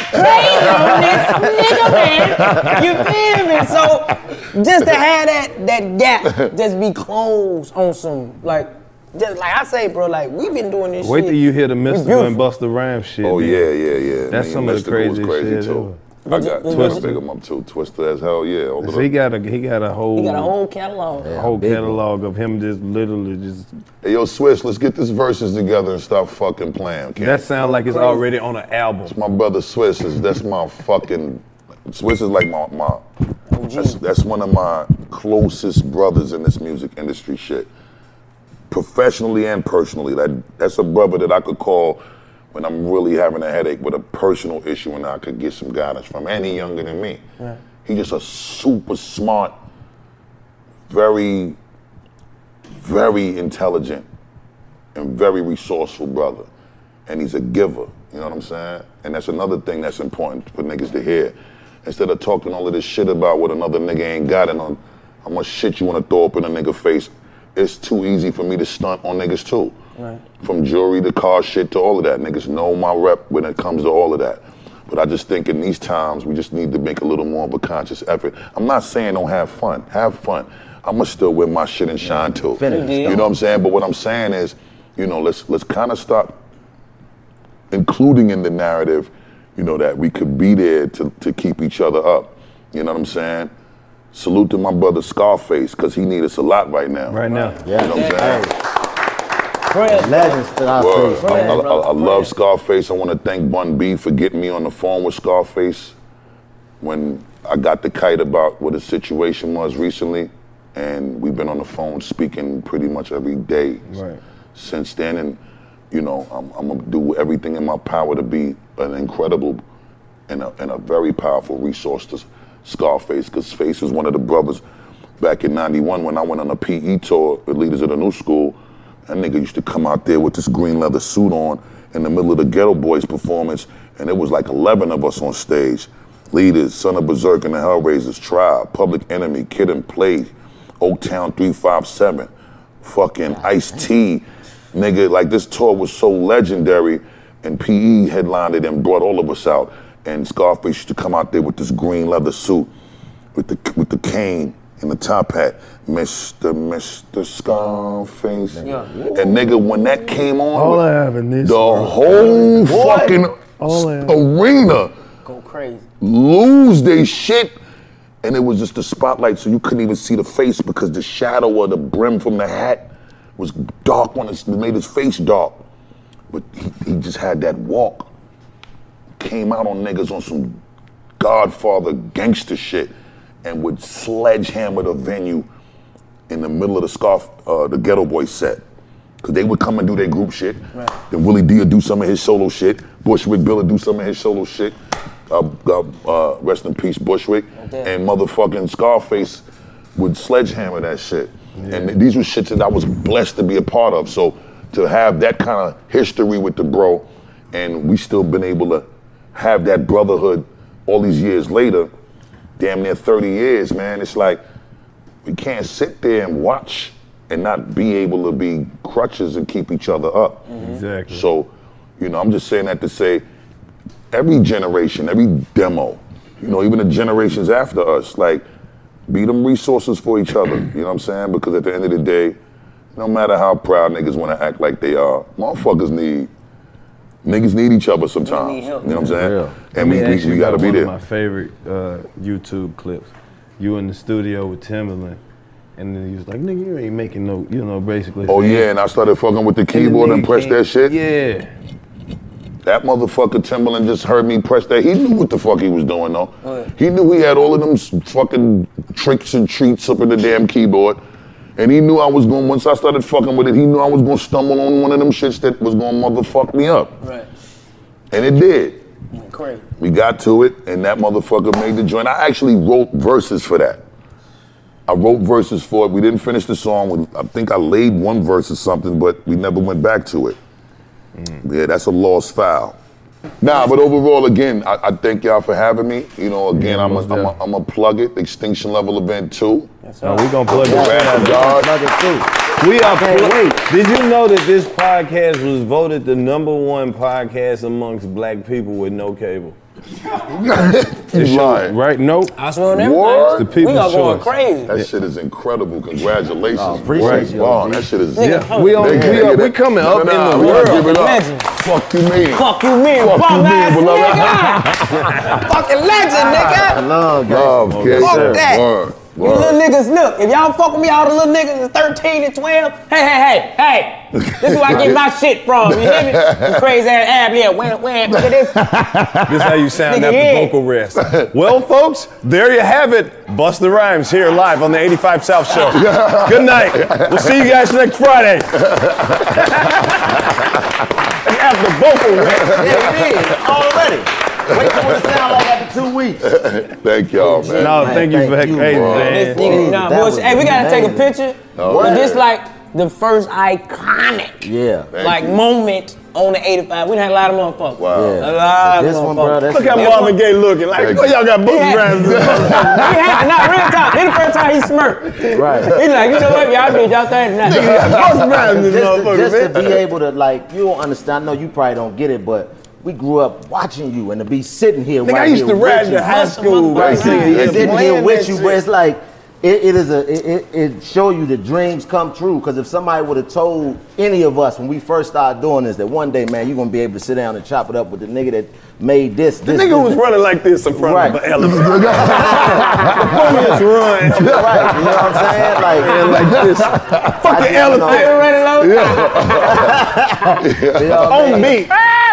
crazy on this nigga, man. You feel me? So just to have that that gap, just be closed on some, like, just like I say, bro, like, we've been doing this Wait shit. Wait till you hear the Mystical and Busta Rhymes shit. Oh, man. yeah, yeah, yeah. That's Man, some of the crazy, crazy shit. Too. I got Twista. Big him up too. Twista as hell, yeah. Over so he, got a, he got a whole... He got a whole catalog. A whole catalog of him just literally just... Hey, yo, Swiss, let's get this verses together and stop fucking playing. Can't that sounds like it's crazy. Already on an album. It's my brother Swiss. Is, that's my fucking... Swiss is like my... my that's, that's one of my closest brothers in this music industry shit. Professionally and personally, that that's a brother that I could call when I'm really having a headache with a personal issue and I could get some guidance from, and he younger than me. Yeah. He just a super smart, very, very intelligent and very resourceful brother. And he's a giver, you know what I'm saying? And that's another thing that's important for niggas to hear. Instead of talking all of this shit about what another nigga ain't got and on how much shit you want to throw up in a nigga face, it's too easy for me to stunt on niggas too. Right. From jewelry to car shit to all of that. Niggas know my rep when it comes to all of that. But I just think in these times, we just need to make a little more of a conscious effort. I'm not saying don't have fun. Have fun. I'ma still wear my shit and shine too. Finish. You know what I'm saying? But what I'm saying is, you know, let's let's kind of stop including in the narrative, you know, that we could be there to, to keep each other up. You know what I'm saying? Salute to my brother Scarface, because he need us a lot right now. Right now. Yeah. You know what I'm saying? Hey. Legends to our face. I, I, I, I love Scarface. I want to thank Bun B for getting me on the phone with Scarface when I got the kite about what his situation was recently. And we've been on the phone speaking pretty much every day right. since then. And, you know, I'm, I'm going to do everything in my power to be an incredible and a, and a very powerful resource to Scarface, because Face was one of the brothers back in ninety-one when I went on a P E tour with Leaders of the New School. That nigga used to come out there with this green leather suit on in the middle of the Ghetto Boys performance, and it was like eleven of us on stage. Leaders, Son of Berserk and the Hellraisers, Tribe, Public Enemy, Kid and Play, Oaktown three five seven, fucking Ice-T. Nigga, like, this tour was so legendary, and P E headlined it and brought all of us out. And Scarface used to come out there with this green leather suit, with the with the cane and the top hat, Mister Mister Scarface. Yeah. And nigga, when that came on, all I have in this the world. Whole Boy. Fucking all I have. Arena go crazy, lose their shit, and it was just the spotlight, so you couldn't even see the face because the shadow of the brim from the hat was dark on his, made his face dark, but he, he just had that walk. Came out on niggas on some Godfather gangster shit and would sledgehammer the venue in the middle of the scarf, uh, the Ghetto Boys set. Cause they would come and do their group shit. Right. Then Willie D would do some of his solo shit. Bushwick Bill would do some of his solo shit. Uh, uh, uh, rest in peace, Bushwick. And motherfucking Scarface would sledgehammer that shit. Yeah. And these were shits that I was blessed to be a part of. So to have that kind of history with the bro, and we still been able to have that brotherhood all these years later, damn near thirty years, man. It's like, we can't sit there and watch and not be able to be crutches and keep each other up. Mm-hmm. Exactly. So, you know, I'm just saying that to say, every generation, every demo, you know, even the generations after us, like, be them resources for each other, you know what I'm saying? Because at the end of the day, no matter how proud niggas want to act like they are, motherfuckers need, niggas need each other sometimes, you know what I'm saying? Yeah. And we, we, we gotta be there. One of my favorite uh, YouTube clips, you in the studio with Timbaland, and then he was like, nigga, you ain't making no, you know, basically. Oh yeah, and I started fucking with the keyboard and, and pressed that shit. Yeah. That motherfucker Timbaland just heard me press that. He knew what the fuck he was doing though. Oh, yeah. He knew he had all of them fucking tricks and treats up in the damn keyboard. And he knew I was going, once I started fucking with it, he knew I was going to stumble on one of them shits that was going to motherfuck me up. Right. And it did. Crazy. We got to it, and that motherfucker made the joint. I actually wrote verses for that. I wrote verses for it. We didn't finish the song. I think I laid one verse or something, but we never went back to it. Mm. Yeah, that's a lost file. Nah, but overall, again, I, I thank y'all for having me. You know, again, yeah, I'm gonna plug it, Extinction Level Event two. That's right. No, we gonna plug it. Plug it too. We are. Hey, wait, did you know that this podcast was voted the number one podcast amongst black people with no cable? Lying. Right? Nope. I swear on everything. What? The people's we are going choice. Crazy. That shit is incredible. Congratulations. Oh, appreciate right. you. Wow, that shit is. Yeah. We, all, we, are, we coming no, up no, no, in the world. Give it up. Fuck you, man. Fuck you, man. Fuck you, man. Fucking legend, nigga. I love that. Love, okay, fuck sir. That. Word. Word. You little niggas, look, if y'all fuck with me, all the little niggas is thirteen and twelve, hey, hey, hey, hey, this is where I get my shit from, you hear me? You crazy ass ab, yeah, wham, wham, look at this. This is how you sound after head. Vocal rest. Well, folks, there you have it. Busta Rhymes here live on the eighty-five South Show. Good night. We'll see you guys next Friday. After vocal rest. Yeah, it is, already. Wait till it sound like after two weeks. Thank y'all, man. No, thank you for having me. Nah, bullshit. Hey, we gotta take a picture. But this like the first iconic, yeah, like moment on the eighty-five. We done had a lot of motherfuckers. Wow. Yeah. A lot of this motherfuckers. One, bro, that's look how Marvin Gaye looking. Like, boy, y'all got Busta Rhymes. We had, not real talk. This the first time he smirked. Right. He's like, you know what, y'all did y'all thing tonight. Busta Rhymes, this motherfucker. Just to be able to like, you don't understand. I know you probably don't get it, but. We grew up watching you and to be sitting here. Nigga, right I used here to ride to high school. Right here. Yeah. Sitting here with you, shit. Where it's like, it, it is a, it, it show you that dreams come true. Because if somebody would have told any of us when we first started doing this that one day, man, you're gonna be able to sit down and chop it up with the nigga that made this. this the nigga was running like this in front right. of an elephant. The just run. Right. You know what I'm saying? Like, man, like this. Fuck the elephant. On me.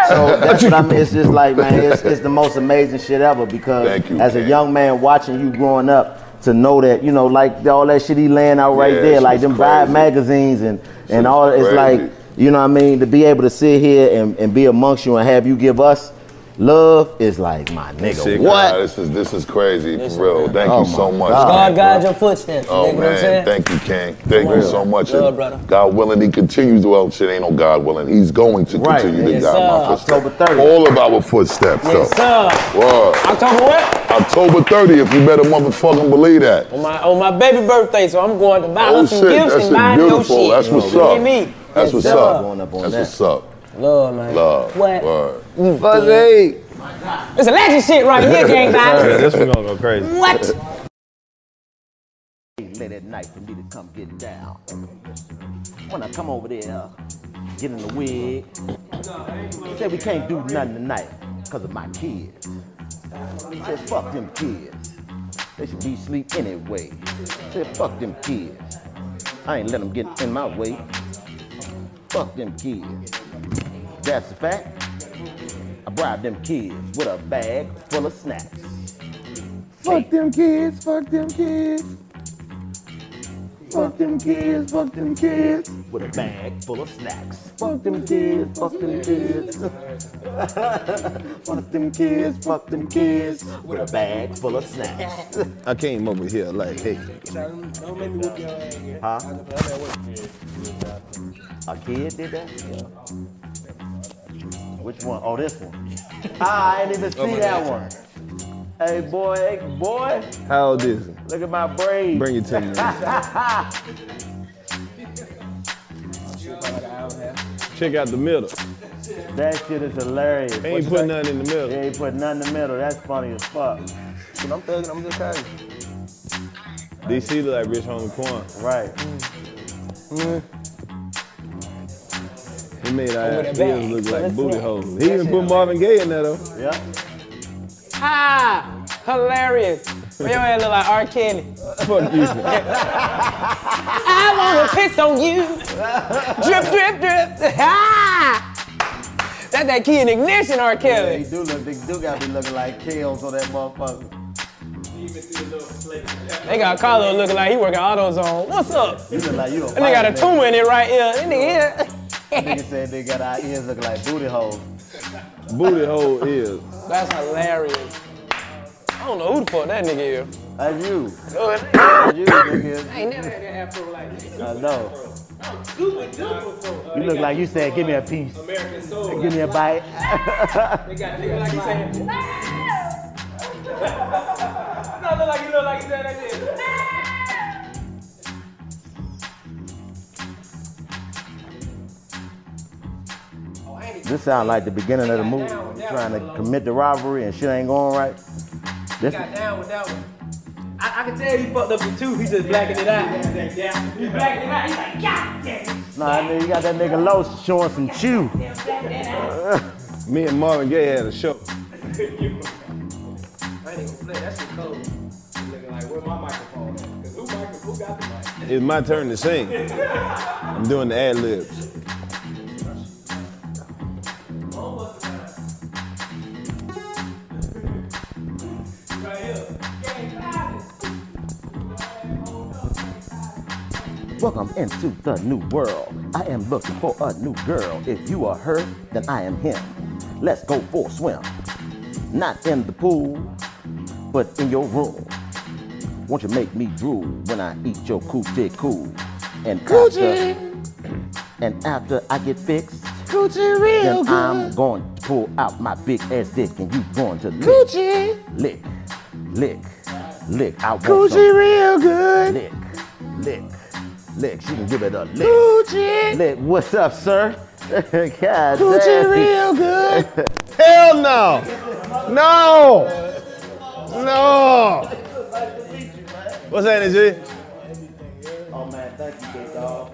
So that's what I mean. It's just like, man, it's, it's the most amazing shit ever because you, as a man. Young man watching you growing up to know that, you know, like all that shit he laying out right yeah, there, like them crazy. Vibe magazines and, and all, it's crazy. Like, you know what I mean? To be able to sit here and, and be amongst you and have you give us love is like, my nigga, shit, what? God, this is this is crazy, this for real. Man. Thank oh you so much. God guide your footsteps, oh, nigga, man. Know what I'm saying? Thank you, King. Thank for you real. So much. Love, God willing, he continues to, well, shit ain't no God willing. He's going to right. continue yes, to guide my footsteps. October thirtieth. All of our footsteps, yes, though. Sir. Word. October what? October thirtieth, you better motherfucking believe that. On my, on my baby birthday, so I'm going to buy oh, some shit. Gifts that's and buy no shit. That's what's up. That's yes, what's sir. Up. That's what's up. Love, man. Love. What? Word. You fuzzy. It's a legend shit right here, gang. This one's gonna go crazy. What? Late at night for me to come get down. When I come over there, get in the wig. He said we can't do nothing tonight because of my kids. He said fuck them kids. They should be asleep anyway. He said fuck them kids. I ain't let them get in my way. Fuck them kids. That's a fact. I bribed them kids with a bag full of snacks. Fuck them kids, fuck them kids. Fuck them kids, fuck them kids. With a bag full of snacks. Fuck them kids, fuck them kids. Fuck them kids, fuck them kids. With a bag full of snacks. I came over here like, hey. Don't make me whoop your ass here. Huh? A kid did that? Yeah. Which one? Oh, this one. I ain't even see oh that God. One. Hey, boy, hey, boy. How old is it? Look at my braids. Bring it to me. Check out the middle. That shit is hilarious. They ain't put nothing in the middle. They ain't put nothing in the middle. That's funny as fuck. But I'm thugging, I'm just crazy. D C look like Rich Homie Quan. Right. Mm. Mm. He made our ass look like Let's booty holes. He even put Marvin Gaye in there though. Yeah. Ha! Ah, hilarious. Your head look like R. Kelly. Fuck you. I wanna piss on you. Drip, drip, drip. Ha! That's that key in ignition, R. Kelly. Yeah, he do look, they do gotta be looking like Kells on that motherfucker. They got Carlo looking like he working AutoZone. What's up? You look like you a and they got a tumor in it right here. That nigga here. Nigga said they got our ears looking like booty holes. Booty hole ears. That's hilarious. I don't know who the fuck that nigga is. That's you. That's you, nigga. I ain't never had an afro like this. I know. You look like you said, give me a piece. American soul. Give me a bite. They got niggas like you saying, no, I look like you look like you said that shit. This sound like the beginning of the movie. Trying to commit the robbery and shit ain't going right. He got down with that one. I, I can tell he fucked up the tooth, he just blacking it out. He blacking it out, he's like, God damn it. Nah, I mean, you got that nigga low showing some chew. Me and Marvin Gaye had a show. I ain't even play, that shit cold. He's looking like, where my microphone at? Because who, who got the mic? It's my turn to sing. I'm doing the ad-libs. Welcome into the new world. I am looking for a new girl. If you are her, then I am him. Let's go for a swim. Not in the pool, but in your room. Won't you make me drool when I eat your coochie cool? And coochie. And after I get fixed, coochie real then good. I'm going to pull out my big ass dick and you going to lick. Coochie. Lick, lick, lick. I want coochie some. Real good. Lick, lick. Lick, she can give it a lick. Coochie. Lick, what's up, sir? God coochie damn. Real good. Hell no. No. No. What's that, N G? Oh, man, thank you, big dog.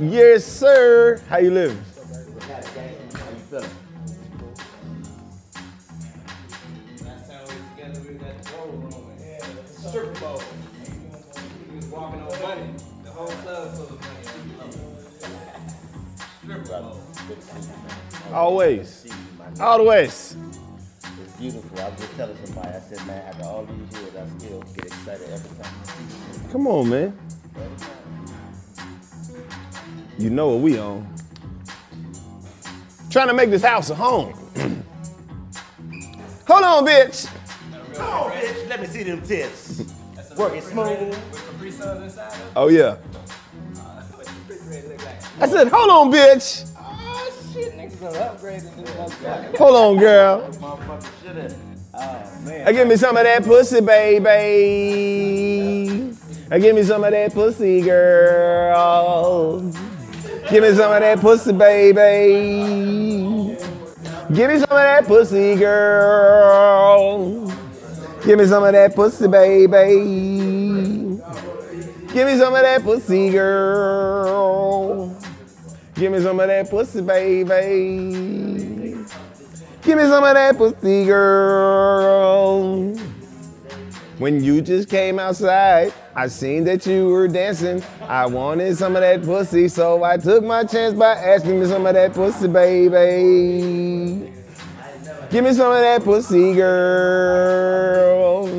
Yes, sir. How you living? Last time we were together, we was at the ballroom. Yeah, the strip ball. Walking on money, the whole club full of money. Always, always. It's beautiful. I was just telling somebody, I said, man, after all these years, I still get excited every time. Come on, man. You know what we on. Trying to make this house a home. Hold on, bitch. Come on, bitch. Let me see them tits. Working smooth. Oh yeah. I said, hold on, bitch. Oh shit, niggas gonna upgrade and do that. Hold on, girl. Oh man. I give me some of that pussy, baby. I give me some of that pussy, girl. Give me some of that pussy, baby. Give me some of that pussy, girl. Give me some of that pussy, baby. Give me some of that pussy, girl. Give me some of that pussy, baby. Give me some of that pussy, girl. When you just came outside, I seen that you were dancing. I wanted some of that pussy, so I took my chance by asking me some of that pussy, baby. Give me some of that pussy, girl.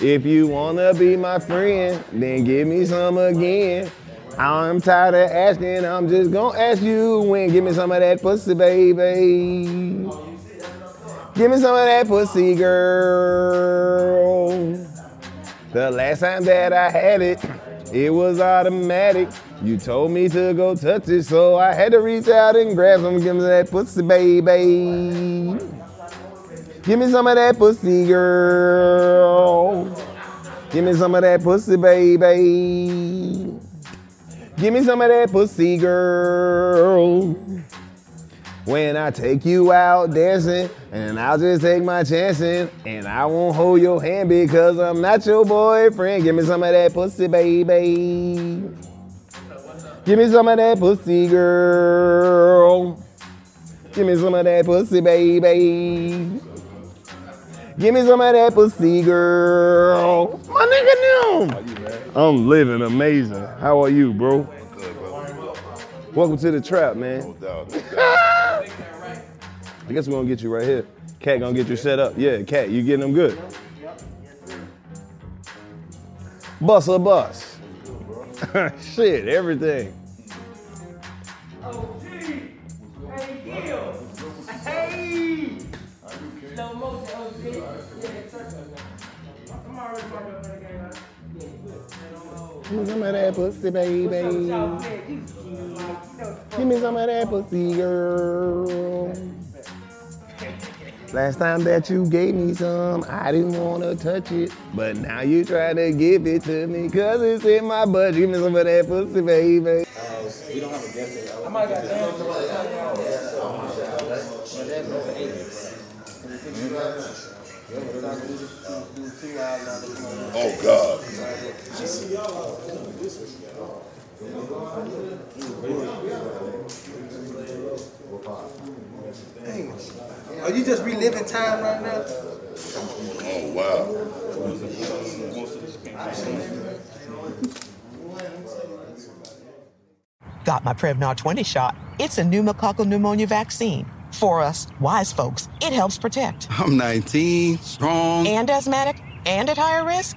If you wanna be my friend, then give me some again. I'm tired of asking, I'm just gonna ask you when. Give me some of that pussy, baby. Give me some of that pussy, girl. The last time that I had it, it was automatic. You told me to go touch it, so I had to reach out and grab some. Give me that pussy, baby. Give me some of that pussy, girl. Give me some of that pussy, baby. Give me some of that pussy, girl. When I take you out dancing, and I'll just take my chances, and I won't hold your hand because I'm not your boyfriend. Give me some of that pussy, baby. Give me some of that pussy, girl. Give me some of that pussy, baby. Give me some of that pussy, girl. My nigga, new. I'm living amazing. How are you, bro? Welcome to the trap, man. No doubt, no doubt. I guess we're gonna get you right here. Cat gonna get you set up. Yeah, Cat, you getting them good. Bus or bus? Shit, everything. O G, hey, Gil. Hey. Slow motion, O G. Yeah, it's I'm already fucking up in the game, huh? Yeah, good. Give me some of that pussy, baby. Give me some of that pussy, girl. Last time that you gave me some, I didn't want to touch it. But now you try to give it to me, cause it's in my butt. Give me some of that pussy, baby. Uh, we don't have a guest today. I might have Oh, God. Dang. Are you just reliving time right now? Oh, wow. Got my Prevnar twenty shot. It's a pneumococcal pneumonia vaccine. For us, wise folks, it helps protect. I'm nineteen, strong, and asthmatic, and at higher risk.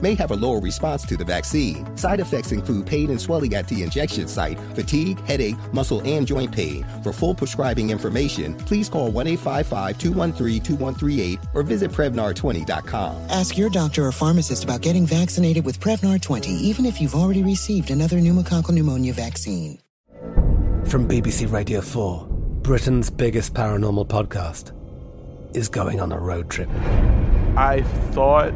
may have a lower response to the vaccine. Side effects include pain and swelling at the injection site, fatigue, headache, muscle, and joint pain. For full prescribing information, please call one eight five five, two one three, two one three eight or visit Prevnar twenty dot com. Ask your doctor or pharmacist about getting vaccinated with Prevnar twenty, even if you've already received another pneumococcal pneumonia vaccine. From B B C Radio four, Britain's biggest paranormal podcast is going on a road trip. I thought